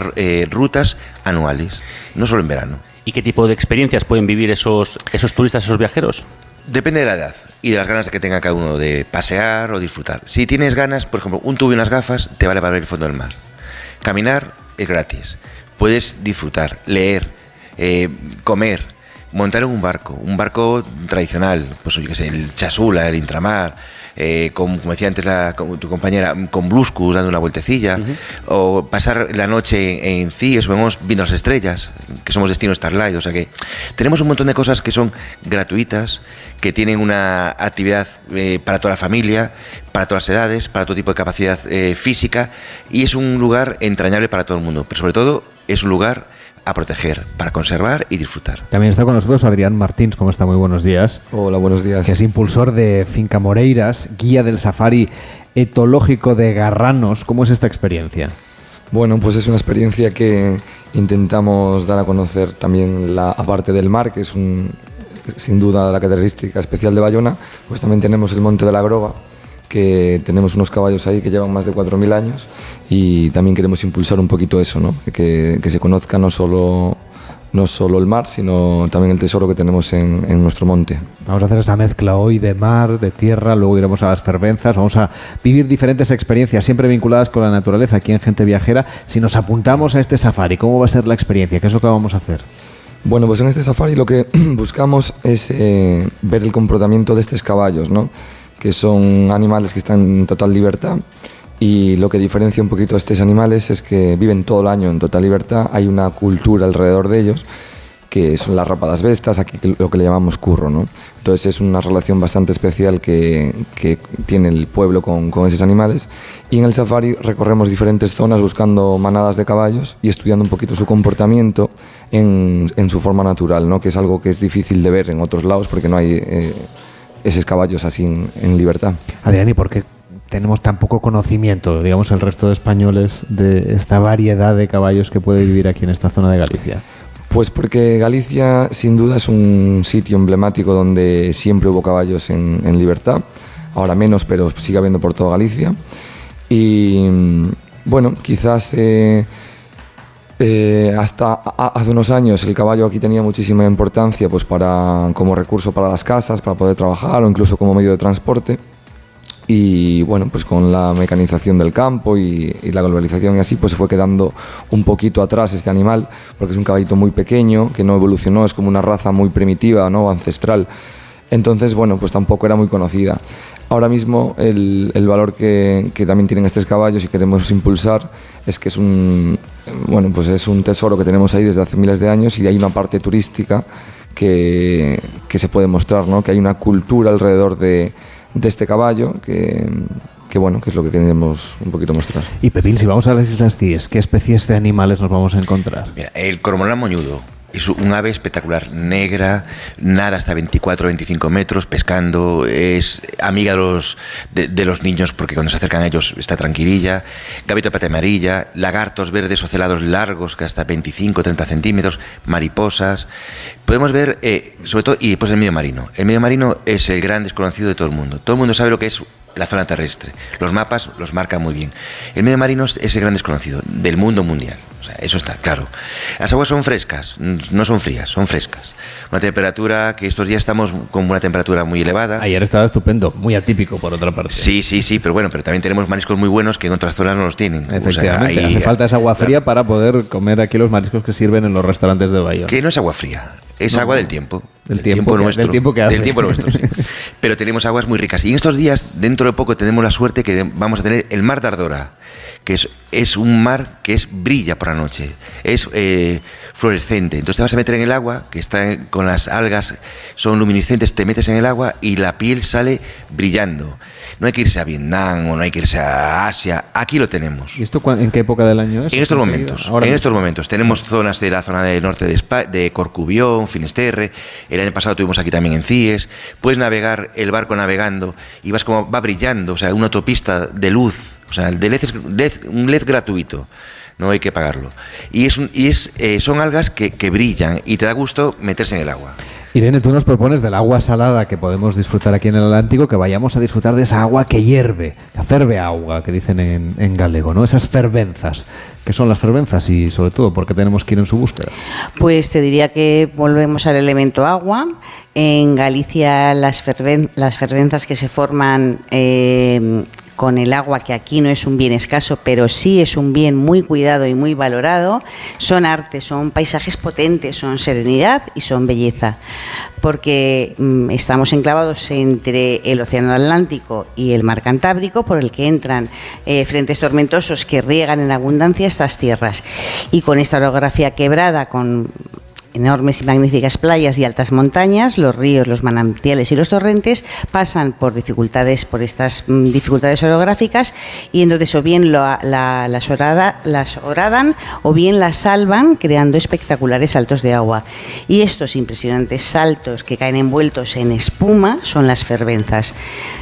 rutas anuales, no solo en verano. ¿Y qué tipo de experiencias pueden vivir esos turistas, esos viajeros? Depende de la edad y de las ganas que tenga cada uno de pasear o disfrutar. Si tienes ganas, por ejemplo, un tubo y unas gafas te vale para ver el fondo del mar. Caminar es gratis. Puedes disfrutar, leer, comer, montar en un barco tradicional, pues yo qué sé, el Chasula, el Intramar, como decía antes tu compañera, con Bluscus dando una vueltecilla, o pasar la noche en Cíes o en Ons viendo las estrellas, que somos destino Starlight. O sea que tenemos un montón de cosas que son gratuitas, que tienen una actividad para toda la familia, para todas las edades, para todo tipo de capacidad física, y es un lugar entrañable para todo el mundo, pero sobre todo es un lugar a proteger, para conservar y disfrutar. También está con nosotros Adrián Martins. ¿Cómo está? Muy buenos días. Hola, buenos días. Que es impulsor de Finca Moreiras, guía del safari etológico de Garranos. ¿Cómo es esta experiencia? Bueno, pues es una experiencia que intentamos dar a conocer también la parte del mar, que es sin duda la característica especial de Baiona. Pues también tenemos el Monte de la Groba, que tenemos unos caballos ahí que llevan más de 4.000 años, y también queremos impulsar un poquito eso, ¿no? Que se conozca no solo el mar, sino también el tesoro que tenemos en nuestro monte. Vamos a hacer esa mezcla hoy de mar, de tierra, luego iremos a las fervenzas, vamos a vivir diferentes experiencias, siempre vinculadas con la naturaleza, aquí en Gente Viajera. Si nos apuntamos a este safari, ¿cómo va a ser la experiencia? ¿Qué es lo que vamos a hacer? Bueno, pues en este safari lo que buscamos es ver el comportamiento de estos caballos, ¿no? Que son animales que están en total libertad, y lo que diferencia un poquito a estos animales es que viven todo el año en total libertad, hay una cultura alrededor de ellos, que son las rapadas bestas, aquí lo que le llamamos curro, ¿no? Entonces es una relación bastante especial que tiene el pueblo con esos animales. Y en el safari recorremos diferentes zonas buscando manadas de caballos y estudiando un poquito su comportamiento en su forma natural, ¿no? Que es algo que es difícil de ver en otros lados porque no hay esos caballos así en libertad. Adrián, ¿y por qué tenemos tan poco conocimiento, digamos, el resto de españoles de esta variedad de caballos que puede vivir aquí en esta zona de Galicia? Pues porque Galicia, sin duda, es un sitio emblemático donde siempre hubo caballos en libertad. Ahora menos, pero sigue habiendo por toda Galicia. Y, bueno, quizás hasta hace unos años el caballo aquí tenía muchísima importancia, pues como recurso para las casas, para poder trabajar o incluso como medio de transporte. Y bueno, pues con la mecanización del campo y la globalización y así, pues se fue quedando un poquito atrás este animal, porque es un caballito muy pequeño, que no evolucionó, es como una raza muy primitiva, ¿no? Ancestral. Entonces, bueno, pues tampoco era muy conocida. Ahora mismo el valor que también tienen estos caballos y queremos impulsar es que es un tesoro que tenemos ahí desde hace miles de años y hay una parte turística que se puede mostrar, ¿no? Que hay una cultura alrededor de este caballo, que es lo que queremos un poquito mostrar. Y Pepín, si vamos a las Islas Cíes, ¿qué especies de animales nos vamos a encontrar? Mira, el cormorán moñudo es un ave espectacular, negra, nada hasta 24 o 25 metros, pescando, es amiga de los niños porque cuando se acercan a ellos está tranquililla, gaviota de pata amarilla, lagartos verdes o celados largos que hasta 25 o 30 centímetros, mariposas. Podemos ver, sobre todo, y después el medio marino. El medio marino es el gran desconocido de todo el mundo. Todo el mundo sabe lo que es la zona terrestre. Los mapas los marcan muy bien. El medio marino es el gran desconocido del mundo mundial. O sea, eso está claro. Las aguas son frescas, no son frías, son frescas. Una temperatura que estos días estamos con una temperatura muy elevada. Ayer estaba estupendo, muy atípico por otra parte. Sí, pero también tenemos mariscos muy buenos que en otras zonas no los tienen. Efectivamente, o sea, hace falta esa agua fría para poder comer aquí los mariscos que sirven en los restaurantes de Baiona. Que no es agua fría, es agua del tiempo. Del tiempo nuestro, sí. Pero tenemos aguas muy ricas. Y en estos días, dentro de poco, tenemos la suerte que vamos a tener el mar de Ardora, que es un mar que brilla por la noche, es fluorescente. Entonces te vas a meter en el agua, que está con las algas, son luminiscentes, te metes en el agua y la piel sale brillando. No hay que irse a Vietnam o no hay que irse a Asia, aquí lo tenemos. ¿Y esto en qué época del año es? En estos momentos. Tenemos zonas de la zona del norte de España, de Corcubión, Finisterre, el año pasado tuvimos aquí también en Cíes, puedes navegar el barco navegando y vas como va brillando, o sea, una autopista de luz, o sea, el de LED es un LED gratuito. No hay que pagarlo. Son algas que brillan y te da gusto meterse en el agua. Irene, tú nos propones del agua salada que podemos disfrutar aquí en el Atlántico, que vayamos a disfrutar de esa agua que hierve, la ferve agua, que dicen en galego, ¿no? Esas fervenzas. ¿Qué son las fervenzas y, sobre todo, por qué tenemos que ir en su búsqueda? Pues te diría que volvemos al elemento agua. En Galicia las fervenzas que se forman con el agua, que aquí no es un bien escaso, pero sí es un bien muy cuidado y muy valorado, son arte, son paisajes potentes, son serenidad y son belleza, porque estamos enclavados entre el Océano Atlántico y el Mar Cantábrico, por el que entran frentes tormentosos que riegan en abundancia estas tierras, y con esta orografía quebrada, con enormes y magníficas playas y altas montañas, los ríos, los manantiales y los torrentes pasan por estas dificultades orográficas, y entonces o bien las horadan o bien las salvan creando espectaculares saltos de agua. Y estos impresionantes saltos que caen envueltos en espuma son las fervenzas.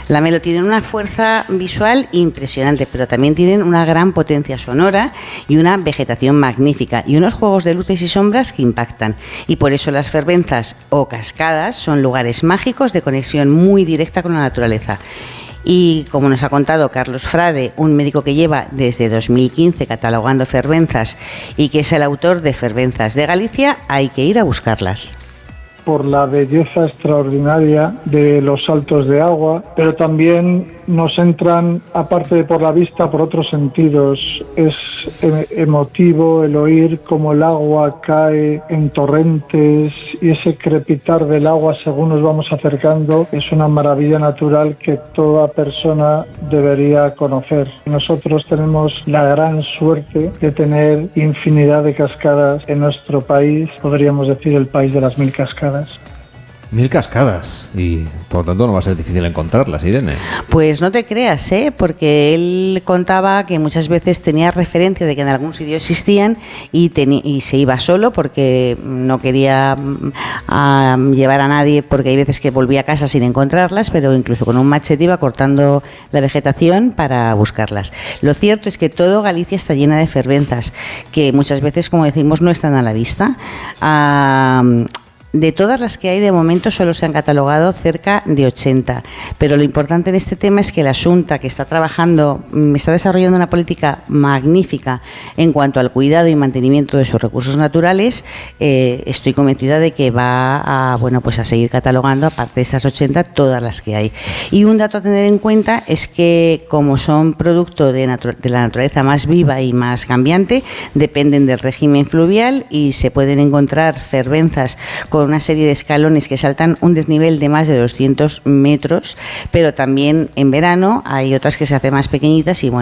Lamelo, tienen una fuerza visual impresionante, pero también tienen una gran potencia sonora y una vegetación magnífica y unos juegos de luces y sombras que impactan. Y por eso las fervenzas o cascadas son lugares mágicos de conexión muy directa con la naturaleza. Y como nos ha contado Carlos Frade, un médico que lleva desde 2015 catalogando fervenzas y que es el autor de Fervenzas de Galicia, hay que ir a buscarlas. por la belleza extraordinaria de los saltos de agua, pero también nos entran, aparte de por la vista, por otros sentidos. Es emotivo el oír cómo el agua cae en torrentes y ese crepitar del agua según nos vamos acercando es una maravilla natural que toda persona debería conocer. Nosotros tenemos la gran suerte de tener infinidad de cascadas en nuestro país, podríamos decir el país de las 1000 cascadas. 1000 cascadas, y por lo tanto no va a ser difícil encontrarlas, Irene. Pues no te creas, porque él contaba que muchas veces tenía referencia de que en algún sitio existían y se iba solo porque no quería llevar a nadie, porque hay veces que volvía a casa sin encontrarlas, pero incluso con un machete iba cortando la vegetación para buscarlas. Lo cierto es que todo Galicia está llena de fervenzas, que muchas veces, como decimos, no están a la vista. De todas las que hay, de momento solo se han catalogado cerca de 80, pero lo importante en este tema es que la Xunta, que está desarrollando una política magnífica en cuanto al cuidado y mantenimiento de sus recursos naturales, estoy convencida de que va a seguir catalogando, aparte de estas 80, todas las que hay. Y un dato a tener en cuenta es que, como son producto de la naturaleza más viva y más cambiante, dependen del régimen fluvial y se pueden encontrar fervenzas con una serie de escalones que saltan un desnivel de más de 200 metros, pero también en verano hay otras que se hacen más pequeñitas y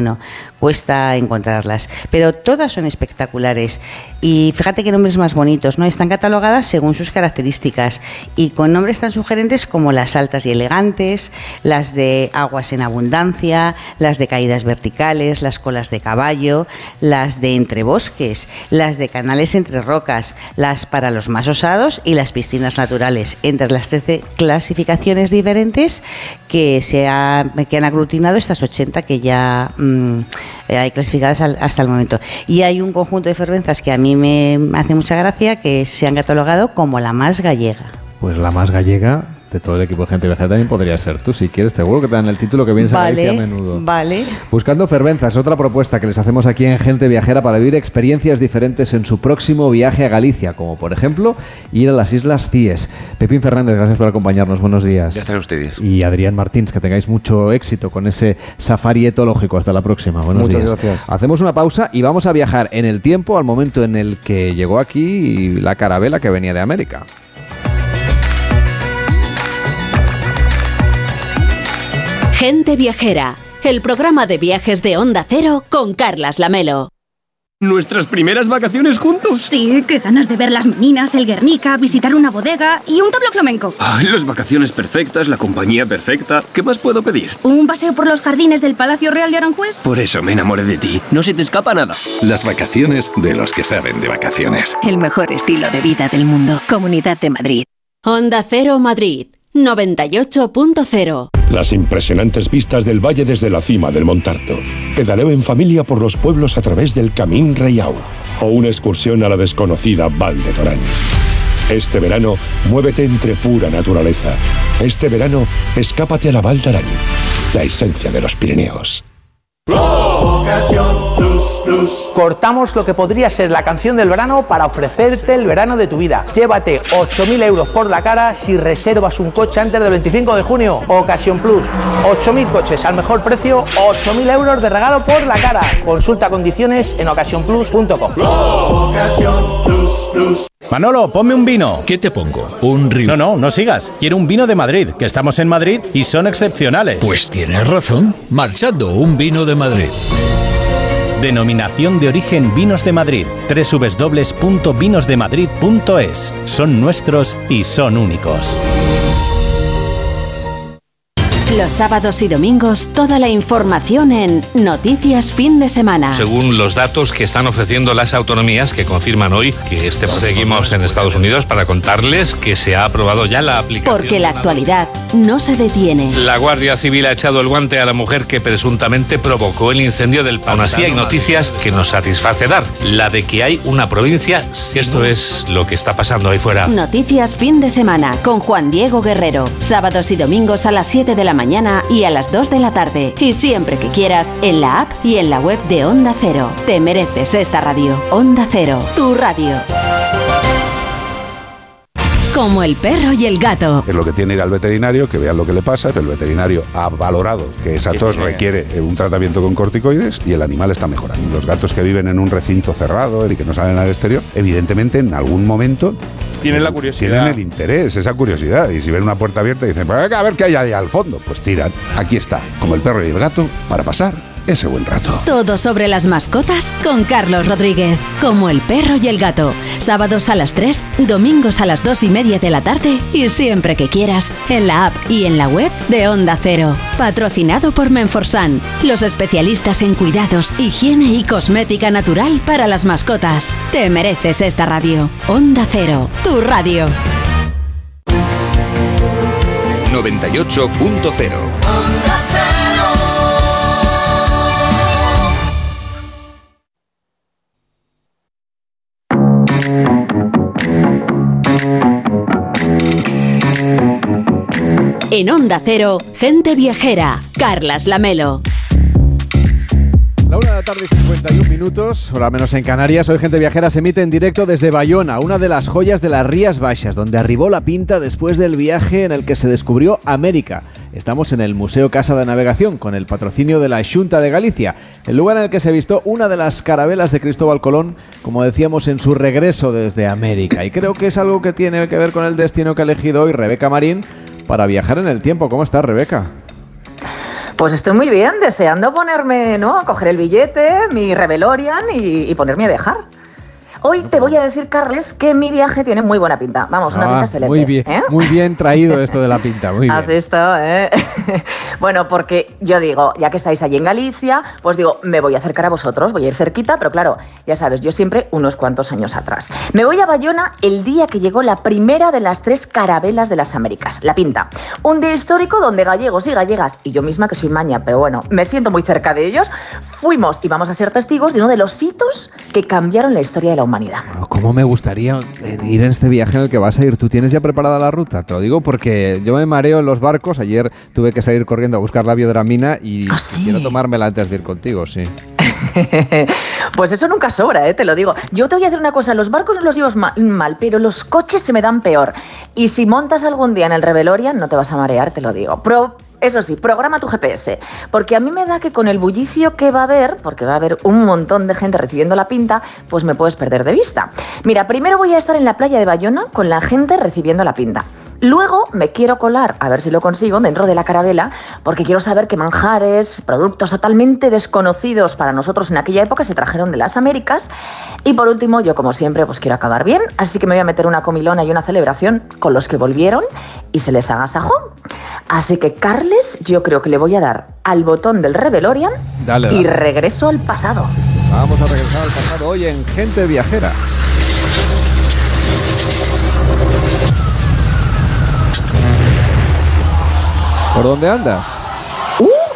cuesta encontrarlas. Pero todas son espectaculares y fíjate qué nombres más bonitos, ¿no? Están catalogadas según sus características y con nombres tan sugerentes como las altas y elegantes, las de aguas en abundancia, las de caídas verticales, las colas de caballo, las de entre bosques, las de canales entre rocas, las para los más osados y las piscinas naturales, entre las 13 clasificaciones diferentes que han aglutinado estas 80 que ya hay clasificadas hasta el momento. Y hay un conjunto de fervenzas que a mí me hace mucha gracia, que se han catalogado como la más gallega. Pues la más gallega de todo el equipo de Gente Viajera también podría ser tú. Si quieres, te vuelvo que te dan el título que vienes a menudo. Vale. Buscando fervenzas, otra propuesta que les hacemos aquí en Gente Viajera para vivir experiencias diferentes en su próximo viaje a Galicia, como por ejemplo ir a las Islas Cíes. Pepín Fernández, gracias por acompañarnos. Buenos días. Gracias a ustedes. Y Adrián Martins, que tengáis mucho éxito con ese safari etológico. Hasta la próxima. Muchas gracias. Hacemos una pausa y vamos a viajar en el tiempo al momento en el que llegó aquí la carabela que venía de América. Gente Viajera, el programa de viajes de Onda Cero con Carles Lamelo. ¿Nuestras primeras vacaciones juntos? Sí, qué ganas de ver las meninas, el Guernica, visitar una bodega y un tablo flamenco. Ay, las vacaciones perfectas, la compañía perfecta. ¿Qué más puedo pedir? ¿Un paseo por los jardines del Palacio Real de Aranjuez? Por eso me enamoré de ti. No se te escapa nada. Las vacaciones de los que saben de vacaciones. El mejor estilo de vida del mundo. Comunidad de Madrid. Onda Cero Madrid 98.0. Las impresionantes vistas del valle desde la cima del Montarto, pedaleo en familia por los pueblos a través del Camín Reiau o una excursión a la desconocida Val de Torán. Este verano, muévete entre pura naturaleza. Este verano, escápate a la Val de Torán, la esencia de los Pirineos. Cortamos lo que podría ser la canción del verano para ofrecerte el verano de tu vida. Llévate 8.000 euros por la cara si reservas un coche antes del 25 de junio. Ocasión Plus, 8.000 coches al mejor precio, 8.000 euros de regalo por la cara. Consulta condiciones en ocasiónplus.com. Manolo, ponme un vino. ¿Qué te pongo? Un río. No sigas. Quiero un vino de Madrid, que estamos en Madrid y son excepcionales. Pues tienes razón. Marchando, un vino de Madrid. Denominación de origen Vinos de Madrid, www.vinosdemadrid.es. Son nuestros y son únicos. Los sábados y domingos, toda la información en Noticias Fin de Semana. Según los datos que están ofreciendo las autonomías, que confirman hoy que seguimos en Estados Unidos para contarles que se ha aprobado ya la aplicación. Porque la actualidad no se detiene. La Guardia Civil ha echado el guante a la mujer que presuntamente provocó el incendio del Pantano. Aún así hay noticias que nos satisface dar, la de que hay una provincia. Esto es lo que está pasando ahí fuera. Noticias Fin de Semana con Juan Diego Guerrero. Sábados y domingos a las 7 de la mañana y a las 2 de la tarde. Y siempre que quieras, en la app y en la web de Onda Cero. Te mereces esta radio. Onda Cero, tu radio. Como el perro y el gato. Es lo que tiene ir al veterinario, que vean lo que le pasa. El veterinario ha valorado que esa tos requiere un tratamiento con corticoides y el animal está mejorando. Los gatos que viven en un recinto cerrado y que no salen al exterior, evidentemente en algún momento tienen la curiosidad, tienen el interés, esa curiosidad, y si ven una puerta abierta y dicen, a ver qué hay ahí al fondo, pues tiran. Aquí está, como el perro y el gato, para pasar ese buen rato. Todo sobre las mascotas con Carlos Rodríguez. Como el perro y el gato. Sábados a las 3, domingos a las 2:30 de la tarde y siempre que quieras en la app y en la web de Onda Cero. Patrocinado por Menforsan, los especialistas en cuidados, higiene y cosmética natural para las mascotas. Te mereces esta radio. Onda Cero, tu radio. 98.0. En Onda Cero, Gente Viajera, Carles Lamelo. La 1:51, hora menos en Canarias. Hoy Gente Viajera se emite en directo desde Baiona, una de las joyas de las Rías Baixas, donde arribó La Pinta después del viaje en el que se descubrió América. Estamos en el Museo Casa de Navegación, con el patrocinio de la Xunta de Galicia, el lugar en el que se avistó una de las carabelas de Cristóbal Colón, como decíamos, en su regreso desde América. Y creo que es algo que tiene que ver con el destino que ha elegido hoy Rebeca Marín para viajar en el tiempo. ¿Cómo estás, Rebeca? Pues estoy muy bien, deseando ponerme, ¿no?, coger el billete, mi Revelorian y ponerme a viajar. Hoy te voy a decir, Carles, que mi viaje tiene muy buena pinta. Vamos, una pinta excelente. Muy bien traído esto de La Pinta, muy bien. Has visto, ¿eh? Bueno, porque yo digo, ya que estáis allí en Galicia, pues digo, me voy a acercar a vosotros, voy a ir cerquita, pero claro, ya sabes, yo siempre unos cuantos años atrás. Me voy a Baiona el día que llegó la primera de las 3 carabelas de las Américas, La Pinta. Un día histórico donde gallegos y gallegas, y yo misma que soy maña, pero bueno, me siento muy cerca de ellos, fuimos y vamos a ser testigos de uno de los hitos que cambiaron la historia de la humanidad. Cómo me gustaría ir en este viaje en el que vas a ir. ¿Tú tienes ya preparada la ruta? Te lo digo porque yo me mareo en los barcos. Ayer tuve que salir corriendo a buscar la biodramina y quiero tomármela antes de ir contigo, sí. Pues eso nunca sobra, te lo digo. Yo te voy a decir una cosa, los barcos no los llevo mal, pero los coches se me dan peor. Y si montas algún día en el Revelorian no te vas a marear, te lo digo. Eso sí, programa tu GPS, porque a mí me da que con el bullicio que va a haber, porque va a haber un montón de gente recibiendo La Pinta, pues me puedes perder de vista. Mira, primero voy a estar en la playa de Baiona con la gente recibiendo La Pinta. Luego me quiero colar, a ver si lo consigo, dentro de la carabela, porque quiero saber qué manjares, productos totalmente desconocidos para nosotros en aquella época se trajeron de las Américas. Y por último, yo como siempre, pues quiero acabar bien, así que me voy a meter una comilona y una celebración con los que volvieron y se les agasajó. Así que, Carles, yo creo que le voy a dar al botón del Revelorian y regreso al pasado. Vamos a regresar al pasado hoy en Gente Viajera. ¿Por dónde andas?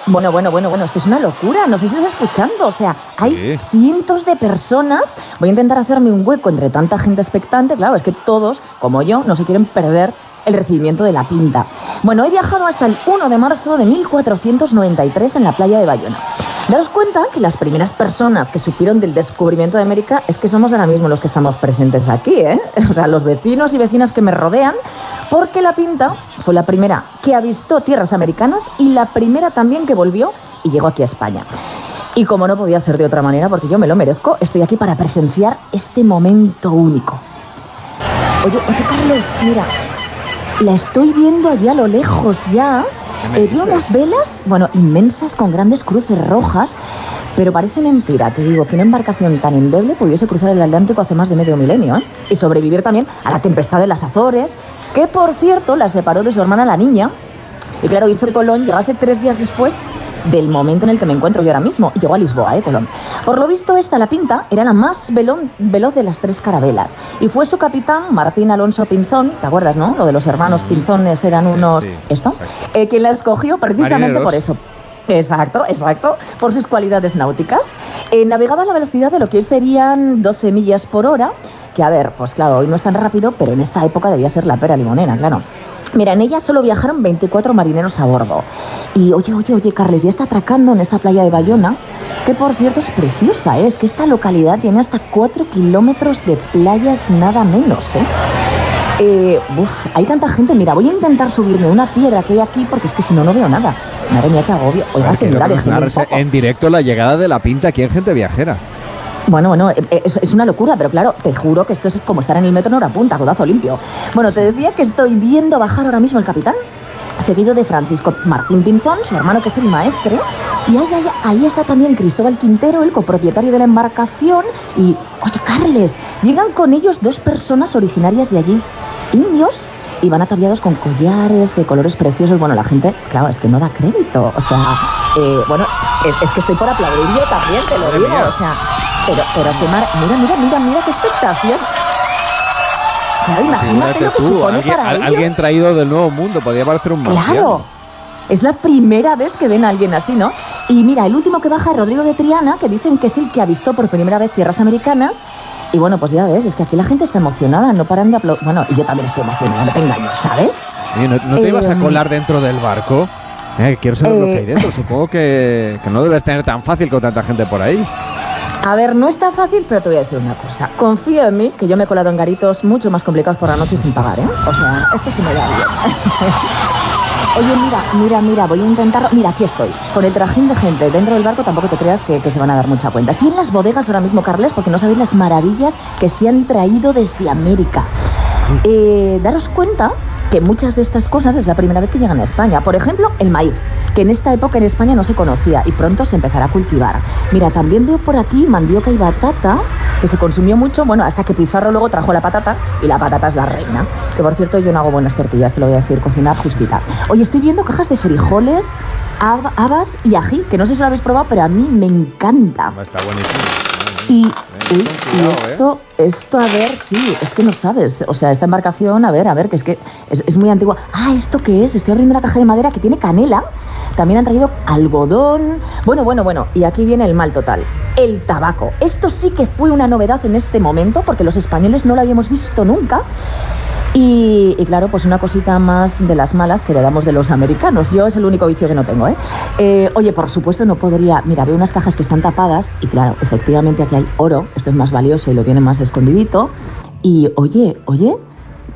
Bueno, esto es una locura, no sé si estás escuchando, o sea, hay cientos de personas. Voy a intentar hacerme un hueco entre tanta gente expectante, claro, es que todos, como yo, no se quieren perder el recibimiento de La Pinta. Bueno, he viajado hasta el 1 de marzo de 1493 en la playa de Baiona. Daros cuenta que las primeras personas que supieron del descubrimiento de América es que somos ahora mismo los que estamos presentes aquí, ¿eh? O sea, los vecinos y vecinas que me rodean, porque La Pinta fue la primera que avistó tierras americanas y la primera también que volvió y llegó aquí a España. Y como no podía ser de otra manera, porque yo me lo merezco, estoy aquí para presenciar este momento único. Oye, Carlos, mira, la estoy viendo allá a lo lejos ya. Dio unas velas, bueno, inmensas, con grandes cruces rojas, pero parece mentira, te digo, que una embarcación tan endeble pudiese cruzar el Atlántico hace más de medio milenio, ¿eh? Y sobrevivir también a la tempestad de las Azores, que por cierto la separó de su hermana la Niña, y claro, hizo que Colón llegase 3 días después del momento en el que me encuentro yo ahora mismo. Llegó a Lisboa, Colón. Por lo visto, esta La Pinta era la más veloz de las 3 carabelas. Y fue su capitán, Martín Alonso Pinzón, ¿te acuerdas, no? Lo de los hermanos Pinzones eran unos... Sí, esto. Quien la escogió precisamente Marineros. Por eso. Exacto, por sus cualidades náuticas. Navegaba a la velocidad de lo que hoy serían 12 millas por hora, que a ver, pues claro, hoy no es tan rápido, pero en esta época debía ser la pera limonera, claro. Mira, en ella solo viajaron 24 marineros a bordo. Y oye, Carles, ya está atracando en esta playa de Baiona, que por cierto es preciosa, ¿eh? Es que esta localidad tiene hasta 4 kilómetros de playas nada menos, ¿eh? Hay tanta gente. Mira, voy a intentar subirme una piedra que hay aquí, porque es que si no, no veo nada. Madre mía, qué agobio. Oiga, señora, déjeme un poco. En directo la llegada de La Pinta aquí en Gente Viajera. Bueno, es una locura, pero claro, te juro que esto es como estar en el metro en hora punta, codazo limpio. Bueno, te decía que estoy viendo bajar ahora mismo el capitán, seguido de Francisco Martín Pinzón, su hermano que es el maestre, y ahí está también Cristóbal Quintero, el copropietario de la embarcación, y, oye, Carles, llegan con ellos dos personas originarias de allí, indios, y van ataviados con collares de colores preciosos. Bueno, la gente, claro, es que no da crédito, o sea, bueno, es que estoy por aplaudir yo también, te lo digo, o sea, pero mira qué expectación. Claro, imagínate lo que supone para ellos. Alguien traído del nuevo mundo, podría parecer un marciano. Claro, es la primera vez que ven a alguien así, ¿no? Y mira, el último que baja es Rodrigo de Triana, que dicen que es el que avistó por primera vez tierras americanas. Y bueno, pues ya ves, es que aquí la gente está emocionada, no paran de aplaudir. Bueno, y yo también estoy emocionada, no te engaño, ¿sabes? Oye, ¿no te ibas a colar dentro del barco? Quiero saber lo que hay dentro, supongo que no debes tener tan fácil con tanta gente por ahí. A ver, no está fácil, pero te voy a decir una cosa. Confía en mí, que yo me he colado en garitos mucho más complicados por la noche sin pagar, ¿eh? O sea, esto sí me da bien. Oye, mira, voy a intentarlo. Mira, aquí estoy, con el trajín de gente dentro del barco. Tampoco te creas que se van a dar mucha cuenta. Estoy en las bodegas ahora mismo, Carles, porque no sabéis las maravillas que se han traído desde América. Daros cuenta que muchas de estas cosas es la primera vez que llegan a España. Por ejemplo, el maíz, que en esta época en España no se conocía y pronto se empezará a cultivar. Mira, también veo por aquí mandioca y batata, que se consumió mucho, bueno, hasta que Pizarro luego trajo la patata, y la patata es la reina. Que, por cierto, yo no hago buenas tortillas, te lo voy a decir, cocinar justita. Hoy estoy viendo cajas de frijoles, habas y ají, que no sé si lo habéis probado, pero a mí me encanta. Está buenísimo. Y esto, a ver, sí, es que no sabes. O sea, esta embarcación, a ver, que es que es muy antigua. Ah, ¿esto qué es? Estoy abriendo una caja de madera que tiene canela. También han traído algodón. Bueno, y aquí viene el mal total. El tabaco. Esto sí que fue una novedad en este momento, porque los españoles no lo habíamos visto nunca. Y claro, pues una cosita más de las malas que heredamos de los americanos. Yo es el único vicio que no tengo, ¿eh? Oye, por supuesto no podría... Mira, veo unas cajas que están tapadas y claro, efectivamente aquí hay oro. Esto es más valioso y lo tienen más escondidito. Y oye,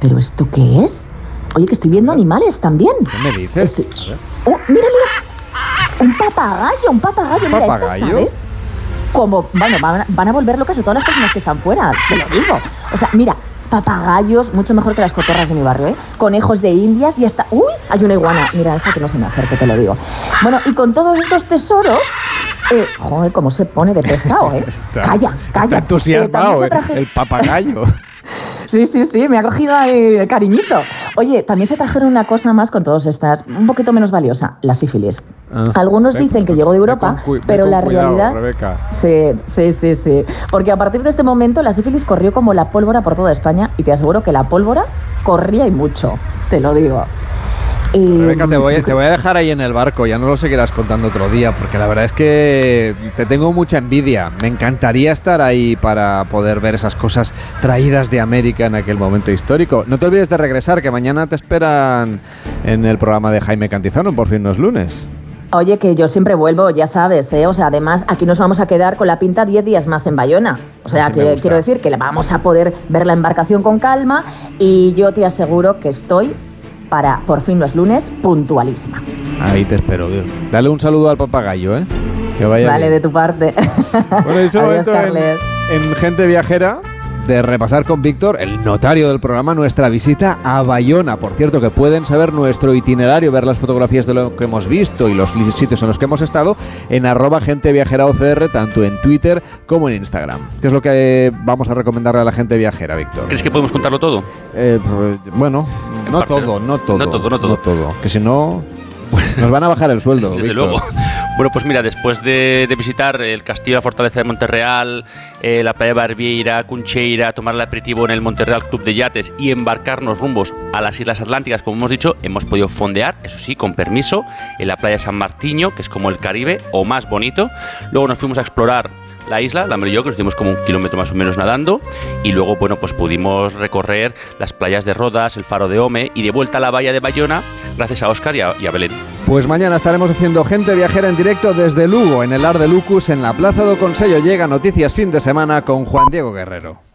¿pero esto qué es? Oye, que estoy viendo animales también. ¿Qué me dices? Oh, mira. Un papagayo. Mira, ¿papagayo? Esto, ¿sabes? Como, bueno, van a volver locas a todas las personas que están fuera, te lo digo. O sea, mira... Papagayos, mucho mejor que las cotorras de mi barrio, ¿eh? Conejos de indias y hasta... ¡Uy! Hay una iguana. Mira, esta que no se me acerca, te lo digo. Bueno, y con todos estos tesoros... joder, cómo se pone de pesado, ¿eh? Calla. Está entusiasmado, el papagayo. Sí, me ha cogido el cariñito. Oye, también se trajeron una cosa más con todas estas, un poquito menos valiosa, la sífilis. Algunos dicen que llegó de Europa, pero la realidad... Rebeca. Sí. Porque a partir de este momento la sífilis corrió como la pólvora por toda España y te aseguro que la pólvora corría y mucho, te lo digo. Rebeca, te voy a dejar ahí en el barco, ya no lo seguirás contando otro día, porque la verdad es que te tengo mucha envidia. Me encantaría estar ahí para poder ver esas cosas traídas de América en aquel momento histórico. No te olvides de regresar, que mañana te esperan en el programa de Jaime Cantizano, Por Fin los Lunes. Oye, que yo siempre vuelvo, ya sabes, ¿eh? O sea, además, aquí nos vamos a quedar con La Pinta 10 días más en Baiona. O sea, que quiero decir que vamos a poder ver la embarcación con calma y yo te aseguro que estoy... para Por Fin los Lunes, puntualísima. Ahí te espero, Dios. Dale un saludo al papagayo, ¿eh? Que vaya vale, bien. De tu parte. Bueno, y solo adiós, Carles. En Gente Viajera, de repasar con Víctor, el notario del programa, nuestra visita a Baiona. Por cierto, que pueden saber nuestro itinerario, ver las fotografías de lo que hemos visto y los sitios en los que hemos estado en @genteviajeraocr, tanto en Twitter como en Instagram. ¿Qué es lo que vamos a recomendarle a la gente viajera, Víctor? ¿Crees que podemos contarlo todo? Bueno, no todo. Que si no... Nos van a bajar el sueldo, desde Víctor. Luego. Bueno, pues mira, después de visitar el castillo, la fortaleza de Monterreal, la playa de Barbeira, Cuncheira, tomar el aperitivo en el Monterreal Club de Yates y embarcarnos rumbos a las Islas Atlánticas, como hemos dicho, hemos podido fondear, eso sí, con permiso, en la playa de San Martiño, que es como el Caribe o más bonito. Luego nos fuimos a explorar la isla, la Merillo, que nos dimos como 1 kilómetro más o menos nadando, y luego, bueno, pues pudimos recorrer las playas de Rodas, el faro de Home y de vuelta a la bahía de Baiona, gracias a Óscar y a Belén. Pues mañana estaremos haciendo Gente Viajera en directo desde Lugo, en el Ar de Lucus, en la Plaza do Consello. Llega Noticias Fin de Semana con Juan Diego Guerrero.